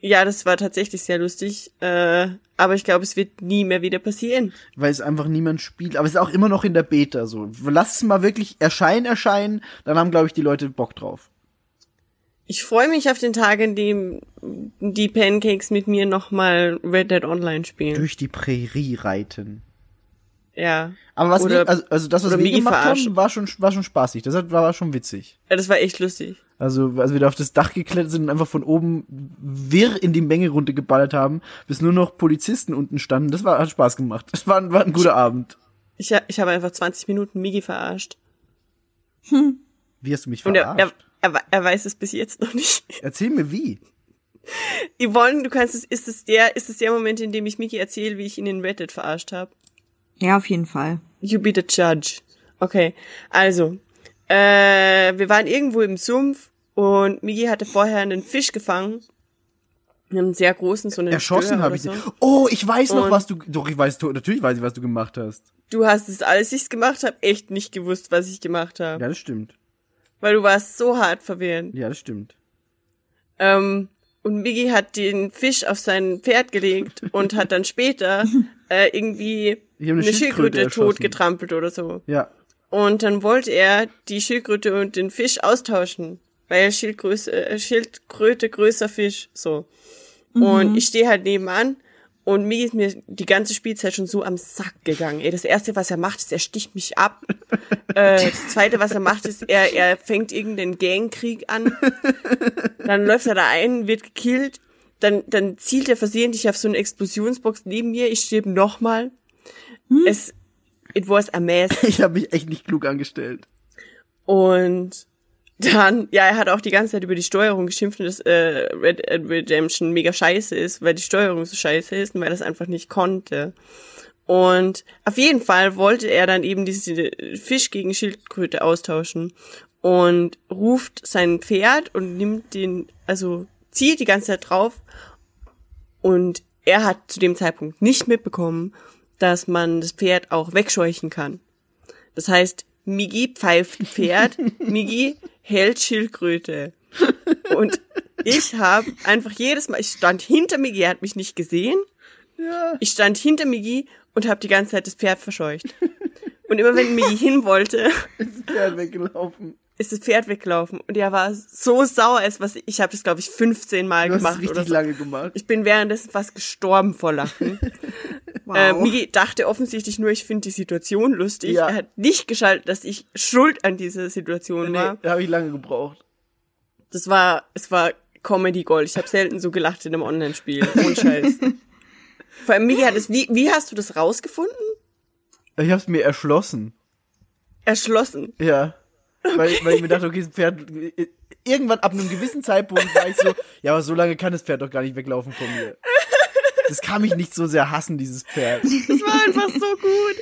Ja, das war tatsächlich sehr lustig, aber ich glaube, es wird nie mehr wieder passieren. Weil es einfach niemand spielt, aber es ist auch immer noch in der Beta so. Lass es mal wirklich erscheinen, dann haben, glaube ich, die Leute Bock drauf. Ich freue mich auf den Tag, in dem die Pancakes mit mir nochmal Red Dead Online spielen. Durch die Prärie reiten. Ja. Aber was oder, wir, also das, was wir gemacht haben, war schon spaßig, das war schon witzig. Ja, das war echt lustig. Also, als wir da auf das Dach geklettert sind und einfach von oben wirr in die Menge runtergeballert haben, bis nur noch Polizisten unten standen, hat Spaß gemacht. Das war ein guter Abend. Ich habe einfach 20 Minuten Miggi verarscht. Hm. Wie hast du mich verarscht? Und er weiß es bis jetzt noch nicht. Erzähl mir wie. Yvonne, ist es der Moment, in dem ich Miggi erzähle, wie ich ihn in Reddit verarscht habe? Ja, auf jeden Fall. You be the judge. Okay, also, wir waren irgendwo im Sumpf. Und Miggi hatte vorher einen Fisch gefangen. Einen sehr großen, so einen erschossen habe ich den. So. Oh, ich weiß noch, was du... Doch, natürlich weiß ich, was du gemacht hast. Du hast es alles, ich gemacht habe, echt nicht gewusst, was ich gemacht habe. Ja, das stimmt. Weil du warst so hart verwirrt. Ja, das stimmt. Und Miggi hat den Fisch auf sein Pferd gelegt und hat dann später irgendwie eine Schildkröte totgetrampelt oder so. Ja. Und dann wollte er die Schildkröte und den Fisch austauschen. Weil Schildkröte, größer Fisch, so. Mhm. Und ich stehe halt nebenan und Miggi ist mir die ganze Spielzeit schon so am Sack gegangen. Ey, das Erste, was er macht, ist, er sticht mich ab. Das Zweite, was er macht, ist, er fängt irgendeinen Gangkrieg an. Dann läuft er da ein, wird gekillt. Dann zielt er versehentlich auf so eine Explosionsbox neben mir. Ich stirb nochmal. Mhm. It was a mess. Ich habe mich echt nicht klug angestellt. Und... Dann, ja, er hat auch die ganze Zeit über die Steuerung geschimpft, dass Red Dead Redemption mega scheiße ist, weil die Steuerung so scheiße ist und weil er das einfach nicht konnte. Und auf jeden Fall wollte er dann eben diese Fisch gegen Schildkröte austauschen und ruft sein Pferd und zielt die ganze Zeit drauf. Und er hat zu dem Zeitpunkt nicht mitbekommen, dass man das Pferd auch wegscheuchen kann. Das heißt, Miggi pfeift Pferd, Miggi hält Schildkröte. Und ich habe einfach jedes Mal, ich stand hinter Miggi, er hat mich nicht gesehen. Ja. Ich stand hinter Miggi und habe die ganze Zeit das Pferd verscheucht. Und immer wenn Miggi hin wollte, ist das Pferd weggelaufen. Und er war so sauer, ich habe das, glaube ich, 15 Mal gemacht. Du hast es richtig lange gemacht. Ich bin währenddessen fast gestorben vor Lachen. Wow. Miggi dachte offensichtlich nur, ich finde die Situation lustig. Ja. Er hat nicht geschaltet, dass ich schuld an dieser Situation war. Da habe ich lange gebraucht. Es war Comedy Gold. Ich habe selten so gelacht in einem Online-Spiel. Ohne Scheiß. Vor allem Miggi hat es, wie hast du das rausgefunden? Ich hab's mir erschlossen. Erschlossen? Ja. Okay. Weil ich mir dachte, okay, das Pferd, irgendwann ab einem gewissen Zeitpunkt war ich so, ja, aber so lange kann das Pferd doch gar nicht weglaufen von mir. Das kann mich nicht so sehr hassen, dieses Pferd. Das war einfach so gut.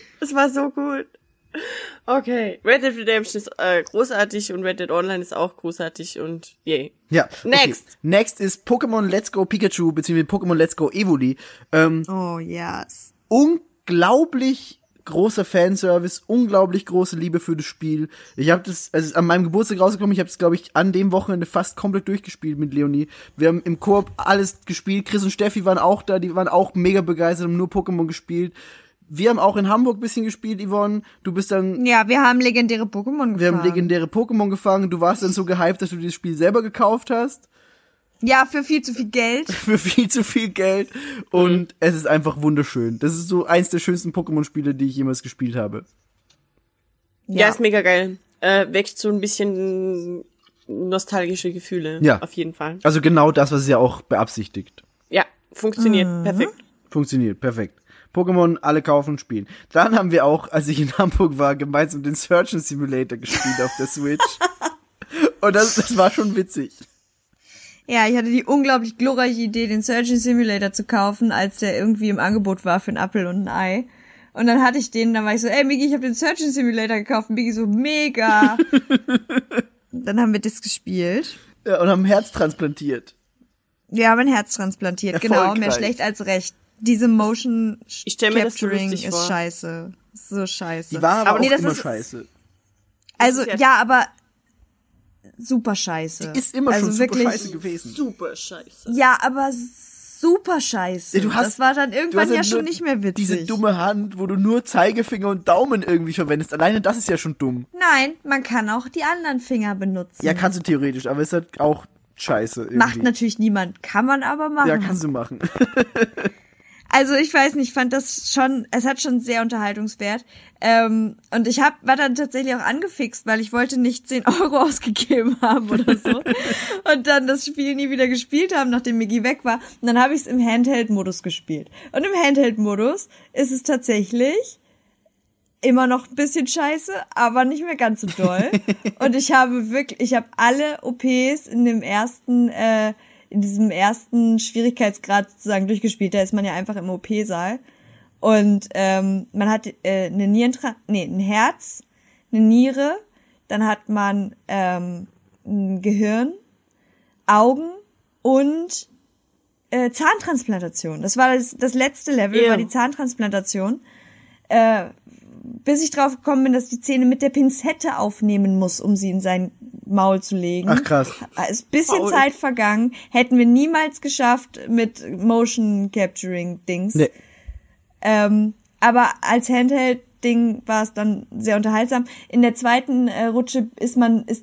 Okay, Red Dead Redemption ist großartig und Red Dead Online ist auch großartig und yay. Ja. Next. Okay. Next ist Pokémon Let's Go Pikachu bzw. Pokémon Let's Go Evoli. Oh, yes. Unglaublich großer Fanservice, unglaublich große Liebe für das Spiel. Ich habe das, also an meinem Geburtstag rausgekommen, ich habe es, glaube ich, an dem Wochenende fast komplett durchgespielt mit Leonie. Wir haben im Koop alles gespielt, Chris und Steffi waren auch da, die waren auch mega begeistert und nur Pokémon gespielt. Wir haben auch in Hamburg ein bisschen gespielt, Yvonne. Du bist dann... Ja, wir haben legendäre Pokémon gefangen. Du warst dann so gehypt, dass du dieses Spiel selber gekauft hast. Ja, für viel zu viel Geld. Und es ist einfach wunderschön. Das ist so eins der schönsten Pokémon-Spiele, die ich jemals gespielt habe. Ja, ja, ist mega geil. Weckt so ein bisschen nostalgische Gefühle. Ja. Auf jeden Fall. Also genau das, was es ja auch beabsichtigt. Ja, funktioniert. Perfekt. Pokémon, alle kaufen und spielen. Dann haben wir auch, als ich in Hamburg war, gemeinsam den Surgeon Simulator gespielt auf der Switch. Und das war schon witzig. Ja, ich hatte die unglaublich glorreiche Idee, den Surgeon Simulator zu kaufen, als der irgendwie im Angebot war für einen Apfel und ein Ei. Und dann hatte ich den, dann war ich so, ey Miggi, ich habe den Surgeon Simulator gekauft. Und Miggi so, mega. Dann haben wir das gespielt. Ja, und haben ein Herz transplantiert. Wir haben ein Herz transplantiert, genau. Mehr schlecht als recht. Diese Motion Capturing ist scheiße. So scheiße. Die war aber auch immer scheiße. Also, ja, aber super scheiße. Die ist immer schon super scheiße gewesen. Super scheiße. Ja, aber super scheiße. Das war dann irgendwann ja schon nicht mehr witzig. Diese dumme Hand, wo du nur Zeigefinger und Daumen irgendwie verwendest. Alleine das ist ja schon dumm. Nein, man kann auch die anderen Finger benutzen. Ja, kannst du theoretisch, aber es hat auch scheiße irgendwie. Macht natürlich niemand. Kann man aber machen. Ja, kannst du machen. Also ich weiß nicht, fand das schon, es hat schon sehr Unterhaltungswert. Und ich war dann tatsächlich auch angefixt, weil ich wollte nicht 10 Euro ausgegeben haben oder so. Und dann das Spiel nie wieder gespielt haben, nachdem Miggi weg war. Und dann habe ich es im Handheld-Modus gespielt. Und im Handheld-Modus ist es tatsächlich immer noch ein bisschen scheiße, aber nicht mehr ganz so doll. Und ich habe alle OPs in dem ersten... in diesem ersten Schwierigkeitsgrad sozusagen durchgespielt. Da ist man ja einfach im OP-Saal. Und man hat ein Herz, eine Niere, dann hat man ein Gehirn, Augen und Zahntransplantation. Das war das letzte Level, war die Zahntransplantation. Bis ich drauf gekommen bin, dass ich die Zähne mit der Pinzette aufnehmen muss, um sie in sein Maul zu legen. Ach krass. Ist ein bisschen Zeit vergangen. Hätten wir niemals geschafft mit Motion Capturing Dings. Nee. Aber als Handheld Ding war es dann sehr unterhaltsam. In der zweiten Rutsche ist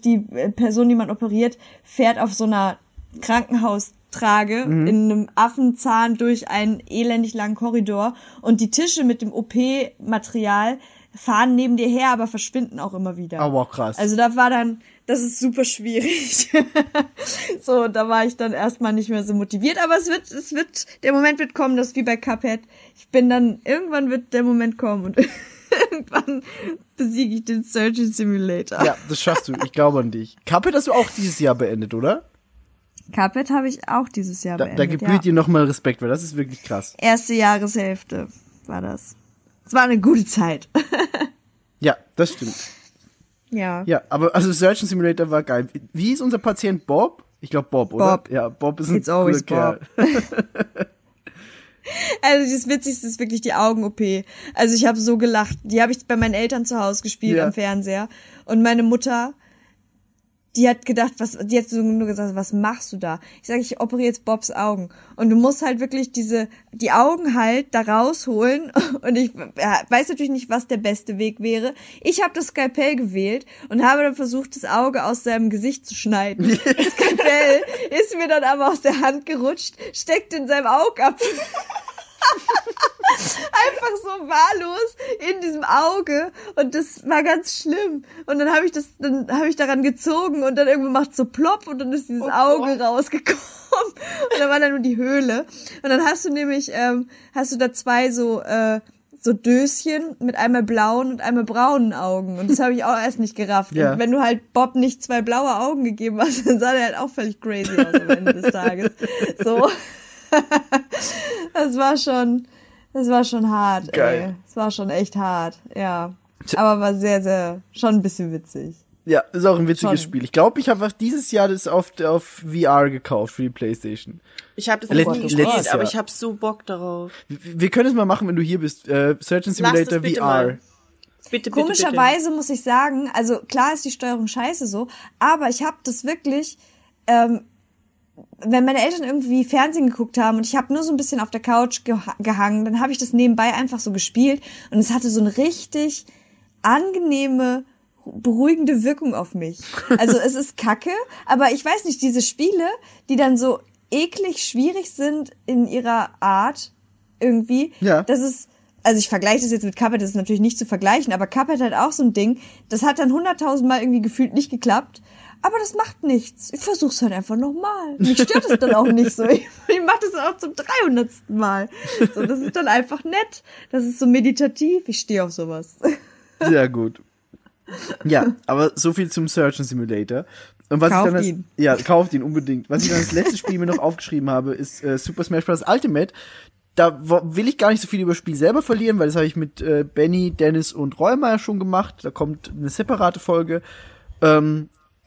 die Person, die man operiert, fährt auf so einer Krankenhaustrage in einem Affenzahn durch einen elendig langen Korridor und die Tische mit dem OP-Material fahren neben dir her, aber verschwinden auch immer wieder. Oh, wow, krass. Also das ist super schwierig. So, da war ich dann erstmal nicht mehr so motiviert, aber der Moment wird kommen, das ist wie bei Cuphead. Irgendwann wird der Moment kommen und irgendwann besiege ich den Surgeon Simulator. Ja, das schaffst du, ich glaube an dich. Cuphead hast du auch dieses Jahr beendet, oder? Cuphead habe ich auch dieses Jahr beendet. Da gebührt dir nochmal Respekt, weil das ist wirklich krass. Erste Jahreshälfte war das. Es war eine gute Zeit. Ja, das stimmt. Ja. Ja, aber also Surgeon Simulator war geil. Wie ist unser Patient Bob? Ich glaube Bob, oder? Ja, Bob ist ein cooler Kerl. Also das Witzigste ist wirklich die Augen-OP. Also ich habe so gelacht. Die habe ich bei meinen Eltern zu Hause gespielt am Fernseher. Und meine Mutter... die hat so nur gesagt, was machst du da? Ich sage, ich operiere jetzt Bobs Augen. Und du musst halt wirklich die Augen halt da rausholen. Und ich weiß natürlich nicht, was der beste Weg wäre. Ich habe das Skalpell gewählt und habe dann versucht, das Auge aus seinem Gesicht zu schneiden. Das Skalpell ist mir dann aber aus der Hand gerutscht, steckt in seinem Augapfel. Einfach so wahllos in diesem Auge und das war ganz schlimm und dann habe ich daran gezogen und dann irgendwann macht so plopp und dann ist dieses Auge rausgekommen und dann war da nur die Höhle und dann hast du nämlich da zwei so Döschen mit einmal blauen und einmal braunen Augen. Und das habe ich auch erst nicht gerafft. Ja. Und wenn du halt Bob nicht zwei blaue Augen gegeben hast, dann sah der halt auch völlig crazy aus am Ende des Tages. So. Das war schon hart, ey. Das war schon echt hart, ja. Aber war sehr, sehr, schon ein bisschen witzig. Ja, ist auch ein witziges Spiel. Ich glaube, ich habe dieses Jahr das auf VR gekauft für die PlayStation. Ich habe das nicht gespielt, aber ich habe so Bock darauf. Wir können es mal machen, wenn du hier bist. Surgeon Simulator bitte VR. Mal. Bitte. Komischerweise muss ich sagen, also klar ist die Steuerung scheiße so, aber ich habe das wirklich, wenn meine Eltern irgendwie Fernsehen geguckt haben und ich habe nur so ein bisschen auf der Couch gehangen, dann habe ich das nebenbei einfach so gespielt und es hatte so eine richtig angenehme, beruhigende Wirkung auf mich. Also es ist kacke, aber ich weiß nicht, diese Spiele, die dann so eklig schwierig sind in ihrer Art irgendwie, ja. Das ist, also ich vergleiche das jetzt mit Cuphead, das ist natürlich nicht zu vergleichen, aber Cuphead hat auch so ein Ding, das hat dann 100.000 Mal irgendwie gefühlt nicht geklappt, aber das macht nichts. Ich versuch's halt einfach nochmal. Mich stört es dann auch nicht so. Ich mach das dann auch zum 300. Mal. So, das ist dann einfach nett. Das ist so meditativ. Ich stehe auf sowas. Sehr gut. Ja, aber so viel zum Surgeon Simulator. Und was kauft ich dann als, ihn. Ja, kauft ihn unbedingt. Was ich dann als letztes Spiel mir noch aufgeschrieben habe, ist Super Smash Bros. Ultimate. Da will ich gar nicht so viel über das Spiel selber verlieren, weil das habe ich mit Benny, Dennis und Rollmeier schon gemacht. Da kommt eine separate Folge.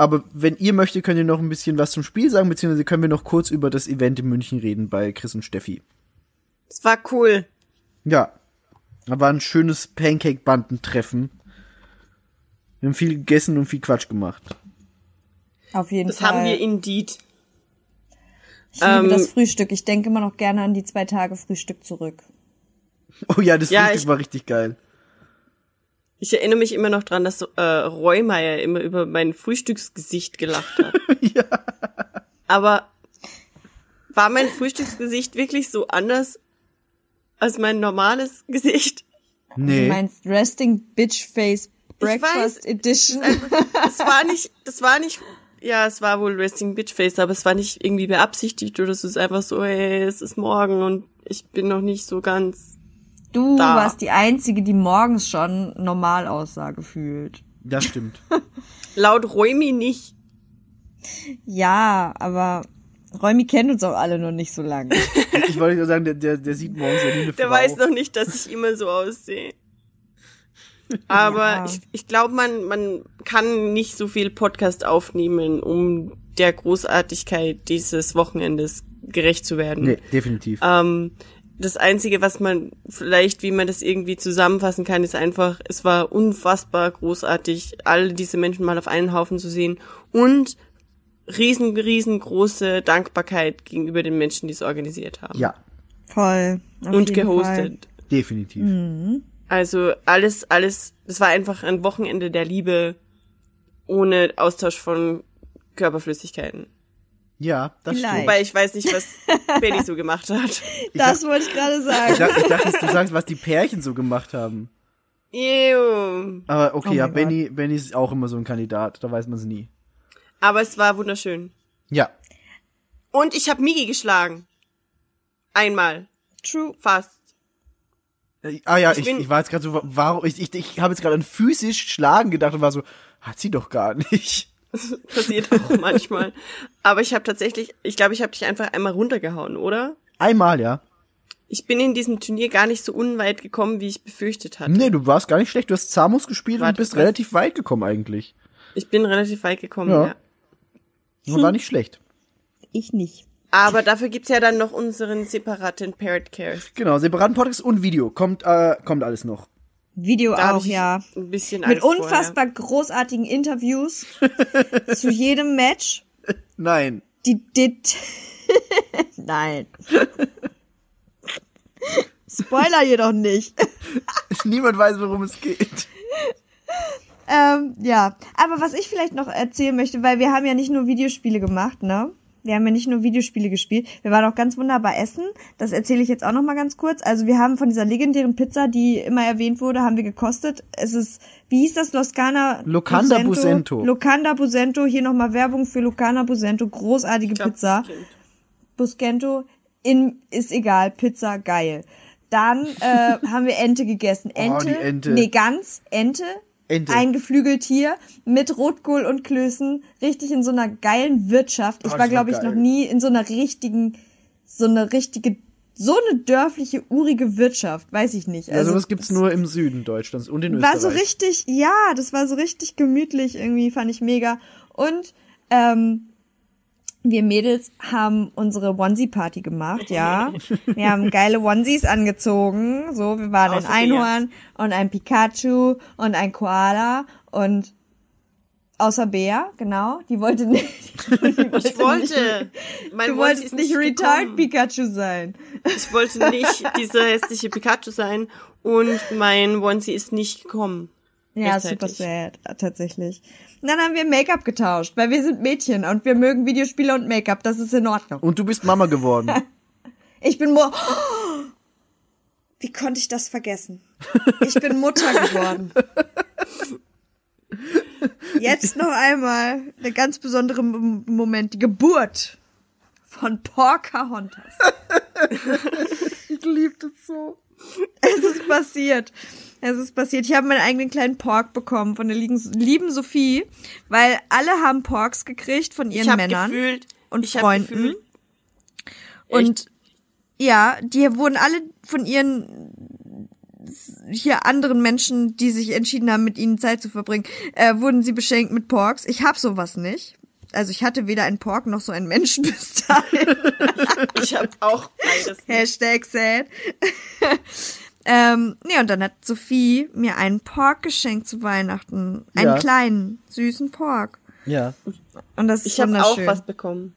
Aber wenn ihr möchtet, könnt ihr noch ein bisschen was zum Spiel sagen, beziehungsweise können wir noch kurz über das Event in München reden bei Chris und Steffi. Es war cool. Ja, da war ein schönes Pancake-Banden-Treffen. Wir haben viel gegessen und viel Quatsch gemacht. Auf jeden Fall. Das haben wir indeed. Ich liebe das Frühstück. Ich denke immer noch gerne an die 2 Tage Frühstück zurück. Oh ja, das Frühstück war richtig geil. Ich erinnere mich immer noch dran, dass Reumeier immer über mein Frühstücksgesicht gelacht hat. Ja. Aber war mein Frühstücksgesicht wirklich so anders als mein normales Gesicht? Nee. Du meinst Resting Bitch Face Breakfast Edition? Das war nicht. Ja, es war wohl Resting Bitchface, aber es war nicht irgendwie beabsichtigt oder es ist einfach so, hey, es ist morgen und ich bin noch nicht so ganz du da. Warst die Einzige, die morgens schon normal aussah, gefühlt. Das stimmt. Laut Roimi nicht. Ja, aber Roimi kennt uns auch alle noch nicht so lange. Ich wollte nur sagen, der sieht morgens ja nie eine Frau. Der weiß noch nicht, dass ich immer so aussehe. Aber ja. Ich glaube, man kann nicht so viel Podcast aufnehmen, um der Großartigkeit dieses Wochenendes gerecht zu werden. Nee, definitiv. Das Einzige, was man vielleicht, wie man das irgendwie zusammenfassen kann, ist einfach, es war unfassbar großartig, all diese Menschen mal auf einen Haufen zu sehen und riesengroße Dankbarkeit gegenüber den Menschen, die es organisiert haben. Ja. Voll. Und gehostet. Fall. Definitiv. Mhm. Also alles, das war einfach ein Wochenende der Liebe ohne Austausch von Körperflüssigkeiten. Ja, das stimmt. Wobei ich weiß nicht, was Benny so gemacht hat. Das wollte ich gerade sagen. Ich dachte, du sagst, was die Pärchen so gemacht haben. Ew. Aber okay, ja, Benny ist auch immer so ein Kandidat, da weiß man es nie. Aber es war wunderschön. Ja. Und ich habe Miggi geschlagen. Einmal. True. Fast. Ah ja, ich war jetzt gerade so, warum? Ich habe jetzt gerade an physisch Schlagen gedacht und war so, hat sie doch gar nicht. Das passiert auch manchmal. Aber ich habe tatsächlich, ich glaube, ich habe dich einfach einmal runtergehauen, oder? Einmal, ja. Ich bin in diesem Turnier gar nicht so unweit gekommen, wie ich befürchtet hatte. Nee, du warst gar nicht schlecht. Du hast Samus gespielt und bist relativ weit gekommen eigentlich. Ich bin relativ weit gekommen, ja. War nicht schlecht. Ich nicht. Aber dafür gibt's ja dann noch unseren separaten Parrot-Cast. Genau, separaten Podcast und Video. Kommt alles noch. Video da auch, ja. Ein bisschen mit unfassbar großartigen Interviews zu jedem Match. Nein. Nein. Spoiler jedoch nicht. Niemand weiß, worum es geht. Ja, aber was ich vielleicht noch erzählen möchte, weil wir haben ja nicht nur Videospiele gemacht, ne? Wir haben ja nicht nur Videospiele gespielt. Wir waren auch ganz wunderbar essen. Das erzähle ich jetzt auch noch mal ganz kurz. Also wir haben von dieser legendären Pizza, die immer erwähnt wurde, haben wir gekostet. Es ist, wie hieß das? Locanda Busento. Locanda Busento. Hier noch mal Werbung für Locanda Busento. Großartige Pizza. Buscento. Ist egal. Pizza, geil. Dann haben wir Ente gegessen. Ente. Oh, die Ente. Nee, Gans. Ente. Ein Geflügeltier mit Rotkohl und Klößen, richtig in so einer geilen Wirtschaft. Ich war, glaube ich, noch nie in so einer richtige so eine dörfliche, urige Wirtschaft, weiß ich nicht. Also was gibt's nur im Süden Deutschlands und in Österreich. War so richtig, ja, das war so richtig gemütlich irgendwie, fand ich mega. Und wir Mädels haben unsere Onesie-Party gemacht, ja. Wir haben geile Onesies angezogen. So, wir waren ein Einhorn und ein Pikachu und ein Koala und außer Bea, genau. Die wollte nicht. Du wolltest nicht Retard Pikachu sein. Ich wollte nicht dieser hässliche Pikachu sein und mein Onesie ist nicht gekommen. Ja, super sad, tatsächlich. Und dann haben wir Make-up getauscht, weil wir sind Mädchen und wir mögen Videospiele und Make-up, das ist in Ordnung. Und du bist Mama geworden. Ich bin wie konnte ich das vergessen? Ich bin Mutter geworden. Jetzt noch einmal der ganz besondere Moment, die Geburt von Pocahontas. Ich liebe das so. Es ist passiert. Ich habe meinen eigenen kleinen Pork bekommen von der lieben Sophie, weil alle haben Porks gekriegt von ihren Männern und Freunden. Und ja, die wurden alle von ihren hier anderen Menschen, die sich entschieden haben, mit ihnen Zeit zu verbringen, wurden sie beschenkt mit Porks. Ich habe sowas nicht. Also ich hatte weder einen Pork noch so einen Menschen bis dahin. Ich habe auch beides nicht. Hashtag sad. Und dann hat Sophie mir einen Pork geschenkt zu Weihnachten. Einen kleinen, süßen Pork. Ja. Und das ist wunderschön. Ich habe auch was bekommen.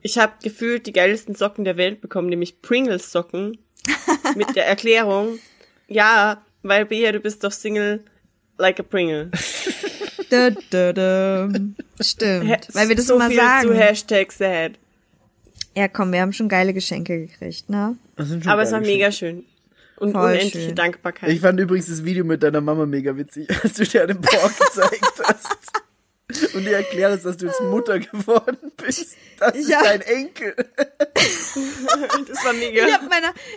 Ich habe gefühlt die geilsten Socken der Welt bekommen, nämlich Pringles-Socken. Mit der Erklärung, ja, weil Bea, du bist doch Single like a Pringle. Stimmt. Weil wir das so immer sagen. So viel zu Hashtag sad. Ja, komm, wir haben schon geile Geschenke gekriegt, ne? Aber es war mega schön. Und voll unendliche schön. Dankbarkeit. Ich fand übrigens das Video mit deiner Mama mega witzig, als du dir einen Pork gezeigt hast. Und dir erklärt hast, dass du jetzt Mutter geworden bist. Das ist dein Enkel. Das war mega.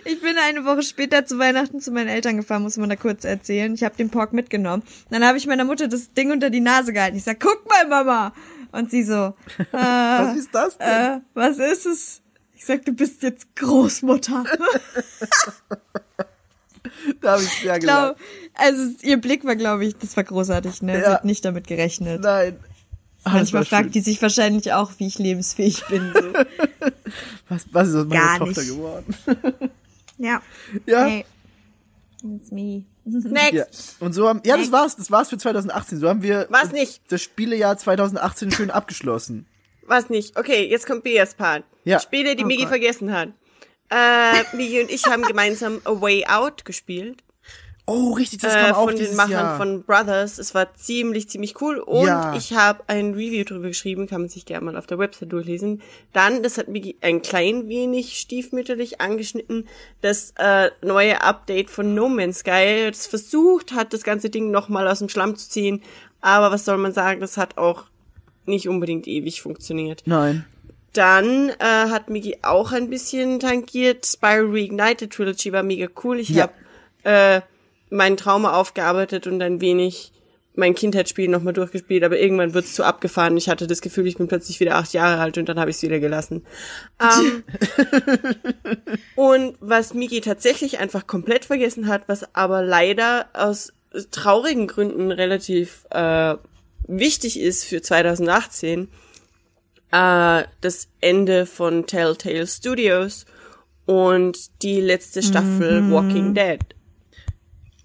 Ich bin eine Woche später zu Weihnachten zu meinen Eltern gefahren, muss man da kurz erzählen. Ich habe den Pork mitgenommen. Dann habe ich meiner Mutter das Ding unter die Nase gehalten. Ich sag, guck mal, Mama. Und sie so, was ist das denn? Was ist es? Ich sag, du bist jetzt Großmutter. Da habe ich sehr gelacht. Also ihr Blick war, glaube ich, das war großartig, ne? Ja. Sie hat nicht damit gerechnet. Nein. Manchmal fragt die sich wahrscheinlich auch, wie ich lebensfähig bin. So. Was ist aus meiner Tochter geworden? Ja. Hey. It's me. Next. Ja. Und so Next. Das war's für 2018. So haben wir das Spielejahr 2018 schön abgeschlossen. War's nicht. Okay, jetzt kommt Beas Part. Ja. Spiele, die Miggi vergessen hat. Miggi und ich haben gemeinsam A Way Out gespielt. Oh, richtig, das kam auch dieses Jahr. Von den Machern von Brothers. Es war ziemlich, ziemlich cool. Und ich habe ein Review drüber geschrieben, kann man sich gerne mal auf der Website durchlesen. Dann, das hat Miggi ein klein wenig stiefmütterlich angeschnitten, das neue Update von No Man's Sky, das versucht hat, das ganze Ding nochmal aus dem Schlamm zu ziehen. Aber was soll man sagen, das hat auch nicht unbedingt ewig funktioniert. Nein. Dann hat Miggi auch ein bisschen tangiert. Spyro Reignited Trilogy war mega cool. Ich habe meinen Trauma aufgearbeitet und ein wenig mein Kindheitsspiel nochmal durchgespielt, aber irgendwann wird's zu abgefahren. Ich hatte das Gefühl, ich bin plötzlich wieder 8 Jahre alt und dann habe ich es wieder gelassen. Und was Miggi tatsächlich einfach komplett vergessen hat, was aber leider aus traurigen Gründen relativ wichtig ist für 2018, das Ende von Telltale Studios und die letzte Staffel Walking Dead.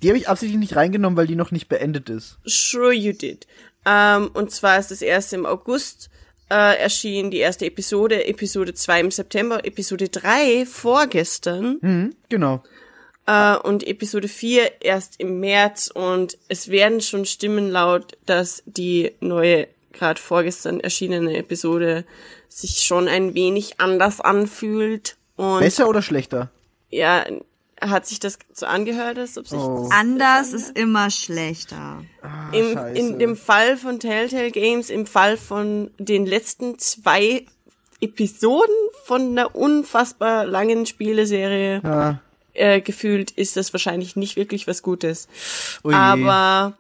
Die habe ich absichtlich nicht reingenommen, weil die noch nicht beendet ist. Sure you did. Und zwar ist das erste im August erschien, die erste Episode, Episode 2 im September, Episode 3 vorgestern. Genau. Und Episode 4 erst im März und es werden schon Stimmen laut, dass die neue gerade vorgestern erschienene Episode sich schon ein wenig anders anfühlt. Und besser oder schlechter? Ja, hat sich das so angehört, als ob sich das anders ist immer schlechter. Ah, in dem Fall von Telltale Games, im Fall von den letzten 2 Episoden von einer unfassbar langen Spieleserie gefühlt, ist das wahrscheinlich nicht wirklich was Gutes. Ui. Aber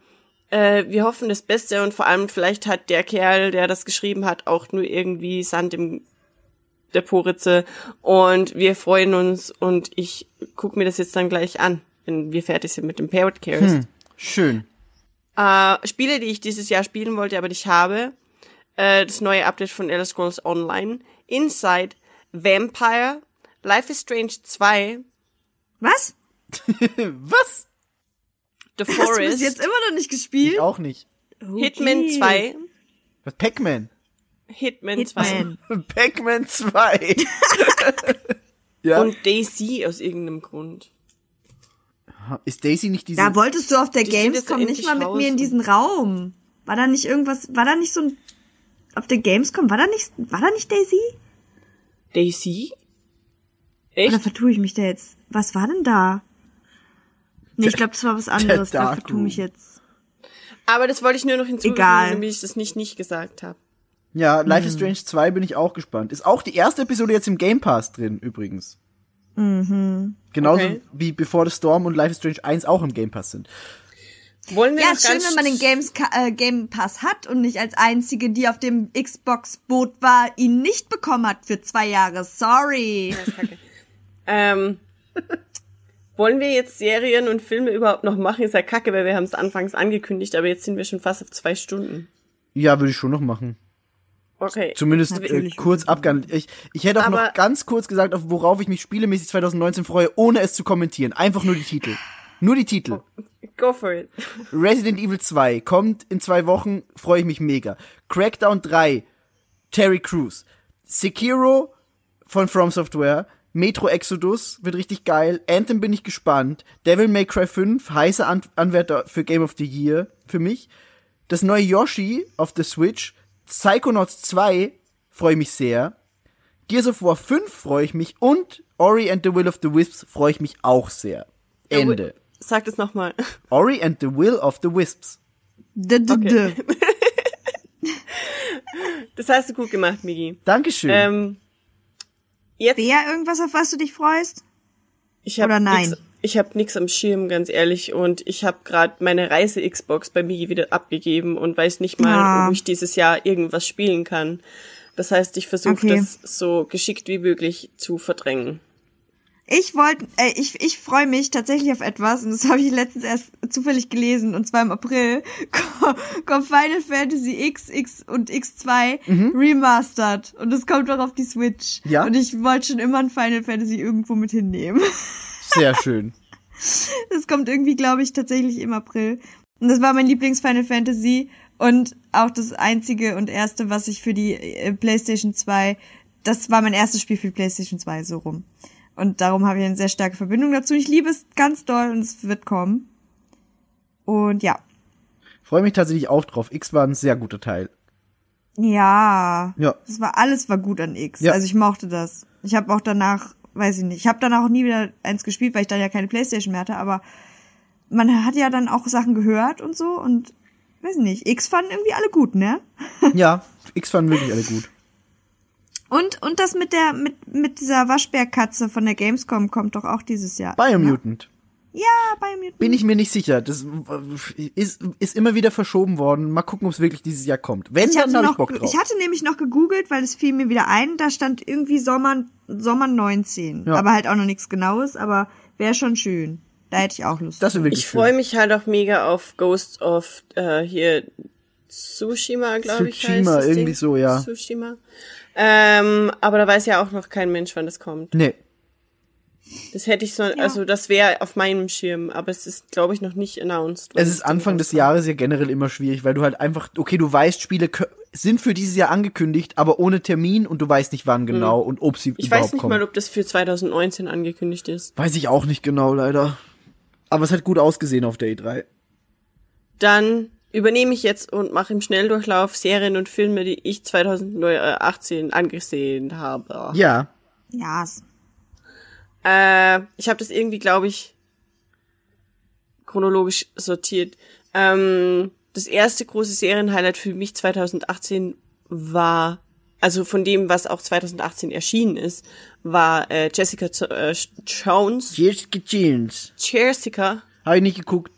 wir hoffen das Beste und vor allem vielleicht hat der Kerl, der das geschrieben hat, auch nur irgendwie Sand im der Poritze. Und wir freuen uns und ich gucke mir das jetzt dann gleich an, wenn wir fertig sind mit dem Parrot-Cast. Schön. Spiele, die ich dieses Jahr spielen wollte, aber nicht habe. Das neue Update von Elder Scrolls Online. Inside, Vampire, Life is Strange 2. Was? Was? The Forest. Hast du das jetzt immer noch nicht gespielt? Ich auch nicht. Okay. Hitman 2. Was? Pac-Man? Hitman 2. Pac-Man 2. Ja. Und Daisy aus irgendeinem Grund. Ist Daisy nicht diese... Da wolltest du auf der Gamescom nicht mal mit mir in diesen Raum. War da nicht irgendwas... War da nicht so ein... Auf der Gamescom? War da nicht Daisy? Daisy? Echt? Oder vertue ich mich da jetzt? Was war denn da? Nee, ich glaube, das war was anderes. Da vertue ich mich jetzt. Aber das wollte ich nur noch hinzufügen, damit ich das nicht gesagt habe. Ja, Life is Strange 2 bin ich auch gespannt. Ist auch die erste Episode jetzt im Game Pass drin, übrigens. Mhm. Genauso wie Before the Storm und Life is Strange 1 auch im Game Pass sind. Wollen wir ja, schön, wenn man den Game Pass hat und nicht als einzige, die auf dem Xbox-Boot war, ihn nicht bekommen hat für 2 Jahre. Sorry. Ja, okay. Wollen wir jetzt Serien und Filme überhaupt noch machen? Ist ja kacke, weil wir haben es anfangs angekündigt, aber jetzt sind wir schon fast auf 2 Stunden. Ja, würde ich schon noch machen. Okay. Zumindest kurz abgehandelt. Ich hätte auch aber noch ganz kurz gesagt, auf worauf ich mich spielemäßig 2019 freue, ohne es zu kommentieren. Einfach nur die Titel. Nur die Titel. Go for it. Resident Evil 2 kommt in 2 Wochen, freue ich mich mega. Crackdown 3, Terry Crews. Sekiro von From Software. Metro Exodus wird richtig geil. Anthem bin ich gespannt. Devil May Cry 5, heißer Anwärter für Game of the Year für mich. Das neue Yoshi auf der Switch. Psychonauts 2 freue ich mich sehr. Gears of War 5 freue ich mich. Und Ori and the Will of the Wisps freue ich mich auch sehr. Ende. Sag das nochmal. Ori and the Will of the Wisps. Okay. Das hast du gut gemacht, Miggi. Dankeschön. Jetzt Bea, irgendwas, auf was du dich freust? Oder nein? Ich habe nix am Schirm, ganz ehrlich. Und ich habe gerade meine Reise-Xbox bei Miggi wieder abgegeben und weiß nicht mal, ob ich dieses Jahr irgendwas spielen kann. Das heißt, ich versuche das so geschickt wie möglich zu verdrängen. Ich freue mich tatsächlich auf etwas, und das habe ich letztens erst zufällig gelesen, und zwar im April kommt Final Fantasy XX und X2 remastered, und das kommt auch auf die Switch. Ja? Und ich wollte schon immer ein Final Fantasy irgendwo mit hinnehmen. Sehr schön. Das kommt irgendwie, glaube ich, tatsächlich im April. Und das war mein Lieblings-Final Fantasy und auch das einzige und erste, was ich für die PlayStation 2, das war mein erstes Spiel für die PlayStation 2, so rum. Und darum habe ich eine sehr starke Verbindung dazu. Ich liebe es ganz doll und es wird kommen. Und ja. Freue mich tatsächlich auch drauf. X war ein sehr guter Teil. Ja. Das war, alles war gut an X. Ja. Also ich mochte das. Ich habe auch danach, weiß ich nicht, ich habe danach auch nie wieder eins gespielt, weil ich dann ja keine Playstation mehr hatte, aber man hat ja dann auch Sachen gehört und so und weiß ich nicht, X fanden irgendwie alle gut, ne? Ja, X fanden wirklich alle gut. Und das mit dieser Waschbärkatze von der Gamescom kommt doch auch dieses Jahr. Biomutant. Ja, Biomutant. Bin ich mir nicht sicher. Das ist immer wieder verschoben worden. Mal gucken, ob es wirklich dieses Jahr kommt. Wenn, dann habe ich Bock drauf. Ich hatte nämlich noch gegoogelt, weil es fiel mir wieder ein. Da stand irgendwie Sommer 19. Ja. Aber halt auch noch nichts Genaues. Aber wäre schon schön. Da hätte ich auch Lust. Das ist wirklich schön. Ich freue mich halt auch mega auf Ghosts of hier Tsushima, glaube ich, heißt das Ding. Tsushima, irgendwie so, ja. Tsushima. Aber da weiß ja auch noch kein Mensch, wann das kommt. Nee. Das hätte ich so, also das wäre auf meinem Schirm, aber es ist, glaube ich, noch nicht announced. Es ist Anfang des Jahres ja generell immer schwierig, weil du halt einfach, du weißt, Spiele sind für dieses Jahr angekündigt, aber ohne Termin und du weißt nicht, wann genau und ob sie überhaupt kommen. Ich weiß nicht mal, ob das für 2019 angekündigt ist. Weiß ich auch nicht genau, leider. Aber es hat gut ausgesehen auf der E3. Dann übernehme ich jetzt und mache im Schnelldurchlauf Serien und Filme, die ich 2018 angesehen habe. Ja. Ja. Ich habe das irgendwie, glaube ich, chronologisch sortiert. Das erste große Serienhighlight für mich 2018 war, also von dem, was auch 2018 erschienen ist, war Jessica Jones. Jessica Jones. Jessica. Habe ich nicht geguckt.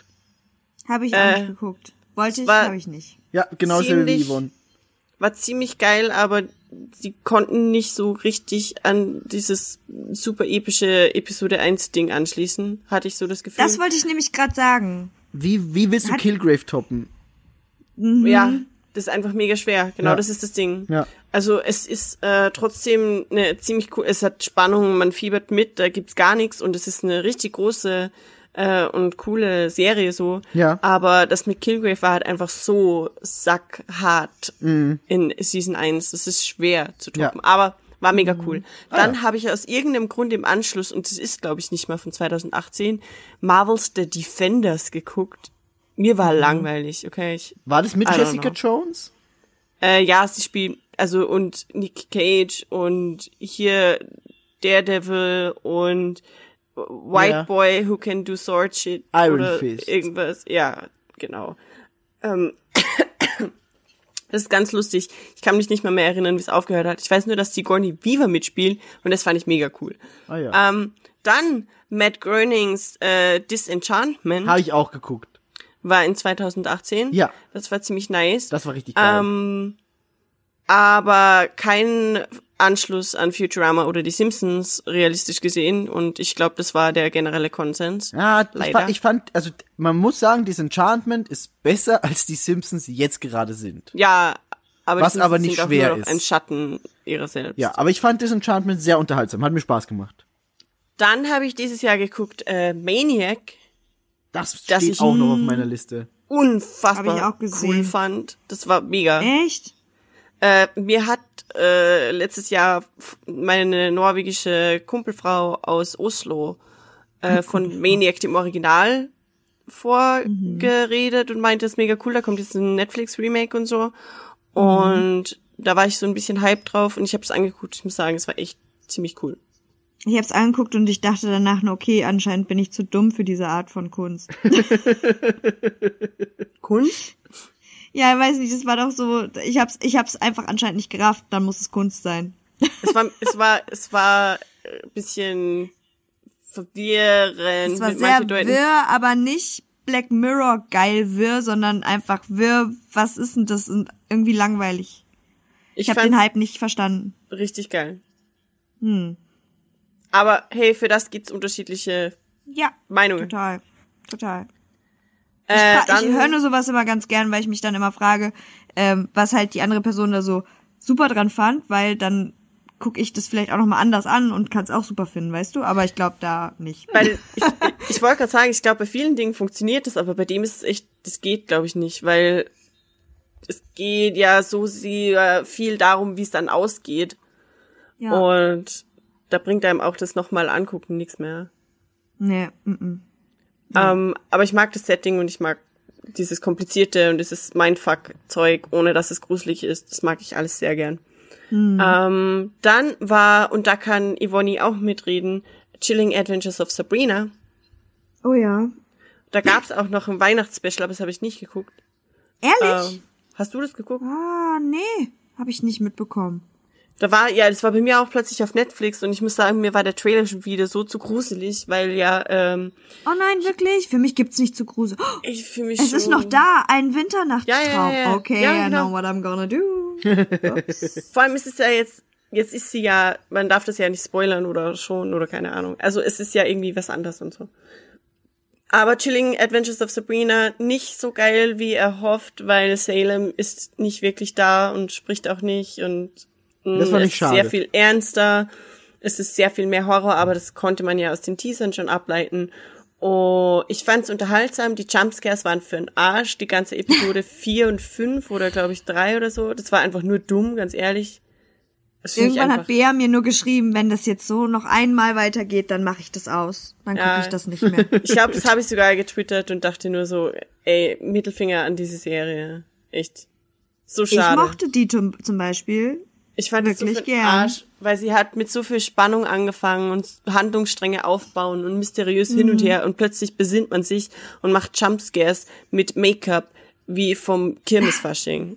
Habe ich auch nicht geguckt. Wollte ich, glaube ich, nicht. Ja, genau so wie Yvonne. War ziemlich geil, aber sie konnten nicht so richtig an dieses super epische Episode 1 Ding anschließen, hatte ich so das Gefühl. Das wollte ich nämlich gerade sagen. Wie willst du Killgrave toppen? Mhm. Ja, das ist einfach mega schwer. Genau, ja. Das ist das Ding. Ja. Also es ist trotzdem eine ziemlich cool, es hat Spannung, man fiebert mit, da gibt's gar nichts und es ist eine richtig große und coole Serie so. Ja. Aber das mit Killgrave war halt einfach so sackhart in Season 1. Das ist schwer zu toppen, aber war mega cool. Dann habe ich aus irgendeinem Grund im Anschluss, und das ist glaube ich nicht mal von 2018, Marvel's The Defenders geguckt. Mir war langweilig, okay. War das mit Jessica Jones? Ja, sie spielt, also und Nick Cage und hier Daredevil und White Boy Who Can Do Sword Shit Iron oder Fist. Irgendwas. Ja, genau. Das ist ganz lustig. Ich kann mich nicht mal mehr erinnern, wie es aufgehört hat. Ich weiß nur, dass Sigourney Weaver mitspielt und das fand ich mega cool. Ah, ja. Dann Matt Groening's Disenchantment. Habe ich auch geguckt. War in 2018. Ja. Das war ziemlich nice. Das war richtig geil. Aber kein Anschluss an Futurama oder die Simpsons realistisch gesehen und ich glaube, das war der generelle Konsens. Ja, leider. Ich fand, also man muss sagen, Disenchantment ist besser als die Simpsons jetzt gerade sind. Ja, aber was die Simpsons aber nicht sind schwer auch nur ist. Ein Schatten ihrer selbst. Ja, aber ich fand Disenchantment sehr unterhaltsam, hat mir Spaß gemacht. Dann habe ich dieses Jahr geguckt Maniac. Das steht auch noch auf meiner Liste. Unfassbar cool fand. Das war mega. Echt? Mir hat letztes Jahr meine norwegische Kumpelfrau aus Oslo von Maniac dem Original vorgeredet und meinte, das ist mega cool, da kommt jetzt ein Netflix-Remake und so. Und da war ich so ein bisschen Hype drauf und ich habe es angeguckt. Ich muss sagen, es war echt ziemlich cool. Ich hab's angeguckt und ich dachte danach nur, okay, anscheinend bin ich zu dumm für diese Art von Kunst. Kunst? Ja, ich weiß nicht, das war doch so, ich hab's einfach anscheinend nicht gerafft, dann muss es Kunst sein. Es war ein bisschen verwirrend. Es war sehr wirr, aber nicht Black Mirror geil wirr, sondern einfach wirr, was ist denn das? Und irgendwie langweilig. Ich hab den Hype nicht verstanden. Richtig geil. Aber hey, für das gibt's unterschiedliche Meinungen. Total. Ich höre nur sowas immer ganz gern, weil ich mich dann immer frage, was halt die andere Person da so super dran fand, weil dann gucke ich das vielleicht auch nochmal anders an und kann es auch super finden, weißt du? Aber ich glaube da nicht. Weil ich wollte gerade sagen, ich glaube, bei vielen Dingen funktioniert das, aber bei dem ist es echt, das geht glaube ich nicht, weil es geht ja so sehr viel darum, wie es dann ausgeht. Ja. Und da bringt einem auch das nochmal angucken nichts mehr. Nee. Aber ich mag das Setting und ich mag dieses Komplizierte und dieses Mindfuck-Zeug, ohne dass es gruselig ist. Das mag ich alles sehr gern. Dann war, und da kann Yvonne auch mitreden, Chilling Adventures of Sabrina. Oh ja. Da gab's auch noch ein Weihnachtsspecial, aber das habe ich nicht geguckt. Ehrlich? Hast du das geguckt? Ah, nee. Habe ich nicht mitbekommen. Das war bei mir auch plötzlich auf Netflix und ich muss sagen, mir war der Trailer schon wieder so zu gruselig, weil Oh nein, wirklich? Für mich gibt's nicht zu gruselig. Ich fühl mich es schon. Ist noch da, ein Winternachtstraum. Ja. Okay, ja, genau. I know what I'm gonna do. Vor allem ist es ja jetzt ist sie ja, man darf das ja nicht spoilern oder schon oder keine Ahnung. Also es ist ja irgendwie was anderes und so. Aber Chilling Adventures of Sabrina nicht so geil wie erhofft, weil Salem ist nicht wirklich da und spricht auch nicht und das war nicht schade. Es ist sehr viel ernster, es ist sehr viel mehr Horror, aber das konnte man ja aus den Teasern schon ableiten. Oh, ich fand's unterhaltsam, die Jumpscares waren für den Arsch, die ganze Episode 4 und 5 oder glaube ich 3 oder so, das war einfach nur dumm, ganz ehrlich. Irgendwann hat Bea mir nur geschrieben, wenn das jetzt so noch einmal weitergeht, dann mache ich das aus. Dann gucke ich das nicht mehr. Ich glaube, das habe ich sogar getwittert und dachte nur so, ey, Mittelfinger an diese Serie. Echt. So schade. Ich mochte die zum Beispiel. Ich fand wirklich so gern. Arsch, weil sie hat mit so viel Spannung angefangen und Handlungsstränge aufbauen und mysteriös hin und her und plötzlich besinnt man sich und macht Jumpscares mit Make-up wie vom Kirmesfasching.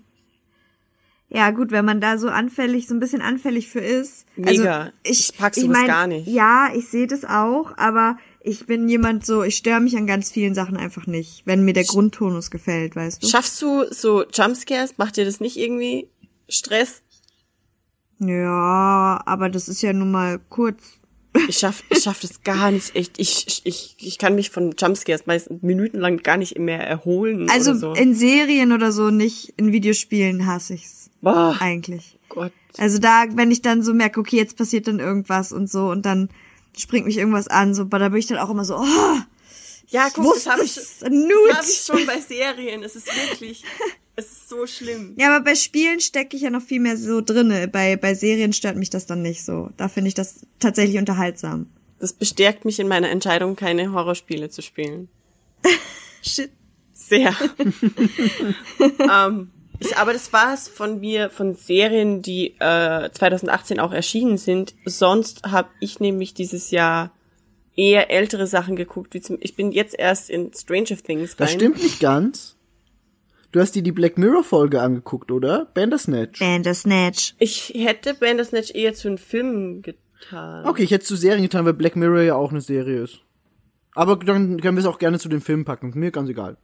Ja gut, wenn man da so ein bisschen anfällig für ist. Mega, also ich pack sowas gar nicht. Ja, ich sehe das auch, aber ich bin jemand so, ich störe mich an ganz vielen Sachen einfach nicht, wenn mir der Grundtonus gefällt, weißt du. Schaffst du so Jumpscares? Macht dir das nicht irgendwie Stress? Ja, aber das ist ja nun mal kurz. Ich schaff das gar nicht echt. Ich kann mich von Jumpscares meistens minutenlang gar nicht mehr erholen. Also oder so. In Serien oder so nicht, in Videospielen hasse ich's. Boah. Eigentlich. Gott. Also da, wenn ich dann so merke, okay, jetzt passiert dann irgendwas und so und dann springt mich irgendwas an, so, aber da bin ich dann auch immer so, oh, ja, guck, das hab ich schon bei Serien. Es ist wirklich, es ist so schlimm. Ja, aber bei Spielen stecke ich ja noch viel mehr so drinne. Bei Serien stört mich das dann nicht so. Da finde ich das tatsächlich unterhaltsam. Das bestärkt mich in meiner Entscheidung, keine Horrorspiele zu spielen. Shit. Sehr. Aber das war's von mir, von Serien, die 2018 auch erschienen sind. Sonst habe ich nämlich dieses Jahr eher ältere Sachen geguckt. Ich bin jetzt erst in Stranger Things rein. Das stimmt nicht ganz. Du hast dir die Black Mirror-Folge angeguckt, oder? Bandersnatch. Ich hätte Bandersnatch eher zu einem Film getan. Okay, ich hätte es zu Serien getan, weil Black Mirror ja auch eine Serie ist. Aber dann können wir es auch gerne zu den Filmen packen. Mir ganz egal.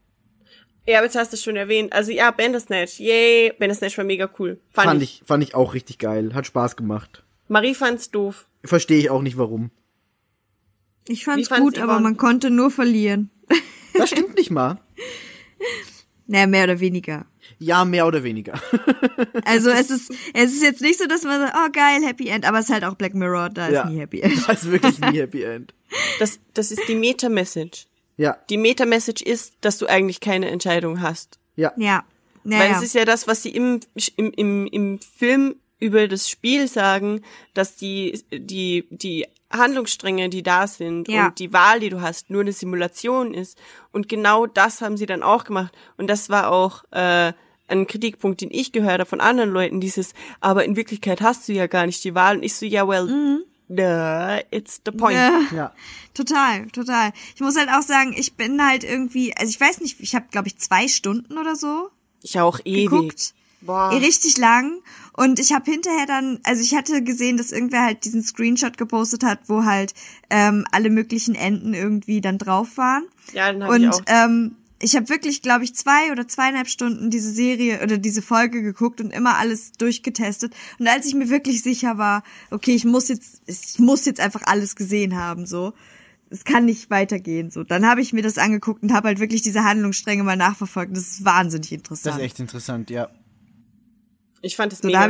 Ja, aber jetzt hast du es schon erwähnt. Also ja, Bandersnatch. Yay, Bandersnatch war mega cool. Fand ich auch richtig geil. Hat Spaß gemacht. Marie fand's doof. Verstehe ich auch nicht, warum. Ich fand's gut, Yvonne? Aber man konnte nur verlieren. Das stimmt nicht mal. Naja, mehr oder weniger. Ja, mehr oder weniger. Also es ist jetzt nicht so, dass man sagt, oh geil, Happy End, aber es ist halt auch Black Mirror, da ist nie Happy End. Da ist wirklich nie Happy End. Das ist die Meta-Message. Ja. Die Meta-Message ist, dass du eigentlich keine Entscheidung hast. Ja. Ja. Naja. Weil es ist ja das, was sie im Film über das Spiel sagen, dass die Handlungsstränge, die da sind und die Wahl, die du hast, nur eine Simulation ist. Und genau das haben sie dann auch gemacht. Und das war auch ein Kritikpunkt, den ich gehört habe von anderen Leuten, dieses, aber in Wirklichkeit hast du ja gar nicht die Wahl. Und ich so, ja, well, it's the point. Ja. Total. Ich muss halt auch sagen, ich bin halt irgendwie, also ich weiß nicht, ich habe, glaube ich, 2 Stunden oder so. Ich auch ewig. Geguckt. Boah. Richtig lang. Und ich habe hinterher dann, also ich hatte gesehen, dass irgendwer halt diesen Screenshot gepostet hat, wo halt alle möglichen Enden irgendwie dann drauf waren. Ja, dann habe ich auch. Ich habe wirklich, glaube ich, 2 oder 2,5 Stunden diese Serie oder diese Folge geguckt und immer alles durchgetestet. Und als ich mir wirklich sicher war, okay, ich muss jetzt einfach alles gesehen haben, so. Es kann nicht weitergehen, so. Dann habe ich mir das angeguckt und habe halt wirklich diese Handlungsstränge mal nachverfolgt. Das ist wahnsinnig interessant. Das ist echt interessant, ja. Ich fand es so, mega.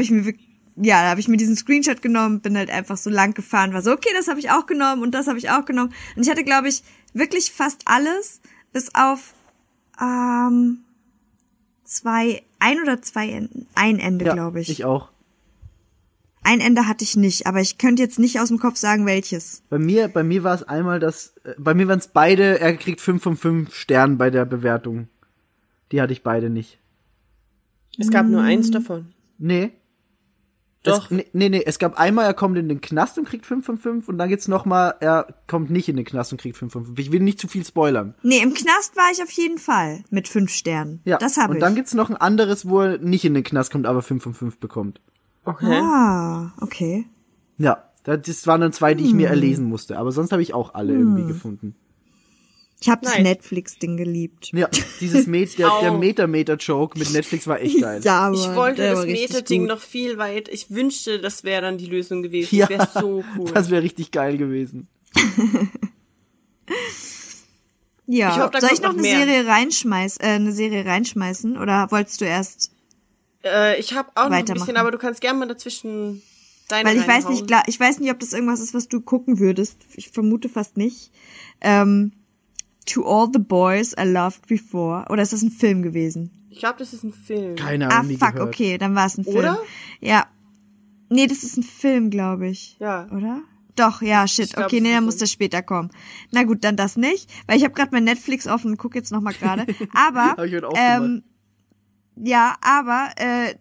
Da habe ich mir diesen Screenshot genommen, bin halt einfach so lang gefahren, war so, okay, das habe ich auch genommen und das habe ich auch genommen. Und ich hatte, glaube ich, wirklich fast alles, bis auf 1 oder 2 Enden. Ein Ende, ja, glaube ich. Ich auch. Ein Ende hatte ich nicht, aber ich könnte jetzt nicht aus dem Kopf sagen, welches. Bei mir war es einmal das, bei mir waren es beide, er kriegt 5 von 5 Sternen bei der Bewertung. Die hatte ich beide nicht. Es gab nur 1 davon. Nee. Doch. Nee. Es gab einmal, er kommt in den Knast und kriegt 5 von 5. Und dann gibt's nochmal, er kommt nicht in den Knast und kriegt 5 von 5. Ich will nicht zu viel spoilern. Nee, im Knast war ich auf jeden Fall mit 5 Sternen. Ja. Das habe ich. Und dann gibt's noch ein anderes, wo er nicht in den Knast kommt, aber 5 von 5 bekommt. Okay. Ah, okay. Ja, das waren dann 2, die ich mir erlesen musste. Aber sonst habe ich auch alle irgendwie gefunden. Ich habe das Netflix-Ding geliebt. Ja, dieses der Meta-Joke mit Netflix war echt geil. Ja, Mann, ich wollte das Meta-Ding noch viel weit. Ich wünschte, das wäre dann die Lösung gewesen. Ja, das wäre so cool. Das wäre richtig geil gewesen. Ja, ich hoffe, soll ich noch eine Serie reinschmeißen? Oder wolltest du erst? Ich habe auch noch ein bisschen, aber du kannst gerne mal dazwischen deine reinhauen. Weil ich weiß nicht, ob das irgendwas ist, was du gucken würdest. Ich vermute fast nicht. To All the Boys I Loved Before. Oder ist das ein Film gewesen? Ich glaube, das ist ein Film. Keine Ahnung. Ah, fuck, gehört. Okay, dann war es ein Film. Oder? Ja. Nee, das ist ein Film, glaube ich. Ja. Oder? Doch, ja, shit. Glaub, okay, nee, dann muss das später kommen. Na gut, dann das nicht. Weil ich habe gerade mein Netflix offen und gucke jetzt nochmal gerade. Aber hab ich heute auch gemacht. Ja, aber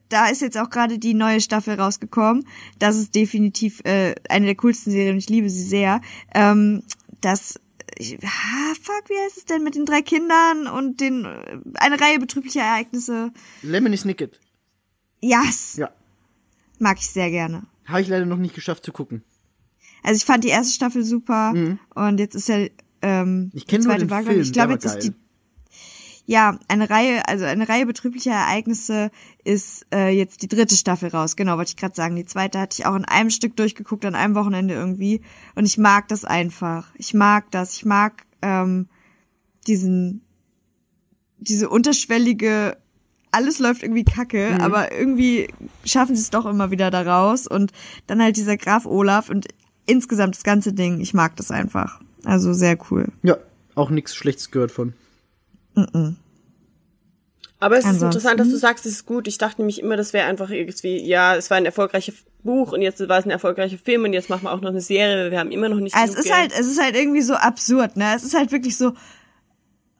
da ist jetzt auch gerade die neue Staffel rausgekommen. Das ist definitiv eine der coolsten Serien. Ich liebe sie sehr. Wie heißt es denn mit den 3 Kindern und eine Reihe betrüblicher Ereignisse? Lemony Snicket. Yes. Ja. Mag ich sehr gerne. Habe ich leider noch nicht geschafft zu gucken. Also ich fand die erste Staffel super und jetzt ist ja ich kenne nur den Film, ich glaube jetzt ist die ja, eine Reihe betrieblicher Ereignisse ist jetzt die dritte Staffel raus. Genau, wollte ich gerade sagen. Die zweite hatte ich auch in einem Stück durchgeguckt, an einem Wochenende irgendwie. Und ich mag das einfach. Ich mag das. Ich mag diese unterschwellige, alles läuft irgendwie kacke, aber irgendwie schaffen sie es doch immer wieder da raus. Und dann halt dieser Graf Olaf und insgesamt das ganze Ding. Ich mag das einfach. Also sehr cool. Ja, auch nichts Schlechtes gehört von. Aber es ist interessant, dass du sagst, es ist gut. Ich dachte nämlich immer, das wäre einfach irgendwie, ja, es war ein erfolgreiches Buch und jetzt war es ein erfolgreicher Film und jetzt machen wir auch noch eine Serie. Wir haben immer noch nicht genug Geld. Es ist halt irgendwie so absurd, ne? Es ist halt wirklich so,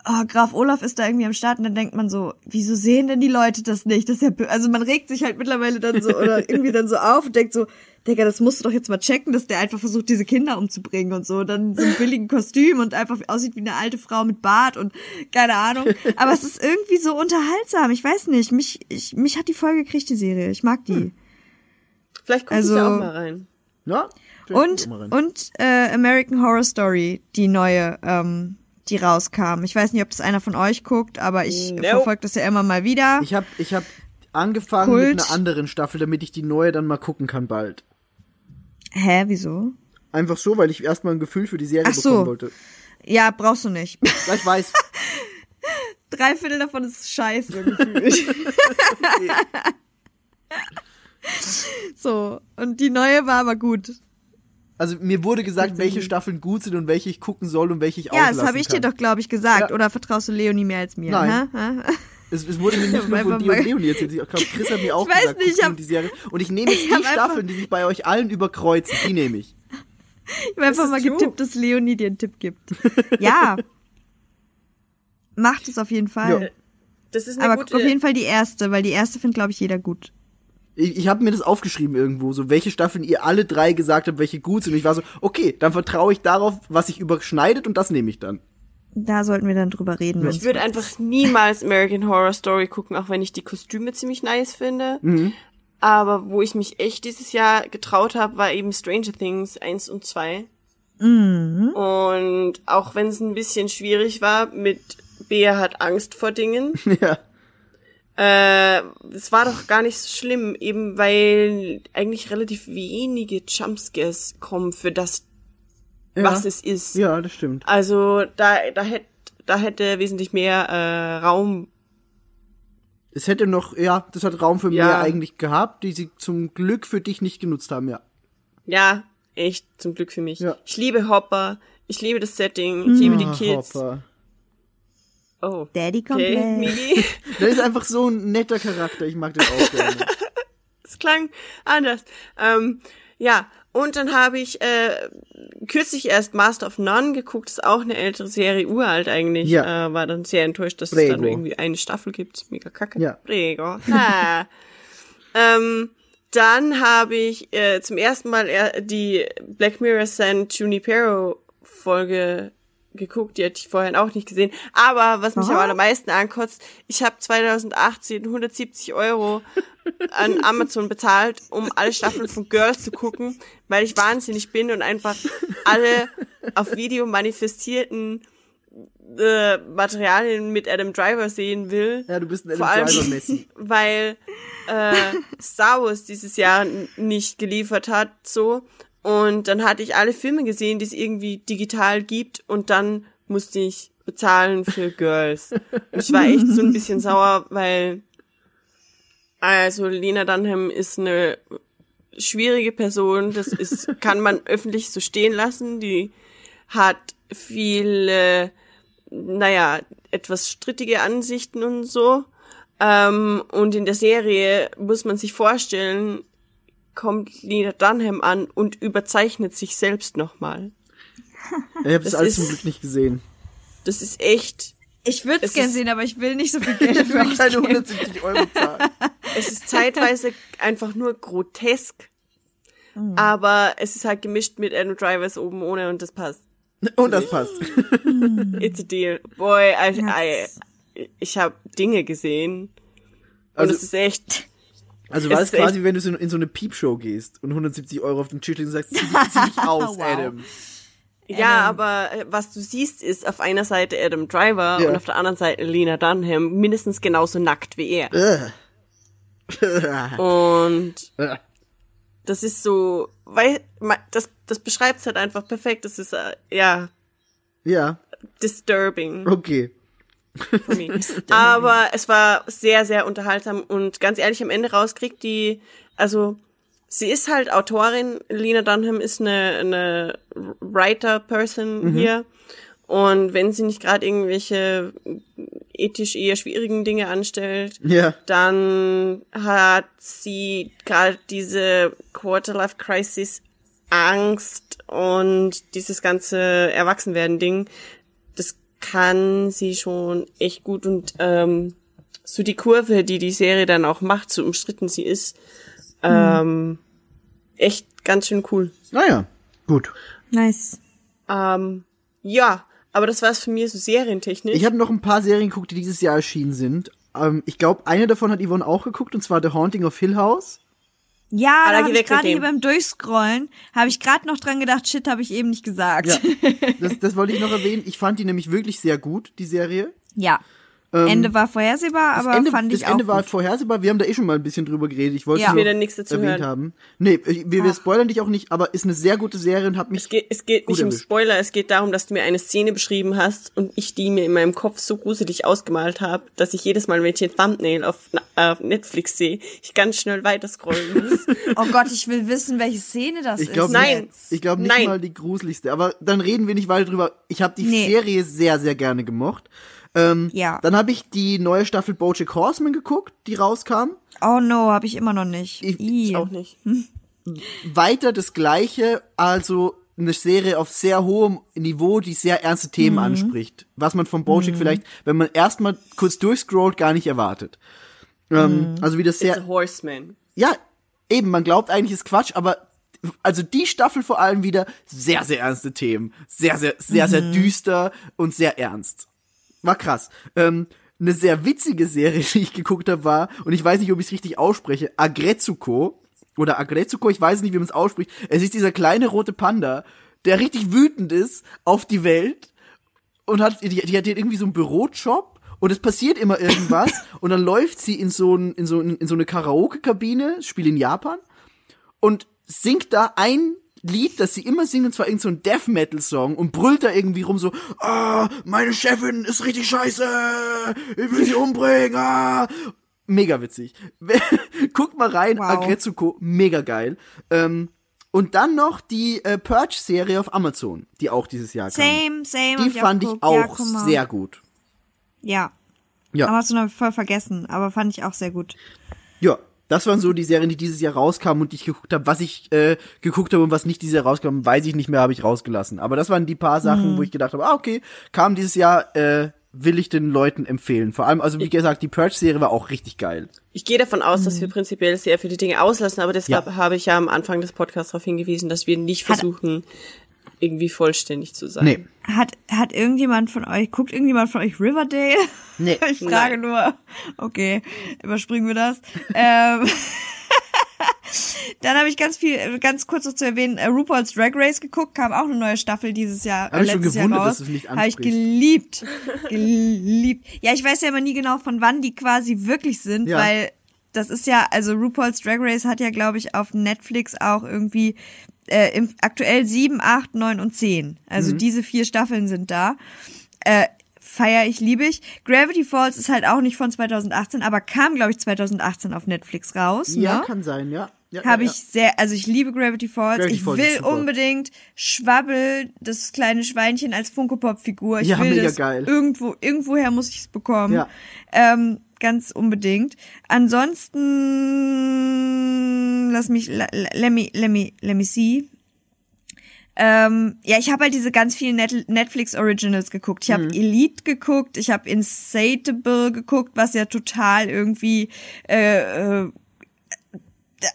oh, Graf Olaf ist da irgendwie am Start und dann denkt man so, wieso sehen denn die Leute das nicht? Das ist ja also man regt sich halt mittlerweile dann so oder irgendwie dann so auf und denkt so, Digga, das musst du doch jetzt mal checken, dass der einfach versucht, diese Kinder umzubringen und so. Dann so ein billigen Kostüm und einfach aussieht wie eine alte Frau mit Bart und keine Ahnung. Aber es ist irgendwie so unterhaltsam. Ich weiß nicht, mich hat die Folge gekriegt, die Serie. Ich mag die. Vielleicht gucke ich ja auch mal rein. Ja? Und American Horror Story, die neue, die rauskam. Ich weiß nicht, ob das einer von euch guckt, aber ich verfolge das ja immer mal wieder. Ich hab angefangen mit einer anderen Staffel, damit ich die neue dann mal gucken kann bald. Hä, wieso? Einfach so, weil ich erstmal ein Gefühl für die Serie bekommen wollte. Ja, brauchst du nicht. Ja, ich weiß. 3/4 davon ist scheiße gefühlt. Okay. So, und die neue war aber gut. Also mir wurde gesagt, welche Staffeln gut sind und welche ich gucken soll und welche ich auslassen kann. Ja, das habe ich dir doch, glaube ich, gesagt. Ja. Oder vertraust du Leonie mehr als mir? Nein. Ha? Es wurde mir nicht nur von dir und Leonie erzählt. Ich glaube, Chris hat mir auch gesagt, nicht, die Serie. Und ich nehme jetzt die Staffeln, die sich bei euch allen überkreuzen. Die nehme ich. Ich habe einfach mal getippt, dass Leonie dir einen Tipp gibt. Ja. Macht es auf jeden Fall. Ja. Das ist eine gute... guck auf jeden Fall die erste, weil die erste findet, glaube ich, jeder gut. Ich habe mir das aufgeschrieben irgendwo, so welche Staffeln ihr alle drei gesagt habt, welche gut sind. Und ich war so, okay, dann vertraue ich darauf, was sich überschneidet und das nehme ich dann. Da sollten wir dann drüber reden. Ich würde einfach niemals American Horror Story gucken, auch wenn ich die Kostüme ziemlich nice finde. Mhm. Aber wo ich mich echt dieses Jahr getraut habe, war eben Stranger Things 1 und 2. Mhm. Und auch wenn es ein bisschen schwierig war, mit Bea hat Angst vor Dingen. Ja. Es war doch gar nicht so schlimm, eben weil eigentlich relativ wenige Jumpscares kommen für das, was es ist. Ja, das stimmt. Also da hätte wesentlich mehr Raum. Es hätte noch, das hat Raum für mehr eigentlich gehabt, die sie zum Glück für dich nicht genutzt haben, ja. Ja, echt, zum Glück für mich. Ja. Ich liebe Hopper, ich liebe das Setting, ich liebe die Kids. Hopper. Oh. Daddy komplett. Okay. Das ist einfach so ein netter Charakter. Ich mag den auch gerne. Das klang anders. Und dann habe ich kürzlich erst Master of None geguckt. Das ist auch eine ältere Serie, uralt eigentlich. Ja. War dann sehr enttäuscht, dass es dann irgendwie eine Staffel gibt. Mega kacke. Ja. Prego. Ha. Dann habe ich zum ersten Mal die Black Mirror San Junipero Folge geguckt, die hatte ich vorher auch nicht gesehen. Aber was mich am allermeisten ankotzt, ich habe 2018 €170 an Amazon bezahlt, um alle Staffeln von Girls zu gucken, weil ich wahnsinnig bin und einfach alle auf Video manifestierten Materialien mit Adam Driver sehen will. Ja, du bist ein Adam Driver-Messi. Weil Star Wars dieses Jahr nicht geliefert hat, so. Und dann hatte ich alle Filme gesehen, die es irgendwie digital gibt. Und dann musste ich bezahlen für Girls. Und ich war echt so ein bisschen sauer, weil Lena Dunham ist eine schwierige Person. Das ist kann man öffentlich so stehen lassen. Die hat viele, etwas strittige Ansichten und so. Und in der Serie muss man sich vorstellen, kommt Lena Dunham an und überzeichnet sich selbst nochmal. Ich habe das alles zum Glück nicht gesehen. Das ist echt... Ich würde es gerne sehen, aber ich will nicht so viel Geld dafür ausgeben. Ich will keine €170 zahlen. Es ist zeitweise einfach nur grotesk, aber es ist halt gemischt mit Adam Drivers oben ohne und das passt. Und das passt. It's a deal. Boy, ich habe Dinge gesehen und es ist echt... Also war es quasi, wenn du in so eine Peepshow gehst und €170 auf dem Tisch legst und sagst, zieh dich aus, wow. Adam. Ja, aber was du siehst, ist auf einer Seite Adam Driver und auf der anderen Seite Lena Dunham mindestens genauso nackt wie er. Und das ist so, weil das beschreibt's halt einfach perfekt. Das ist disturbing. Okay. Aber es war sehr, sehr unterhaltsam und ganz ehrlich, am Ende rauskriegt sie ist halt Autorin, Lena Dunham ist eine Writer-Person hier und wenn sie nicht gerade irgendwelche ethisch eher schwierigen Dinge anstellt, dann hat sie gerade diese Quarterlife-Crisis Angst und dieses ganze Erwachsenwerden-Ding, das kann sie schon echt gut und so die Kurve, die Serie dann auch macht, so umstritten sie ist, echt ganz schön cool. Naja, gut. Nice. Aber das war's für mich so serientechnisch. Ich habe noch ein paar Serien geguckt, die dieses Jahr erschienen sind. Ich glaube, eine davon hat Yvonne auch geguckt, und zwar The Haunting of Hill House. Ja, da habe ich gerade hier beim Durchscrollen, habe ich gerade noch dran gedacht, shit, habe ich eben nicht gesagt. Ja. Das wollte ich noch erwähnen. Ich fand die nämlich wirklich sehr gut, die Serie. Ja. Ende war vorhersehbar, aber fand ich auch gut. Das Ende war vorhersehbar, wir haben da schon mal ein bisschen drüber geredet. Ich wollte es nur nichts dazu erwähnt haben. Nee, wir spoilern dich auch nicht, aber ist eine sehr gute Serie und hat mich Es geht nicht um Spoiler, es geht darum, dass du mir eine Szene beschrieben hast und ich die mir in meinem Kopf so gruselig ausgemalt habe, dass ich jedes Mal, wenn ich ein Thumbnail auf Netflix sehe, ich ganz schnell weiter scrollen muss. Oh Gott, ich will wissen, welche Szene das ist. Nein. Ich glaube nicht mal die gruseligste, aber dann reden wir nicht weiter drüber. Ich habe die Serie sehr, sehr gerne gemocht. Dann habe ich die neue Staffel BoJack Horseman geguckt, die rauskam. Oh no, habe ich immer noch nicht. Ich auch nicht. Weiter das Gleiche, also eine Serie auf sehr hohem Niveau, die sehr ernste Themen anspricht. Was man von BoJack vielleicht, wenn man erstmal kurz durchscrollt, gar nicht erwartet. Also wie das sehr... It's a Horseman. Ja, eben, man glaubt eigentlich, ist Quatsch, aber also die Staffel vor allem wieder sehr, sehr ernste Themen. Sehr, sehr, sehr, sehr düster und sehr ernst. War krass. Eine sehr witzige Serie, die ich geguckt habe, war, und ich weiß nicht, ob ich es richtig ausspreche, Agretsuko, ich weiß nicht, wie man es ausspricht. Es ist dieser kleine rote Panda, der richtig wütend ist auf die Welt und die hat irgendwie so einen Bürojob und es passiert immer irgendwas und dann läuft sie in so eine Karaoke-Kabine, spielt in Japan und singt da ein Lied, das sie immer singt, und zwar irgend so ein Death-Metal-Song, und brüllt da irgendwie rum so, meine Chefin ist richtig scheiße, ich will sie umbringen, Mega witzig. Guckt mal rein, wow. Agretsuko, mega geil. Und dann noch die Purge-Serie auf Amazon, die auch dieses Jahr kam. Same. Die fand ich auch sehr gut. Ja. Amazon habe ich voll vergessen, aber fand ich auch sehr gut. Ja. Das waren so die Serien, die dieses Jahr rauskamen und die ich geguckt habe. Was ich geguckt habe und was nicht dieses Jahr rauskam, weiß ich nicht mehr, habe ich rausgelassen. Aber das waren die paar Sachen, wo ich gedacht habe, okay, kam dieses Jahr, will ich den Leuten empfehlen. Vor allem, also wie gesagt, die Purge-Serie war auch richtig geil. Ich gehe davon aus, dass wir prinzipiell sehr viele Dinge auslassen, aber deshalb habe ich ja am Anfang des Podcasts darauf hingewiesen, dass wir nicht versuchen, irgendwie vollständig zu sein. Nee. Guckt irgendjemand von euch Riverdale? Nee. Ich frage nur. Okay, überspringen wir das. Dann habe ich ganz kurz noch zu erwähnen, RuPaul's Drag Race geguckt, kam auch eine neue Staffel dieses Jahr, letztes Jahr raus. Habe ich schon gewundert, dass du es nicht ansprichst. Habe ich geliebt. Ja, ich weiß ja immer nie genau, von wann die quasi wirklich sind, weil das ist ja, also RuPaul's Drag Race hat ja, glaube ich, auf Netflix auch irgendwie aktuell 7, 8, 9 und 10. Also diese 4 Staffeln sind da. Feier ich, liebe ich. Gravity Falls ist halt auch nicht von 2018, aber kam, glaube ich, 2018 auf Netflix raus. Ja, ne? Kann sein, ja. Also ich liebe Gravity Falls. Ich will unbedingt Schwabbel, das kleine Schweinchen als Funko-Pop-Figur. Ich will das geil. Irgendwoher muss ich es bekommen. Ja. Ganz unbedingt. Ansonsten let me see. Ich habe halt diese ganz vielen Netflix Originals geguckt. Ich habe Elite geguckt, ich habe Insatiable geguckt, was ja total irgendwie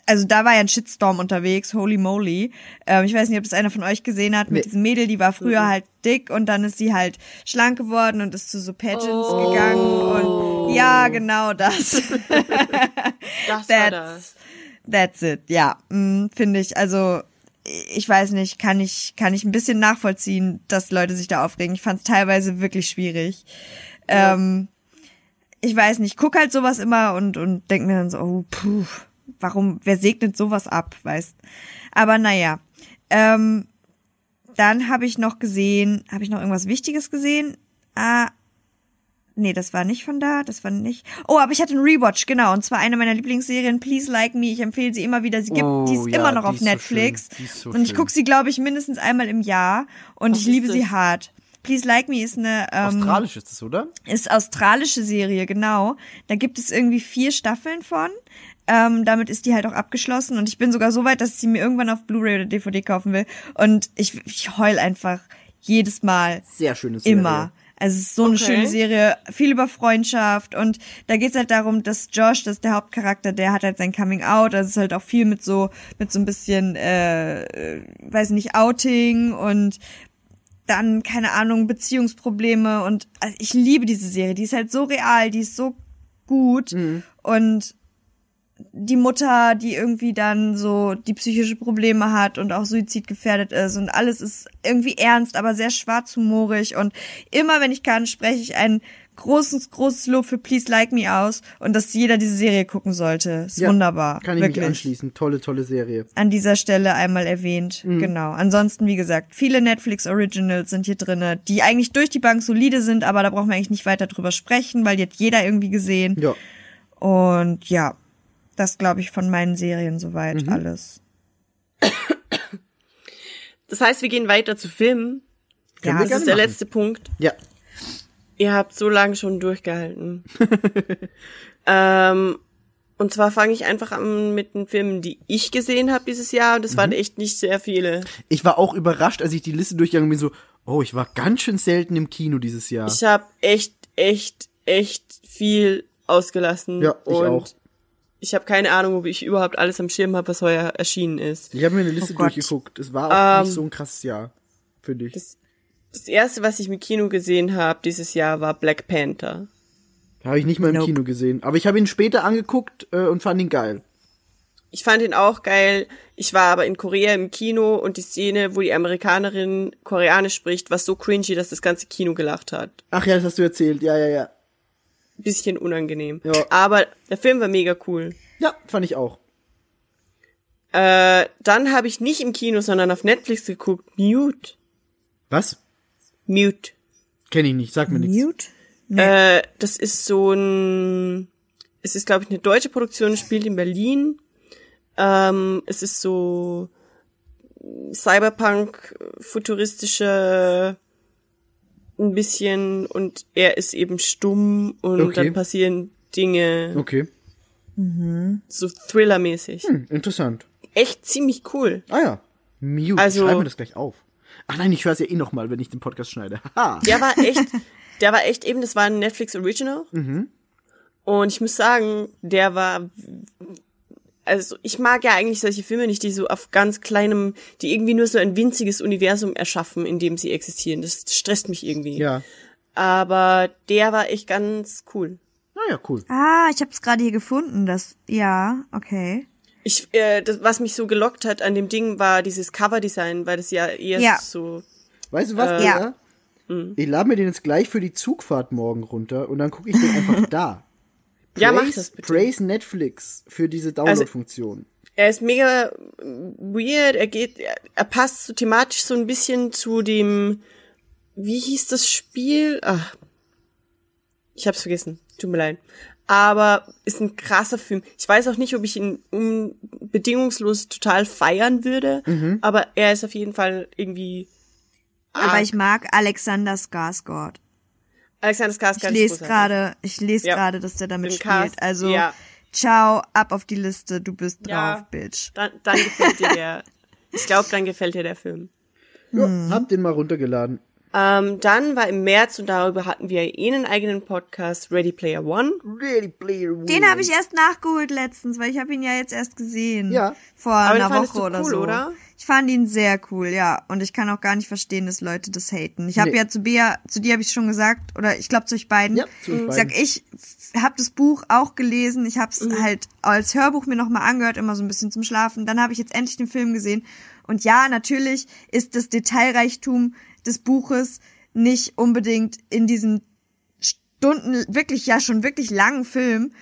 also da war ja ein Shitstorm unterwegs, holy moly. Ich weiß nicht, ob das einer von euch gesehen hat, mit diesem Mädel, die war früher halt dick und dann ist sie halt schlank geworden und ist zu so Pageants gegangen. Und ja, genau das. Das war das. That's it, ja. Finde ich, also ich weiß nicht, kann ich ein bisschen nachvollziehen, dass Leute sich da aufregen. Ich fand es teilweise wirklich schwierig. Ja. Ich weiß nicht, guck halt sowas immer und denk mir dann so, oh, puh, warum, wer segnet sowas ab, weißt? Aber naja. Dann habe ich noch irgendwas Wichtiges gesehen? Nee, das war nicht von da, das war nicht. Oh, aber ich hatte einen Rewatch, genau. Und zwar eine meiner Lieblingsserien, Please Like Me. Ich empfehle sie immer wieder. Die ist immer noch auf Netflix. Und ich gucke sie, glaube ich, mindestens einmal im Jahr. Und ich liebe sie hart. Please Like Me ist eine... australisch ist das, oder? Ist australische Serie, genau. Da gibt es irgendwie 4 Staffeln von. Damit ist die halt auch abgeschlossen. Und ich bin sogar so weit, dass ich sie mir irgendwann auf Blu-ray oder DVD kaufen will. Und ich heul einfach jedes Mal. Sehr schöne Serie. Immer. Also es ist so eine schöne Serie, viel über Freundschaft und da geht's halt darum, dass Josh, das ist der Hauptcharakter, der hat halt sein Coming Out, also es ist halt auch viel mit so ein bisschen, weiß nicht, Outing und dann, keine Ahnung, Beziehungsprobleme und also ich liebe diese Serie, die ist halt so real, die ist so gut und die Mutter, die irgendwie dann so die psychische Probleme hat und auch suizidgefährdet ist und alles ist irgendwie ernst, aber sehr schwarzhumorig und immer, wenn ich kann, spreche ich ein großes Lob für Please Like Me aus und dass jeder diese Serie gucken sollte. Ist ja wunderbar. Kann ich mich anschließen. Tolle Serie. An dieser Stelle einmal erwähnt. Mhm. Genau. Ansonsten, wie gesagt, viele Netflix Originals sind hier drinne, die eigentlich durch die Bank solide sind, aber da brauchen wir eigentlich nicht weiter drüber sprechen, weil die hat jeder irgendwie gesehen. Ja. Und ja, das, glaube ich, von meinen Serien soweit alles. Das heißt, wir gehen weiter zu Filmen. Ja, das ist der letzte Punkt. Ja. Ihr habt so lange schon durchgehalten. Und zwar fange ich einfach an mit den Filmen, die ich gesehen habe dieses Jahr. Und das waren echt nicht sehr viele. Ich war auch überrascht, als ich die Liste durchgegangen bin, so, oh, ich war ganz schön selten im Kino dieses Jahr. Ich habe echt viel ausgelassen. Ja, ich auch. Ich habe keine Ahnung, ob ich überhaupt alles am Schirm habe, was heuer erschienen ist. Ich habe mir eine Liste durchgeguckt. Es war auch nicht so ein krasses Jahr, finde ich. Das erste, was ich im Kino gesehen habe dieses Jahr, war Black Panther. Habe ich nicht mal im Kino gesehen. Aber ich habe ihn später angeguckt und fand ihn geil. Ich fand ihn auch geil. Ich war aber in Korea im Kino und die Szene, wo die Amerikanerin Koreanisch spricht, war so cringy, dass das ganze Kino gelacht hat. Ach ja, das hast du erzählt. Ja. Bisschen unangenehm. Ja. Aber der Film war mega cool. Ja, fand ich auch. Dann habe ich nicht im Kino, sondern auf Netflix geguckt. Mute. Was? Mute. Kenn ich nicht, sag mir nichts. Mute? Nee. Das ist es ist, glaube ich, eine deutsche Produktion, spielt in Berlin. Es ist so Cyberpunk, futuristische ein bisschen und er ist eben stumm und dann passieren Dinge. Okay. Mhm. So Thriller-mäßig. Interessant. Echt ziemlich cool. Ah ja. Mute. Also, ich schreibe mir das gleich auf. Ach nein, ich höre es ja eh nochmal, wenn ich den Podcast schneide. Haha. Der war echt eben, das war ein Netflix Original. Mhm. Und ich muss sagen, der war, also ich mag ja eigentlich solche Filme nicht, die so auf ganz kleinem, die irgendwie nur so ein winziges Universum erschaffen, in dem sie existieren. Das stresst mich irgendwie. Ja. Aber der war echt ganz cool. Naja, cool. Ah, ich hab's gerade hier gefunden, okay. Was mich so gelockt hat an dem Ding, war dieses Coverdesign, weil das ja eher so... Weißt du was, Bea? Ich lade mir den jetzt gleich für die Zugfahrt morgen runter und dann gucke ich den einfach da. Ja, mach das bitte. Praise Netflix für diese Download-Funktion. Also, er ist mega weird, er passt so thematisch so ein bisschen zu dem, wie hieß das Spiel? Ach, ich hab's vergessen, tut mir leid. Aber ist ein krasser Film. Ich weiß auch nicht, ob ich ihn bedingungslos total feiern würde, aber er ist auf jeden Fall irgendwie arg. Aber ich mag Alexander Skarsgård. Ich lese gerade, dass der damit spielt. Also, ciao, ab auf die Liste, du bist drauf, Bitch. Dann gefällt dir der. Ich glaube, dann gefällt dir der Film. Ja, hab den mal runtergeladen. Dann war im März, und darüber hatten wir einen eigenen Podcast, Ready Player One. Den habe ich erst nachgeholt letztens, weil ich habe ihn ja jetzt erst gesehen. Ja. Vor einer Woche oder so. Cool, oder? Ich fand ihn sehr cool, ja. Und ich kann auch gar nicht verstehen, dass Leute das haten. Ich habe ja zu Bea, zu dir habe ich schon gesagt, oder ich glaube zu euch beiden. Ja, zu euch beiden. Ich habe das Buch auch gelesen. Ich habe es halt als Hörbuch mir nochmal angehört, immer so ein bisschen zum Schlafen. Dann habe ich jetzt endlich den Film gesehen. Und ja, natürlich ist das Detailreichtum des Buches nicht unbedingt in diesen Stunden, wirklich, ja schon wirklich langen Film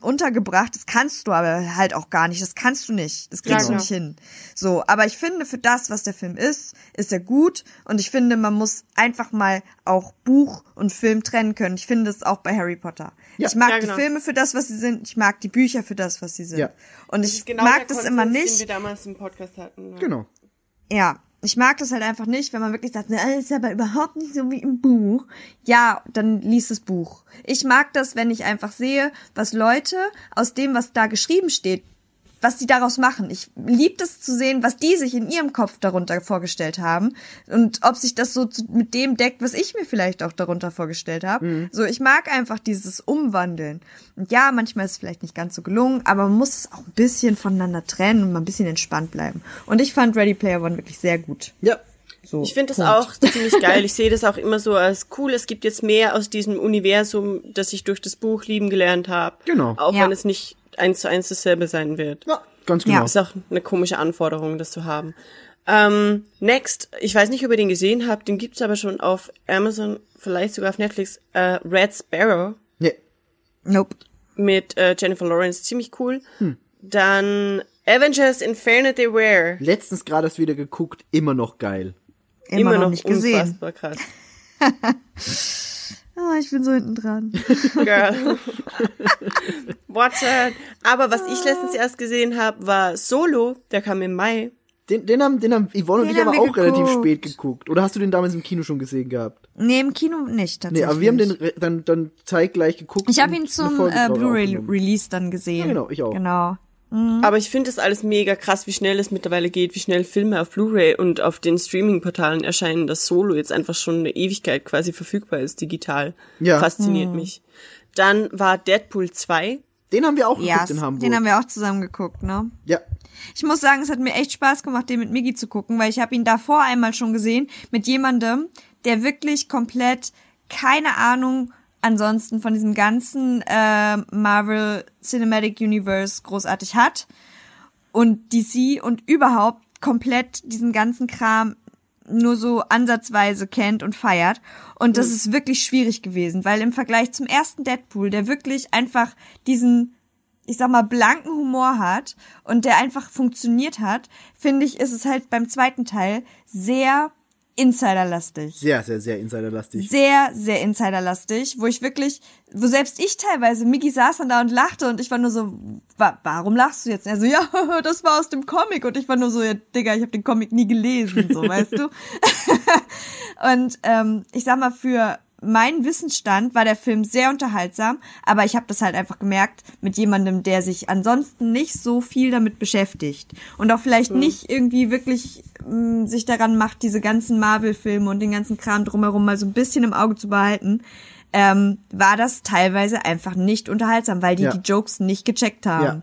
untergebracht. Das kannst du aber halt auch gar nicht. Das kannst du nicht. Das kriegst du nicht hin. So, aber ich finde, für das, was der Film ist er gut. Und ich finde, man muss einfach mal auch Buch und Film trennen können. Ich finde das auch bei Harry Potter. Ja, ich mag die Filme für das, was sie sind. Ich mag die Bücher für das, was sie sind. Ja. Und ich mag das immer nicht. Den wir damals im Podcast hatten. Ja. Genau. Ja. Ich mag das halt einfach nicht, wenn man wirklich sagt, das ist aber überhaupt nicht so wie im Buch. Ja, dann lies das Buch. Ich mag das, wenn ich einfach sehe, was Leute aus dem, was da geschrieben steht, was die daraus machen. Ich liebe das zu sehen, was die sich in ihrem Kopf darunter vorgestellt haben und ob sich das so mit dem deckt, was ich mir vielleicht auch darunter vorgestellt habe. Mhm. So, ich mag einfach dieses Umwandeln. Und ja, manchmal ist es vielleicht nicht ganz so gelungen, aber man muss es auch ein bisschen voneinander trennen und mal ein bisschen entspannt bleiben. Und ich fand Ready Player One wirklich sehr gut. Ja. So, ich finde das auch ziemlich geil. Ich sehe das auch immer so als cool. Es gibt jetzt mehr aus diesem Universum, das ich durch das Buch lieben gelernt habe. Genau. Auch wenn es nicht 1:1 dasselbe sein wird. Ja, ganz genau. Ja. Ist auch eine komische Anforderung, das zu haben. Next, ich weiß nicht, ob ihr den gesehen habt, den gibt's aber schon auf Amazon, vielleicht sogar auf Netflix, Red Sparrow. Nee. Nope. Mit Jennifer Lawrence, ziemlich cool. Dann Avengers Infinity War. Letztens gerade das wieder geguckt, immer noch geil. Immer noch nicht gesehen. Unfassbar krass. Oh, ich bin so hinten dran. Girl. What's that? Aber was ich letztens erst gesehen habe, war Solo. Der kam im Mai. Den haben Yvonne und ich aber auch relativ spät geguckt. Oder hast du den damals im Kino schon gesehen gehabt? Nee, im Kino nicht tatsächlich. Nee, aber wir haben den dann zeitgleich geguckt. Ich habe ihn zum Blu-ray-Release dann gesehen. Ja, genau, ich auch. Genau. Mhm. Aber ich finde das alles mega krass, wie schnell es mittlerweile geht, wie schnell Filme auf Blu-ray und auf den Streaming-Portalen erscheinen, dass Solo jetzt einfach schon eine Ewigkeit quasi verfügbar ist, digital. Ja. Fasziniert mich. Dann war Deadpool 2. Den haben wir auch geguckt in Hamburg. Den haben wir auch zusammen geguckt, ne? Ja. Ich muss sagen, es hat mir echt Spaß gemacht, den mit Miggi zu gucken, weil ich habe ihn davor einmal schon gesehen mit jemandem, der wirklich komplett keine Ahnung ansonsten von diesem ganzen Marvel Cinematic Universe großartig hat und DC und überhaupt komplett diesen ganzen Kram nur so ansatzweise kennt und feiert. Und das ist wirklich schwierig gewesen, weil im Vergleich zum ersten Deadpool, der wirklich einfach diesen, ich sag mal, blanken Humor hat und der einfach funktioniert hat, finde ich, ist es halt beim zweiten Teil sehr insiderlastig. Sehr, sehr, sehr insiderlastig. Sehr, sehr insiderlastig, wo selbst ich teilweise, Miggi saß dann da und lachte und ich war nur so, warum lachst du jetzt? Und er so, ja, das war aus dem Comic. Und ich war nur so, ja, Digga, ich habe den Comic nie gelesen, so, weißt du? Und ich sag mal, für meinen Wissensstand war der Film sehr unterhaltsam, aber ich habe das halt einfach gemerkt mit jemandem, der sich ansonsten nicht so viel damit beschäftigt und auch vielleicht nicht irgendwie wirklich sich daran macht, diese ganzen Marvel-Filme und den ganzen Kram drumherum mal so ein bisschen im Auge zu behalten, war das teilweise einfach nicht unterhaltsam, weil die die Jokes nicht gecheckt haben. Ja.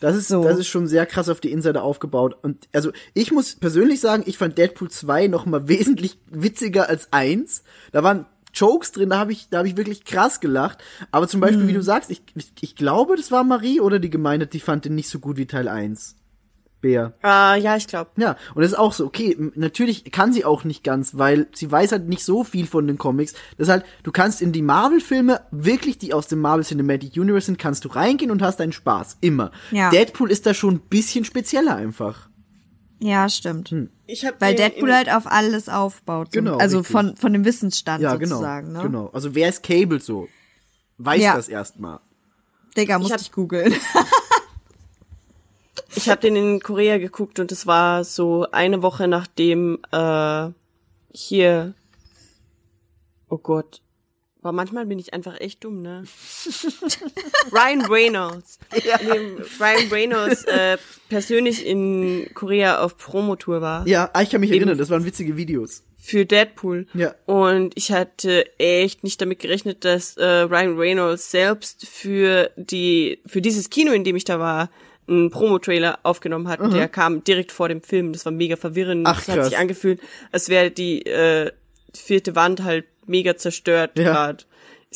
Das ist schon sehr krass auf die Insider aufgebaut. Und also ich muss persönlich sagen, ich fand Deadpool 2 noch mal wesentlich witziger als 1. Da waren Jokes drin, da habe ich wirklich krass gelacht. Aber zum Beispiel, wie du sagst, ich glaube, das war Marie oder die Gemeinde, die fand den nicht so gut wie Teil 1. Bea. Ja, ich glaube. Ja, und das ist auch so, okay, natürlich kann sie auch nicht ganz, weil sie weiß halt nicht so viel von den Comics. Das heißt, du kannst in die Marvel-Filme, wirklich die aus dem Marvel Cinematic Universe sind, kannst du reingehen und hast deinen Spaß, immer. Ja. Deadpool ist da schon ein bisschen spezieller einfach. Ja, stimmt. Weil Deadpool halt auf alles aufbaut. So. Genau, also richtig. von dem Wissensstand sozusagen. Genau, ne? Genau. Also wer ist Cable so? Weiß das erstmal. Digga, muss ich googeln. Ich hab den in Korea geguckt und es war so eine Woche nachdem hier... Oh Gott. Aber manchmal bin ich einfach echt dumm, ne? Ryan Reynolds persönlich in Korea auf Promotour war. Ja, ich kann mich erinnern, das waren witzige Videos. Für Deadpool. Ja. Und ich hatte echt nicht damit gerechnet, dass Ryan Reynolds selbst für dieses Kino, in dem ich da war, einen Promo-Trailer aufgenommen hat. Der kam direkt vor dem Film. Das war mega verwirrend. Ach, das hat sich angefühlt, als wäre die vierte Wand halt mega zerstört gerade.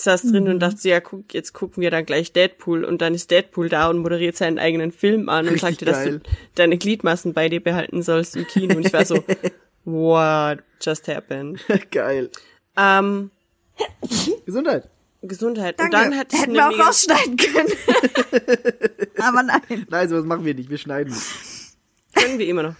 saß drin und dachte, ja, guck, jetzt gucken wir dann gleich Deadpool. Und dann ist Deadpool da und moderiert seinen eigenen Film an und sagt dir, dass du deine Gliedmaßen bei dir behalten sollst im Kino. Und ich war so, what just happened? Geil. Gesundheit. Danke. Und dann hat hätten wir auch rausschneiden können. Aber nein. Nein, sowas machen wir nicht. Wir schneiden. Können wir immer noch.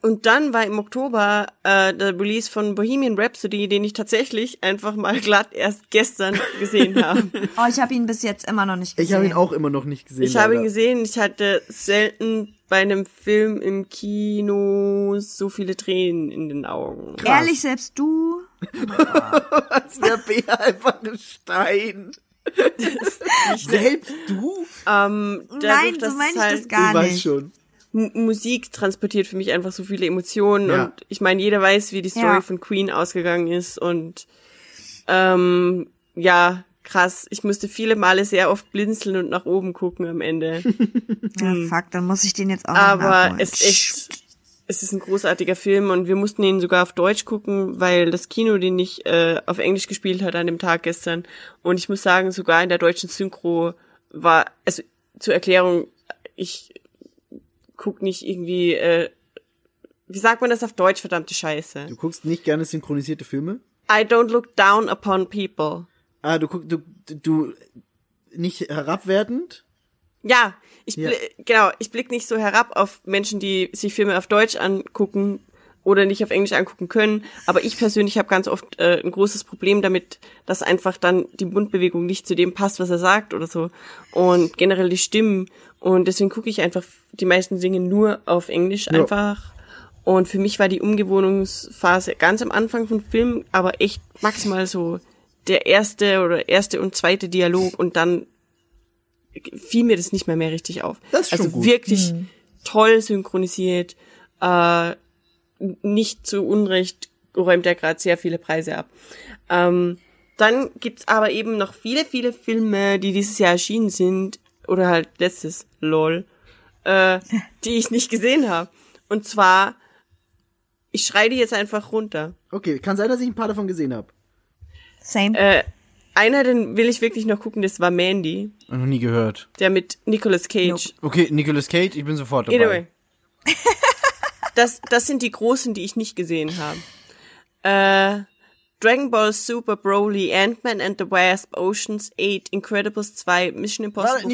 Und dann war im Oktober der Release von Bohemian Rhapsody, den ich tatsächlich einfach mal glatt erst gestern gesehen habe. Oh, ich habe ihn bis jetzt immer noch nicht gesehen. Ich habe ihn auch immer noch nicht gesehen. Ich habe ihn gesehen. Ich hatte selten bei einem Film im Kino so viele Tränen in den Augen. Krass. Ehrlich, selbst du? Als wäre Bea einfach ein Stein. Selbst du? Nein, so meine ich das gar nicht. Ich weiß schon. Musik transportiert für mich einfach so viele Emotionen und ich meine, jeder weiß, wie die Story von Queen ausgegangen ist und krass. Ich musste viele Male sehr oft blinzeln und nach oben gucken am Ende. Ja, fuck, dann muss ich den jetzt auch noch nachholen. Aber es ist ein großartiger Film und wir mussten ihn sogar auf Deutsch gucken, weil das Kino den nicht auf Englisch gespielt hat an dem Tag gestern. Und ich muss sagen, sogar in der deutschen Synchro war, also zur Erklärung, ich guck nicht irgendwie, wie sagt man das auf Deutsch, verdammte Scheiße. Du guckst nicht gerne synchronisierte Filme? I don't look down upon people. Ah, du guckst, du nicht herabwertend? Ja, ich blick nicht so herab auf Menschen, die sich Filme auf Deutsch angucken oder nicht auf Englisch angucken können, aber ich persönlich habe ganz oft ein großes Problem damit, dass einfach dann die Mundbewegung nicht zu dem passt, was er sagt oder so und generell die Stimmen und deswegen gucke ich einfach die meisten Dinge nur auf Englisch einfach und für mich war die Umgewohnungsphase ganz am Anfang von Film, aber echt maximal so der erste und zweite Dialog und dann fiel mir das nicht mehr richtig auf. Das ist also schon gut. Wirklich toll synchronisiert, nicht zu Unrecht räumt er gerade sehr viele Preise ab. Dann gibt's aber eben noch viele, viele Filme, die dieses Jahr erschienen sind, oder halt letztes, die ich nicht gesehen habe. Und zwar, ich schreie die jetzt einfach runter. Okay, kann sein, dass ich ein paar davon gesehen habe. Same. Einer, den will ich wirklich noch gucken, das war Mandy. Noch nie gehört. Der mit Nicolas Cage. Nope. Okay, Nicolas Cage, ich bin sofort dabei. Anyway. Das sind die großen, die ich nicht gesehen habe. Dragon Ball Super, Broly, Ant-Man and the Wasp, Ocean's 8, Incredibles 2, Mission Impossible,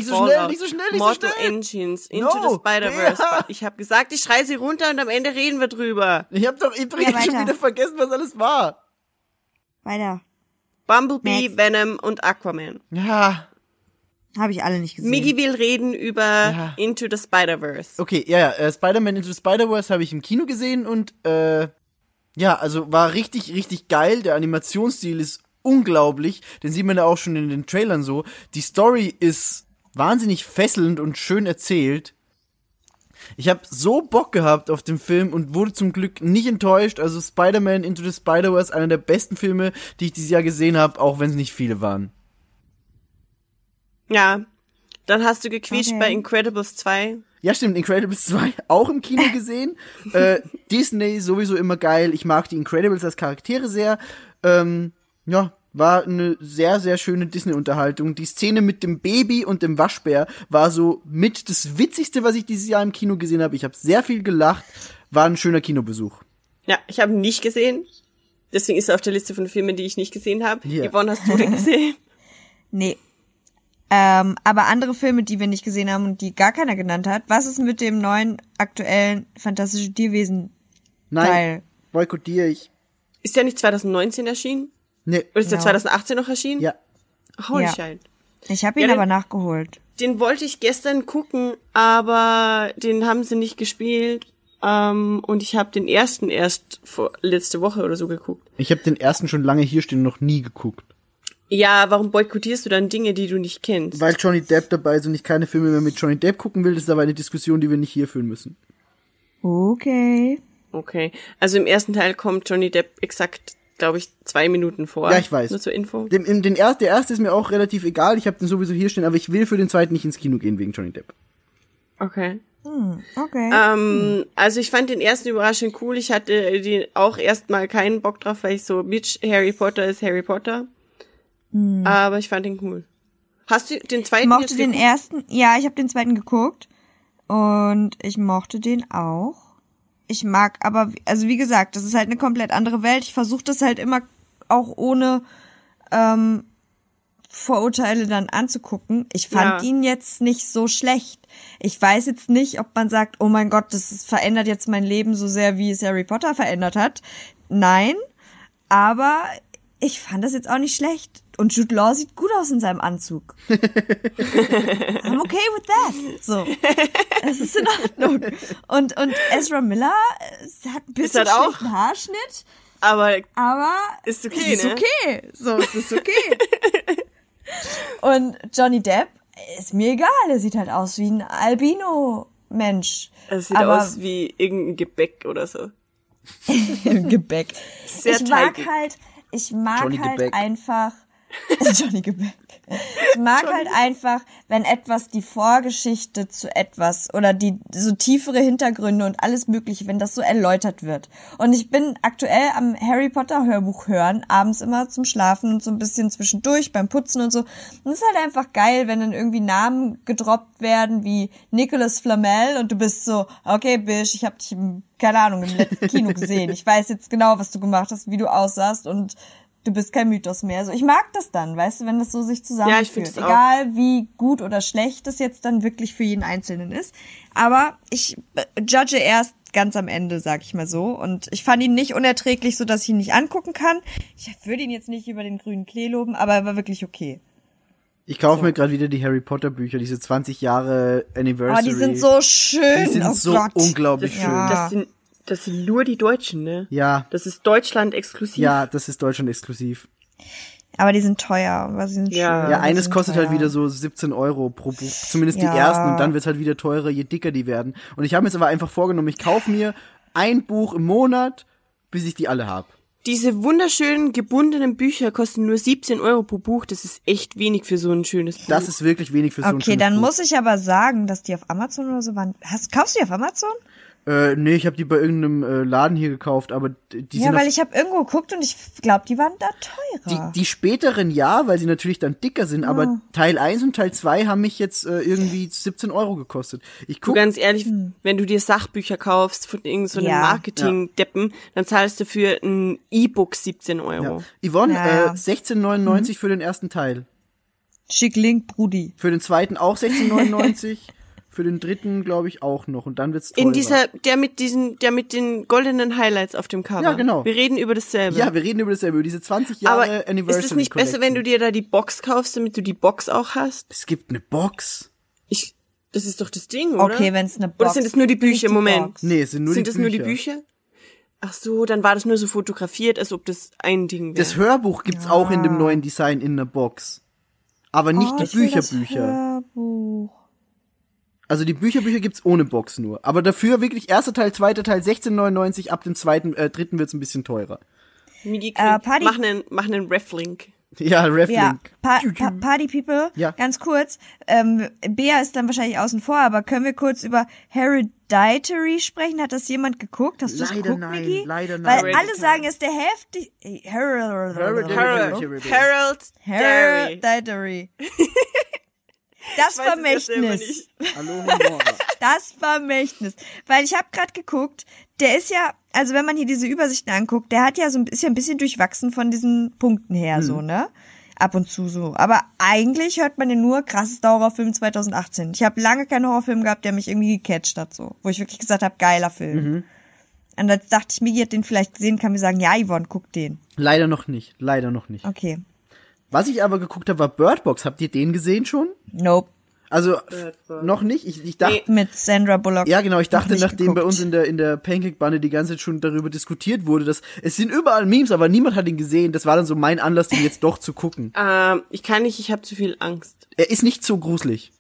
Mortal Engines, Into the Spider-Verse. Yeah. Ich habe gesagt, ich schreie sie runter und am Ende reden wir drüber. Ich habe doch schon wieder vergessen, was alles war. Weiter. Bumblebee, Next. Venom und Aquaman. Ja. Habe ich alle nicht gesehen. Miggi will reden über Into the Spider-Verse. Okay, Spider-Man Into the Spider-Verse habe ich im Kino gesehen und also war richtig, richtig geil. Der Animationsstil ist unglaublich. Den sieht man ja auch schon in den Trailern so. Die Story ist wahnsinnig fesselnd und schön erzählt. Ich habe so Bock gehabt auf den Film und wurde zum Glück nicht enttäuscht. Also Spider-Man Into the Spider-Verse, einer der besten Filme, die ich dieses Jahr gesehen habe, auch wenn es nicht viele waren. Ja, dann hast du gequietscht bei Incredibles 2. Ja, stimmt, Incredibles 2 auch im Kino gesehen. Disney sowieso immer geil. Ich mag die Incredibles als Charaktere sehr. War eine sehr, sehr schöne Disney-Unterhaltung. Die Szene mit dem Baby und dem Waschbär war so mit das Witzigste, was ich dieses Jahr im Kino gesehen habe. Ich habe sehr viel gelacht. War ein schöner Kinobesuch. Ja, ich habe ihn nicht gesehen. Deswegen ist er auf der Liste von Filmen, die ich nicht gesehen habe. Yeah. Yvonne, hast du den gesehen? Nee. Aber andere Filme, die wir nicht gesehen haben und die gar keiner genannt hat. Was ist mit dem neuen, aktuellen Fantastische Tierwesen-Teil? Nein, boykottiere ich. Ist der nicht 2019 erschienen? Nee. Oder ist der 2018 noch erschienen? Ja. Holy shit. Ich habe ihn aber nachgeholt. Den wollte ich gestern gucken, aber den haben sie nicht gespielt. Und ich habe den ersten erst letzte Woche oder so geguckt. Ich habe den ersten schon lange hier stehen und noch nie geguckt. Ja, warum boykottierst du dann Dinge, die du nicht kennst? Weil Johnny Depp dabei ist und ich keine Filme mehr mit Johnny Depp gucken will. Das ist aber eine Diskussion, die wir nicht hier führen müssen. Okay. Also im ersten Teil kommt Johnny Depp exakt, glaube ich, 2 Minuten vor. Ja, ich weiß. Nur zur Info. Der erste ist mir auch relativ egal. Ich habe den sowieso hier stehen, aber ich will für den zweiten nicht ins Kino gehen wegen Johnny Depp. Okay. Also ich fand den ersten überraschend cool. Ich hatte auch erstmal keinen Bock drauf, weil ich so, Bitch, Harry Potter ist Harry Potter. Hm. Aber ich fand den cool. Hast du den zweiten geguckt? Ich mochte den ersten. Ja, ich habe den zweiten geguckt. Und ich mochte den auch. Ich mag aber, also wie gesagt, das ist halt eine komplett andere Welt. Ich versuche das halt immer auch ohne Vorurteile dann anzugucken. Ich fand ihn jetzt nicht so schlecht. Ich weiß jetzt nicht, ob man sagt, oh mein Gott, das verändert jetzt mein Leben so sehr, wie es Harry Potter verändert hat. Nein, aber ich fand das jetzt auch nicht schlecht. Und Jude Law sieht gut aus in seinem Anzug. I'm okay with that. So, es ist in Ordnung. Und Ezra Miller hat ein bisschen schlechten Haarschnitt. Aber ist okay, ne? Ist okay. So, es ist okay. Und Johnny Depp ist mir egal. Er sieht halt aus wie ein Albino-Mensch. Er sieht aus wie irgendein Gebäck oder so. Gebäck. Sehr teigig. Ich mag halt einfach, wenn etwas die Vorgeschichte zu etwas oder die so tiefere Hintergründe und alles Mögliche, wenn das so erläutert wird. Und ich bin aktuell am Harry Potter Hörbuch hören, abends immer zum Schlafen und so ein bisschen zwischendurch beim Putzen und so. Und es ist halt einfach geil, wenn dann irgendwie Namen gedroppt werden wie Nicholas Flamel und du bist so, okay, Bisch, ich hab dich im letzten Kino gesehen. Ich weiß jetzt genau, was du gemacht hast, wie du aussahst und du bist kein Mythos mehr. Also ich mag das dann, weißt du, wenn das so sich zusammenführt. Ja, egal wie gut oder schlecht das jetzt dann wirklich für jeden Einzelnen ist. Aber ich judge erst ganz am Ende, sag ich mal so. Und ich fand ihn nicht unerträglich, so dass ich ihn nicht angucken kann. Ich würde ihn jetzt nicht über den grünen Klee loben, aber er war wirklich okay. Ich kaufe mir gerade wieder die Harry Potter Bücher, diese 20 Jahre Anniversary. Aber die sind so schön. Die sind unglaublich schön. Das sind nur die Deutschen, ne? Ja. Das ist Deutschland exklusiv. Ja, das ist Deutschland exklusiv. Aber die sind teuer, aber sie sind schön. Ja, eines kostet halt wieder so 17 Euro pro Buch, zumindest die ersten. Und dann wird's halt wieder teurer, je dicker die werden. Und ich habe mir jetzt aber einfach vorgenommen, ich kaufe mir ein Buch im Monat, bis ich die alle habe. Diese wunderschönen gebundenen Bücher kosten nur 17 Euro pro Buch. Das ist echt wenig für so ein schönes Buch. Das ist wirklich wenig für so ein schönes Buch. Okay, dann muss ich aber sagen, dass die auf Amazon oder so waren. Kaufst du die auf Amazon? Nee, ich habe die bei irgendeinem Laden hier gekauft, aber die sind... Ja, weil ich habe irgendwo geguckt und ich glaube, die waren da teurer. Die späteren ja, weil sie natürlich dann dicker sind, aber Teil 1 und Teil 2 haben mich jetzt irgendwie 17 Euro gekostet. Ganz ehrlich, wenn du dir Sachbücher kaufst von irgendeinem Marketing-Deppen, dann zahlst du für ein E-Book 17 Euro. Ja. Yvonne, 16,99 für den ersten Teil. Schick Link, Brudi. Für den zweiten auch 16,99. Für den dritten, glaube ich, auch noch. Und dann wird's teurer. Der mit den goldenen Highlights auf dem Cover. Ja, genau. Wir reden über dasselbe. Ja, wir reden über dasselbe. Über diese 20 Jahre Anniversary Collection. Aber ist es nicht besser, wenn du dir da die Box kaufst, damit du die Box auch hast? Es gibt eine Box? Das ist doch das Ding, oder? Okay, wenn es eine Box ist. Oder sind es nur die Bücher im Moment? Box. Nee, es sind nur die Bücher. Sind das nur die Bücher? Ach so, dann war das nur so fotografiert, als ob das ein Ding wäre. Das Hörbuch gibt's auch in dem neuen Design in der Box. Aber nicht die Bücher. Also die Bücher gibt's ohne Box nur. Aber dafür wirklich erster Teil, zweiter Teil 16,99, ab dem dritten wird's ein bisschen teurer. Mach einen Ref-Link. Ja, Ref-Link. Ja, Party People, ganz kurz. Bea ist dann wahrscheinlich außen vor, aber können wir kurz über Hereditary sprechen? Hat das jemand geguckt? Hast du das geguckt, Miggi? Leider nein. Weil alle sagen, es ist der heftig... Hereditary. Das Vermächtnis. Weil ich habe gerade geguckt, der ist ja, also wenn man hier diese Übersichten anguckt, der hat ja so ein bisschen durchwachsen von diesen Punkten her, so, ne? Ab und zu so. Aber eigentlich hört man ja nur krassester Horrorfilm 2018. Ich habe lange keinen Horrorfilm gehabt, der mich irgendwie gecatcht hat, so. Wo ich wirklich gesagt habe, geiler Film. Mhm. Und dann dachte ich, Miggi hat den vielleicht gesehen, kann mir sagen, ja, Yvonne, guck den. Leider noch nicht. Okay. Was ich aber geguckt habe, war Bird Box. Habt ihr den gesehen schon? Nope. Also noch nicht. Ich dachte mit Sandra Bullock. Ja, genau. Ich dachte, nachdem bei uns in der Pancake-Bande die ganze Zeit schon darüber diskutiert wurde, dass es sind überall Memes, aber niemand hat ihn gesehen. Das war dann so mein Anlass, den jetzt doch zu gucken. Ich kann nicht. Ich habe zu viel Angst. Er ist nicht so gruselig.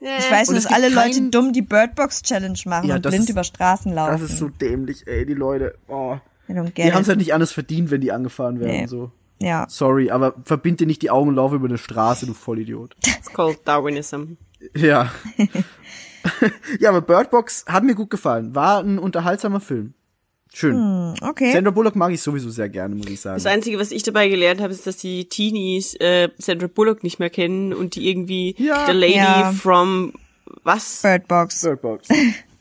Ich weiß nur, dass alle Leute dumm die Bird Box Challenge machen und blind über Straßen laufen. Das ist so dämlich, ey, die Leute. Oh. Die haben es halt nicht anders verdient, wenn die angefahren werden. Nee. So. Ja. Sorry, aber verbind dir nicht die Augen und laufe über eine Straße, du Vollidiot. It's called Darwinism. Ja. Ja, aber Bird Box hat mir gut gefallen. War ein unterhaltsamer Film. Schön. Okay. Sandra Bullock mag ich sowieso sehr gerne, muss ich sagen. Das Einzige, was ich dabei gelernt habe, ist, dass die Teenies Sandra Bullock nicht mehr kennen und die irgendwie The Lady from was? Bird Box.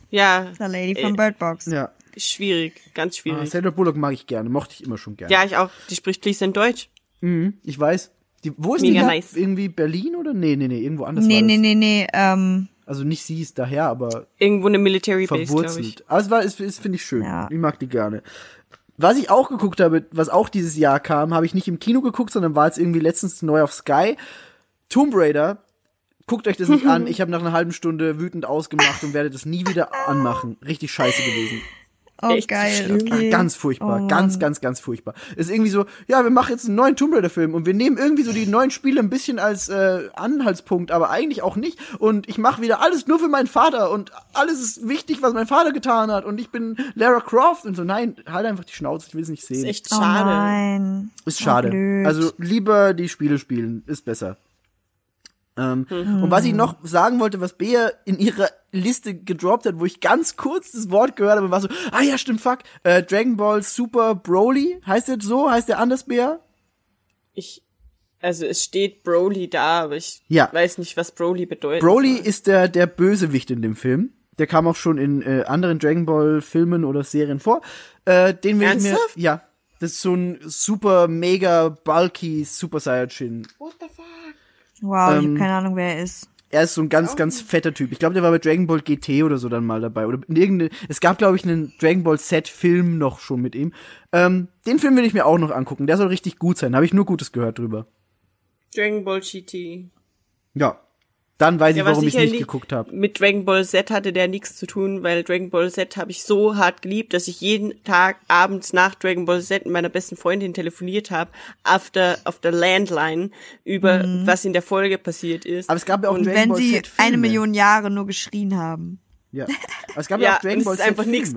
Ja. The Lady from Bird Box. Ja. Schwierig, ganz schwierig. Sandra Bullock mag ich gerne, mochte ich immer schon gerne. Ja, ich auch. Die spricht fließend Deutsch. Mhm, ich weiß. Die, wo ist Mega die? Nice. Irgendwie Berlin oder? Nee, irgendwo anders. Nee. Also nicht sie ist daher, aber irgendwo eine Military Base, glaube ich. Aber es finde ich schön. Ja. Ich mag die gerne. Was ich auch geguckt habe, was auch dieses Jahr kam, habe ich nicht im Kino geguckt, sondern war jetzt irgendwie letztens neu auf Sky. Tomb Raider. Guckt euch das nicht an. Ich habe nach einer halben Stunde wütend ausgemacht und werde das nie wieder anmachen. Richtig scheiße gewesen. Oh, echt geil. Okay. Ganz furchtbar. Oh, ganz, ganz, ganz furchtbar. Ist irgendwie so, ja, wir machen jetzt einen neuen Tomb Raider-Film und wir nehmen irgendwie so die neuen Spiele ein bisschen als Anhaltspunkt, aber eigentlich auch nicht. Und ich mache wieder alles nur für meinen Vater und alles ist wichtig, was mein Vater getan hat und ich bin Lara Croft und so. Nein, halt einfach die Schnauze, ich will es nicht sehen. Ist echt schade. Oh nein. Ist schade. Blöd. Also lieber die Spiele spielen, ist besser. Und was ich noch sagen wollte, was Bea in ihrer Liste gedroppt hat, wo ich ganz kurz das Wort gehört habe, war so, ah ja, stimmt, fuck, Dragon Ball Super Broly, heißt der so? Heißt der anders, Bea? Also es steht Broly da, aber ich weiß nicht, was Broly bedeutet. Broly ist der Bösewicht in dem Film. Der kam auch schon in anderen Dragon Ball Filmen oder Serien vor. Den will ich mir, ja, das ist so ein super, mega bulky Super Saiyajin. What the fuck? Wow, ich hab keine Ahnung, wer er ist. Er ist so ein ganz, ganz fetter Typ. Ich glaube, der war bei Dragon Ball GT oder so dann mal dabei. Oder es gab, glaube ich, einen Dragon Ball Z-Film noch schon mit ihm. Den Film will ich mir auch noch angucken. Der soll richtig gut sein. Habe ich nur Gutes gehört drüber. Dragon Ball GT. Ja. Dann weiß ich, warum ich nicht geguckt habe. Mit Dragon Ball Z hatte der nichts zu tun, weil Dragon Ball Z habe ich so hart geliebt, dass ich jeden Tag abends nach Dragon Ball Z mit meiner besten Freundin telefoniert habe, auf der Landline, über was in der Folge passiert ist. Aber es gab ja auch Dragon Ball Z-Filme. Wenn sie 1 Million Jahre nur geschrien haben. Ja. Aber es gab ja auch Dragon Ball Z-Filme. Es ist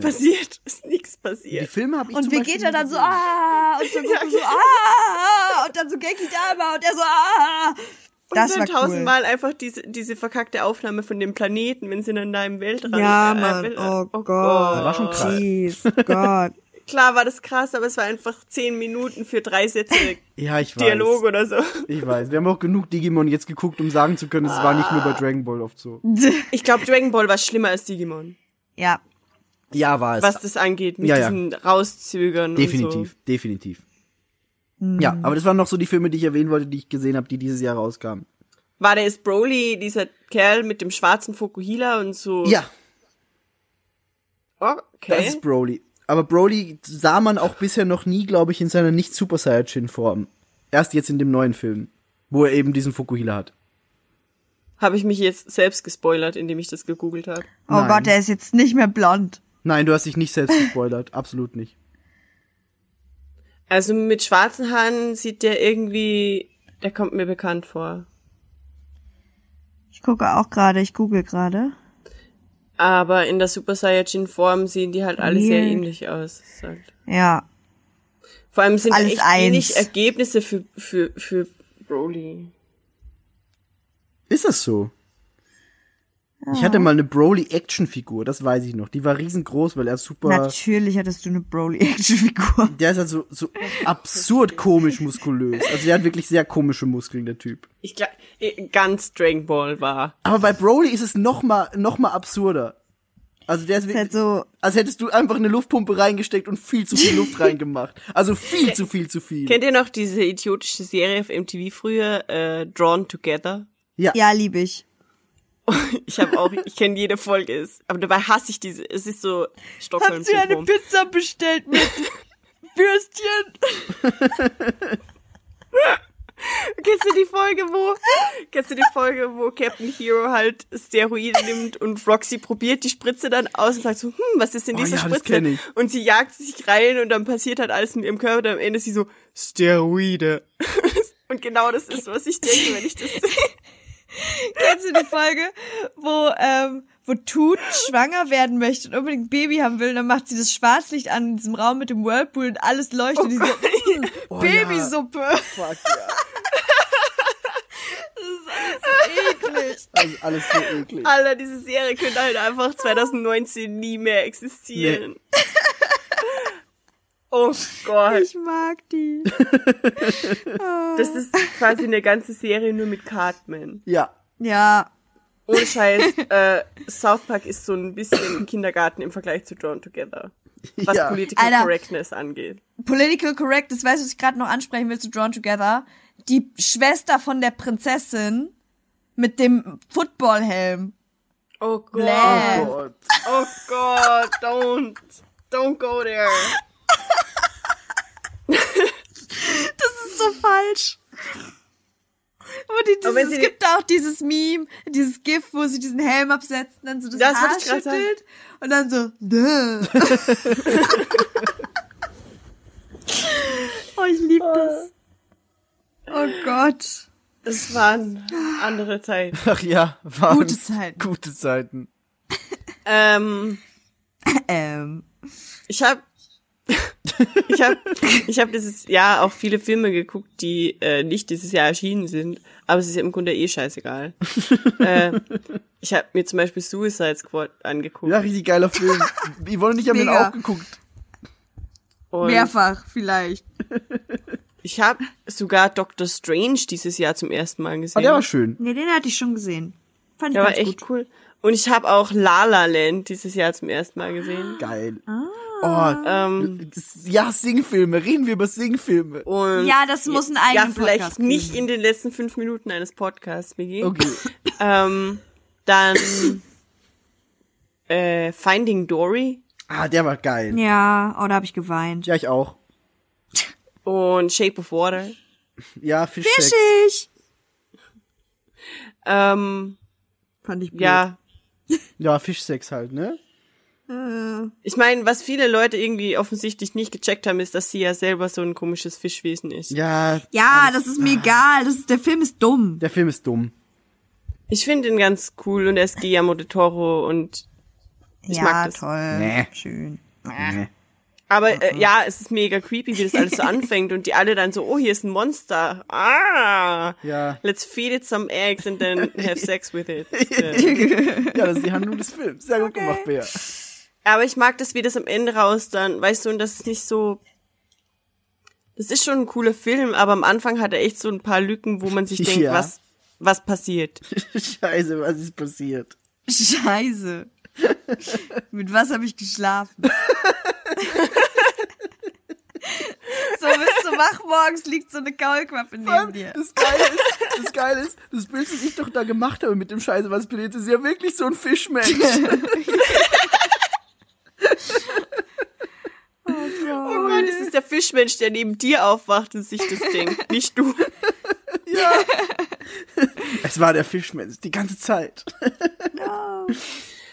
einfach nichts passiert. Die Filme habe ich und zum Beispiel... Und Vegeta dann so, und so Goku so, und dann so Geki Dama, und er so, Das war tausendmal cool. Einfach diese verkackte Aufnahme von dem Planeten, wenn sie dann da im Weltraum... Ja, Mann, oh Gott. Das war schon krass. Jeez, Gott. Klar war das krass, aber es war einfach 10 Minuten für 3 Sätze Dialog oder so. Ich weiß, wir haben auch genug Digimon jetzt geguckt, um sagen zu können, es war nicht nur bei Dragon Ball oft so. Ich glaube, Dragon Ball war schlimmer als Digimon. Ja. Ja, war es. Was das angeht, mit diesen Rauszögern und so. Definitiv. Ja, aber das waren noch so die Filme, die ich erwähnen wollte, die ich gesehen habe, die dieses Jahr rauskamen. War der ist Broly, dieser Kerl mit dem schwarzen Fokuhila und so? Ja. Okay. Das ist Broly. Aber Broly sah man auch bisher noch nie, glaube ich, in seiner nicht-Super Saiyajin-Form. Erst jetzt in dem neuen Film, wo er eben diesen Fokuhila hat. Habe ich mich jetzt selbst gespoilert, indem ich das gegoogelt habe? Oh Nein. Gott, er ist jetzt nicht mehr blond. Nein, du hast dich nicht selbst gespoilert. Absolut nicht. Also mit schwarzen Haaren sieht der irgendwie, der kommt mir bekannt vor. Ich google gerade. Aber in der Super Saiyajin-Form sehen die halt alle sehr ähnlich aus. Ja. Vor allem sind alles echt wenig Ergebnisse für Broly. Ist das so? Ja. Ich hatte mal eine Broly-Action-Figur, das weiß ich noch. Die war riesengroß, weil er super... Natürlich hattest du eine Broly-Action-Figur. Der ist halt so absurd komisch muskulös. Also der hat wirklich sehr komische Muskeln, der Typ. Ich glaube, ganz Dragon Ball war. Aber bei Broly ist es noch mal absurder. Also der ist wirklich, so als hättest du einfach eine Luftpumpe reingesteckt und viel zu viel Luft reingemacht. Also viel zu viel. Kennt ihr noch diese idiotische Serie auf MTV früher, Drawn Together? Ja. Ja, liebe ich. Ich kenne jede Folge, aber dabei hasse ich diese, es ist so Stockholm-Syndrom. Habt ihr eine Pizza bestellt mit Würstchen? Kennst du die Folge, wo Captain Hero halt Steroide nimmt und Roxy probiert die Spritze dann aus und sagt so, was ist denn diese Spritze? Und sie jagt sich rein und dann passiert halt alles mit ihrem Körper und am Ende ist sie so, Steroide. Und genau das ist, was ich denke, wenn ich das sehe. Kennst du die Folge, wo Toon schwanger werden möchte und unbedingt ein Baby haben will, und dann macht sie das Schwarzlicht an in diesem Raum mit dem Whirlpool und alles leuchtet, Babysuppe. Fuck, ja. Das ist alles so eklig. Alter, diese Serie könnte halt einfach 2019 nie mehr existieren. Nee. Oh Gott. Ich mag die. Das ist quasi eine ganze Serie nur mit Cartman. Ja. Ja. Ohne Scheiß, South Park ist so ein bisschen Kindergarten im Vergleich zu Drawn Together. Was ja. Political Alter, Correctness angeht. Political Correctness, weißt du, was ich gerade noch ansprechen will zu Drawn Together? Die Schwester von der Prinzessin mit dem Footballhelm. Oh Gott. Bläh. Oh Gott, don't go there. Das ist so falsch. Und es gibt da auch dieses Meme, dieses GIF, wo sie diesen Helm absetzt und dann so das Haar schüttelt und dann so Oh, ich liebe das. Oh Gott. Das waren andere Zeiten. Ach ja, waren gute Zeiten. Gute Zeiten. Ich hab dieses Jahr auch viele Filme geguckt, die nicht dieses Jahr erschienen sind, aber es ist ja im Grunde scheißegal. Ich habe mir zum Beispiel Suicide Squad angeguckt. Ja, richtig geiler Film. Yvonne und ich haben den auch geguckt. Und mehrfach vielleicht. Ich habe sogar Doctor Strange dieses Jahr zum ersten Mal gesehen. Oh, der war schön. Nee, den hatte ich schon gesehen. Fand ich ganz gut. Der war echt cool. Und ich habe auch La La Land dieses Jahr zum ersten Mal gesehen. Geil. Ah. Oh, ja, Singfilme. Reden wir über Singfilme. Und ja, das muss ein eigener Podcast sein. Ja, vielleicht nicht in den letzten 5 Minuten eines Podcasts, Miggi. Okay. Dann Finding Dory. Ah, der war geil. Ja, oh, da habe ich geweint. Ja, ich auch. Und Shape of Water. Ja, Fischsex. Fischig. Fand ich blöd. Ja. Ja, Fischsex halt, ne? Ich meine, was viele Leute irgendwie offensichtlich nicht gecheckt haben, ist, dass sie ja selber so ein komisches Fischwesen ist. Ja, das ist mir egal. Der Film ist dumm. Der Film ist dumm. Ich finde ihn ganz cool und er ist Guillermo del Toro und ich mag das. Ja, toll. Nee. Schön. Nee. Aber ja, es ist mega creepy, wie das alles so anfängt und die alle dann so, oh, hier ist ein Monster. Ah, ja. Let's feed it some eggs and then have sex with it. Ja, das ist die Handlung des Films. Sehr gut gemacht, Bea. Aber ich mag das, wie das am Ende raus dann, weißt du, und das ist nicht so, das ist schon ein cooler Film, aber am Anfang hat er echt so ein paar Lücken, wo man sich denkt, was passiert? Scheiße, was ist passiert? Scheiße. Mit was habe ich geschlafen? So bist du wach, morgens liegt so eine Kaulquappe neben dir. Das Geile ist, das Bild, das ich doch da gemacht habe mit dem Scheiße, was Planet ist ja wirklich so ein Fischmensch. Oh Gott, es ist der Fischmensch, der neben dir aufwacht und sich das denkt, nicht du. Ja. Es war der Fischmensch, die ganze Zeit. No.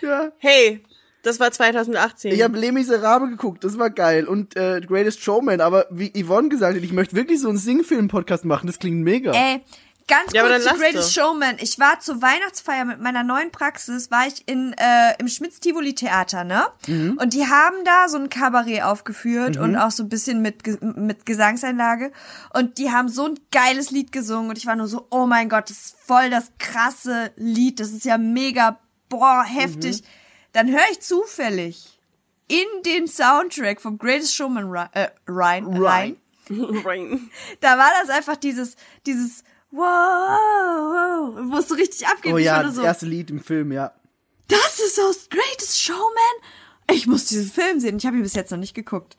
Ja. Hey, das war 2018. Ich habe Les Miserables geguckt, das war geil. Und Greatest Showman, aber wie Yvonne gesagt hat, ich möchte wirklich so einen Singfilm-Podcast machen, das klingt mega. Ey, ganz kurz zu Greatest Showman. Ich war zur Weihnachtsfeier mit meiner neuen Praxis, war ich im Schmitz-Tivoli-Theater, ne? Mhm. Und die haben da so ein Kabarett aufgeführt und auch so ein bisschen mit Gesangseinlage. Und die haben so ein geiles Lied gesungen und ich war nur so, oh mein Gott, das ist voll das krasse Lied, das ist ja mega, boah, heftig. Dann höre ich zufällig in den Soundtrack vom Greatest Showman rein. Da war das einfach dieses wow, wo es so richtig abgeht. Oh ja, das erste Lied im Film, ja. Das ist aus Greatest Showman? Ich muss diesen Film sehen. Ich habe ihn bis jetzt noch nicht geguckt.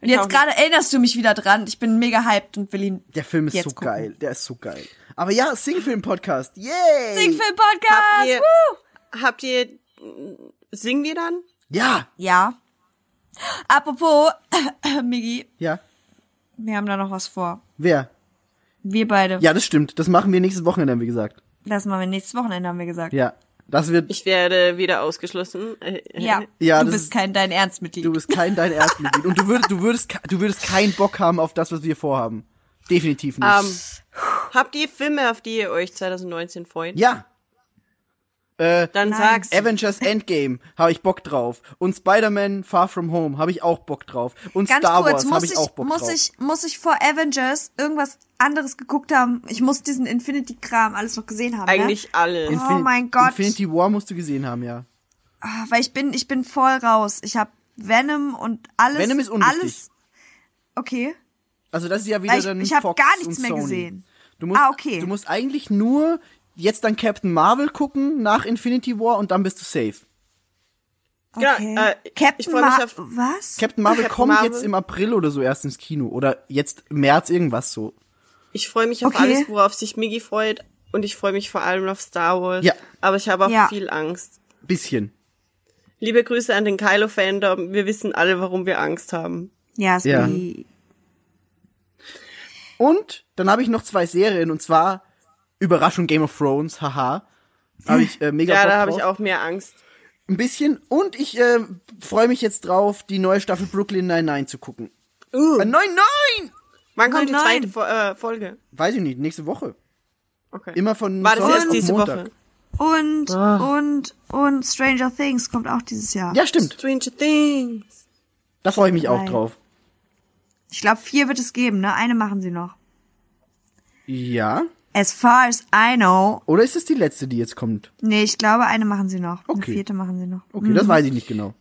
Und jetzt gerade erinnerst du mich wieder dran. Ich bin mega hyped und will ihn jetzt. Der Film ist so geil. Der ist so geil. Aber ja, Singfilm-Podcast. Yay! Singfilm-Podcast! Habt ihr singen wir dann? Ja. Ja. Apropos, Miggi. Ja? Wir haben da noch was vor. Wer? Wir beide. Ja, das stimmt. Das machen wir nächstes Wochenende, haben wir gesagt. Ja. Das wird. Ich werde wieder ausgeschlossen. Ja. Du bist kein dein Ernstmitglied. Und du würdest keinen Bock haben auf das, was wir vorhaben. Definitiv nicht. Habt ihr Filme, auf die ihr euch 2019 freut? Ja. Dann sag's. Avengers Endgame habe ich Bock drauf und Spider-Man Far From Home habe ich auch Bock drauf und ganz Star Wars habe ich auch Bock drauf. Muss ich vor Avengers irgendwas anderes geguckt haben? Ich muss diesen Infinity-Kram alles noch gesehen haben. Eigentlich ne? Alles. Oh mein Gott. Infinity War musst du gesehen haben, ja. Weil ich bin voll raus. Ich habe Venom und alles. Venom ist unwichtig. Alles, Okay. Also das ist ja wieder dann Fox und Sony. Ich habe gar nichts mehr gesehen. Du musst, okay. Du musst eigentlich nur jetzt dann Captain Marvel gucken nach Infinity War und dann bist du safe. Okay. Ja, Captain Marvel, was? Captain Marvel kommt jetzt im April oder so erst ins Kino oder jetzt im März irgendwas so. Ich freue mich auf alles, worauf sich Miggi freut und ich freue mich vor allem auf Star Wars. Ja. Aber ich habe auch viel Angst. Bisschen. Liebe Grüße an den Kylo-Fandom. Wir wissen alle, warum wir Angst haben. Ja, Sweet. Und dann habe ich noch 2 Serien und zwar Überraschung Game of Thrones, haha. Habe ich mega Bock drauf. Ja, da habe ich auch mehr Angst. Ein bisschen. Und ich freue mich jetzt drauf, die neue Staffel Brooklyn Nine-Nine zu gucken. 9-9! Wann kommt die zweite Folge? Weiß ich nicht, nächste Woche. Okay. Immer von Sonntag auf Montag. Woche? Und Stranger Things kommt auch dieses Jahr. Ja, stimmt. Stranger Things. Da freue ich mich auch drauf. Ich glaube, 4 wird es geben, ne? Eine machen sie noch. Ja. As far as I know. Oder ist es die letzte, die jetzt kommt? Nee, ich glaube, eine machen sie noch. Okay. Eine 4. machen sie noch. Okay, das weiß ich nicht genau.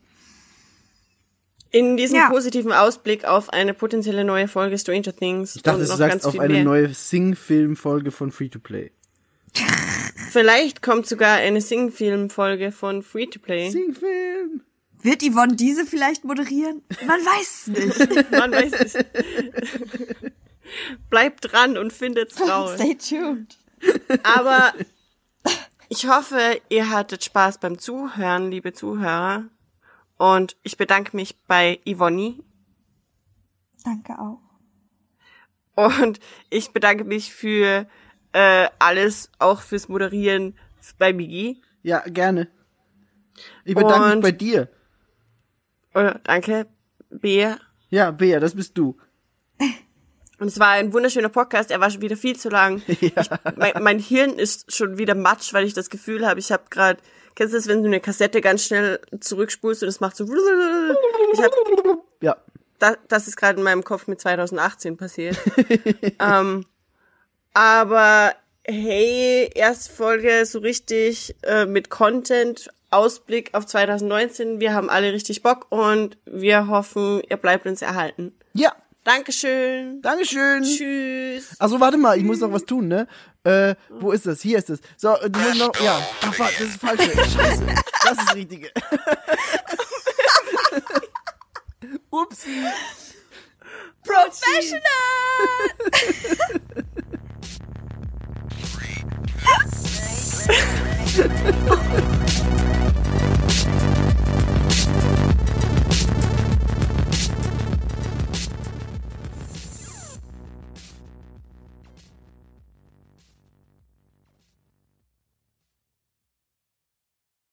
In diesem positiven Ausblick auf eine potenzielle neue Folge Stranger Things. Ich dachte, du sagst auf eine neue Sing-Film-Folge von Free-to-Play. Vielleicht kommt sogar eine Sing-Film-Folge von Free-to-Play. Sing-Film! Wird Yvonne diese vielleicht moderieren? Man weiß es nicht. Man weiß es nicht. Bleibt dran und findet's raus. Stay tuned. Aber ich hoffe, ihr hattet Spaß beim Zuhören, liebe Zuhörer. Und ich bedanke mich bei Yvonne. Danke auch. Und ich bedanke mich für alles, auch fürs Moderieren bei Miggi. Ja, gerne. Ich bedanke mich bei dir. Danke, Bea. Ja, Bea, das bist du. Und es war ein wunderschöner Podcast, er war schon wieder viel zu lang. Ja. Mein Hirn ist schon wieder matsch, weil ich das Gefühl habe, ich habe gerade, kennst du das, wenn du eine Kassette ganz schnell zurückspulst und es macht so... Das ist gerade in meinem Kopf mit 2018 passiert. Aber hey, erste Folge so richtig mit Content, Ausblick auf 2019. Wir haben alle richtig Bock und wir hoffen, ihr bleibt uns erhalten. Ja. Dankeschön. Tschüss. Also warte mal, ich muss noch was tun, ne? Wo ist das? Hier ist das. So, du musst noch, ja. Ach, warte, das ist falsch. Scheiße. Das ist das Richtige. Upsi. Professional!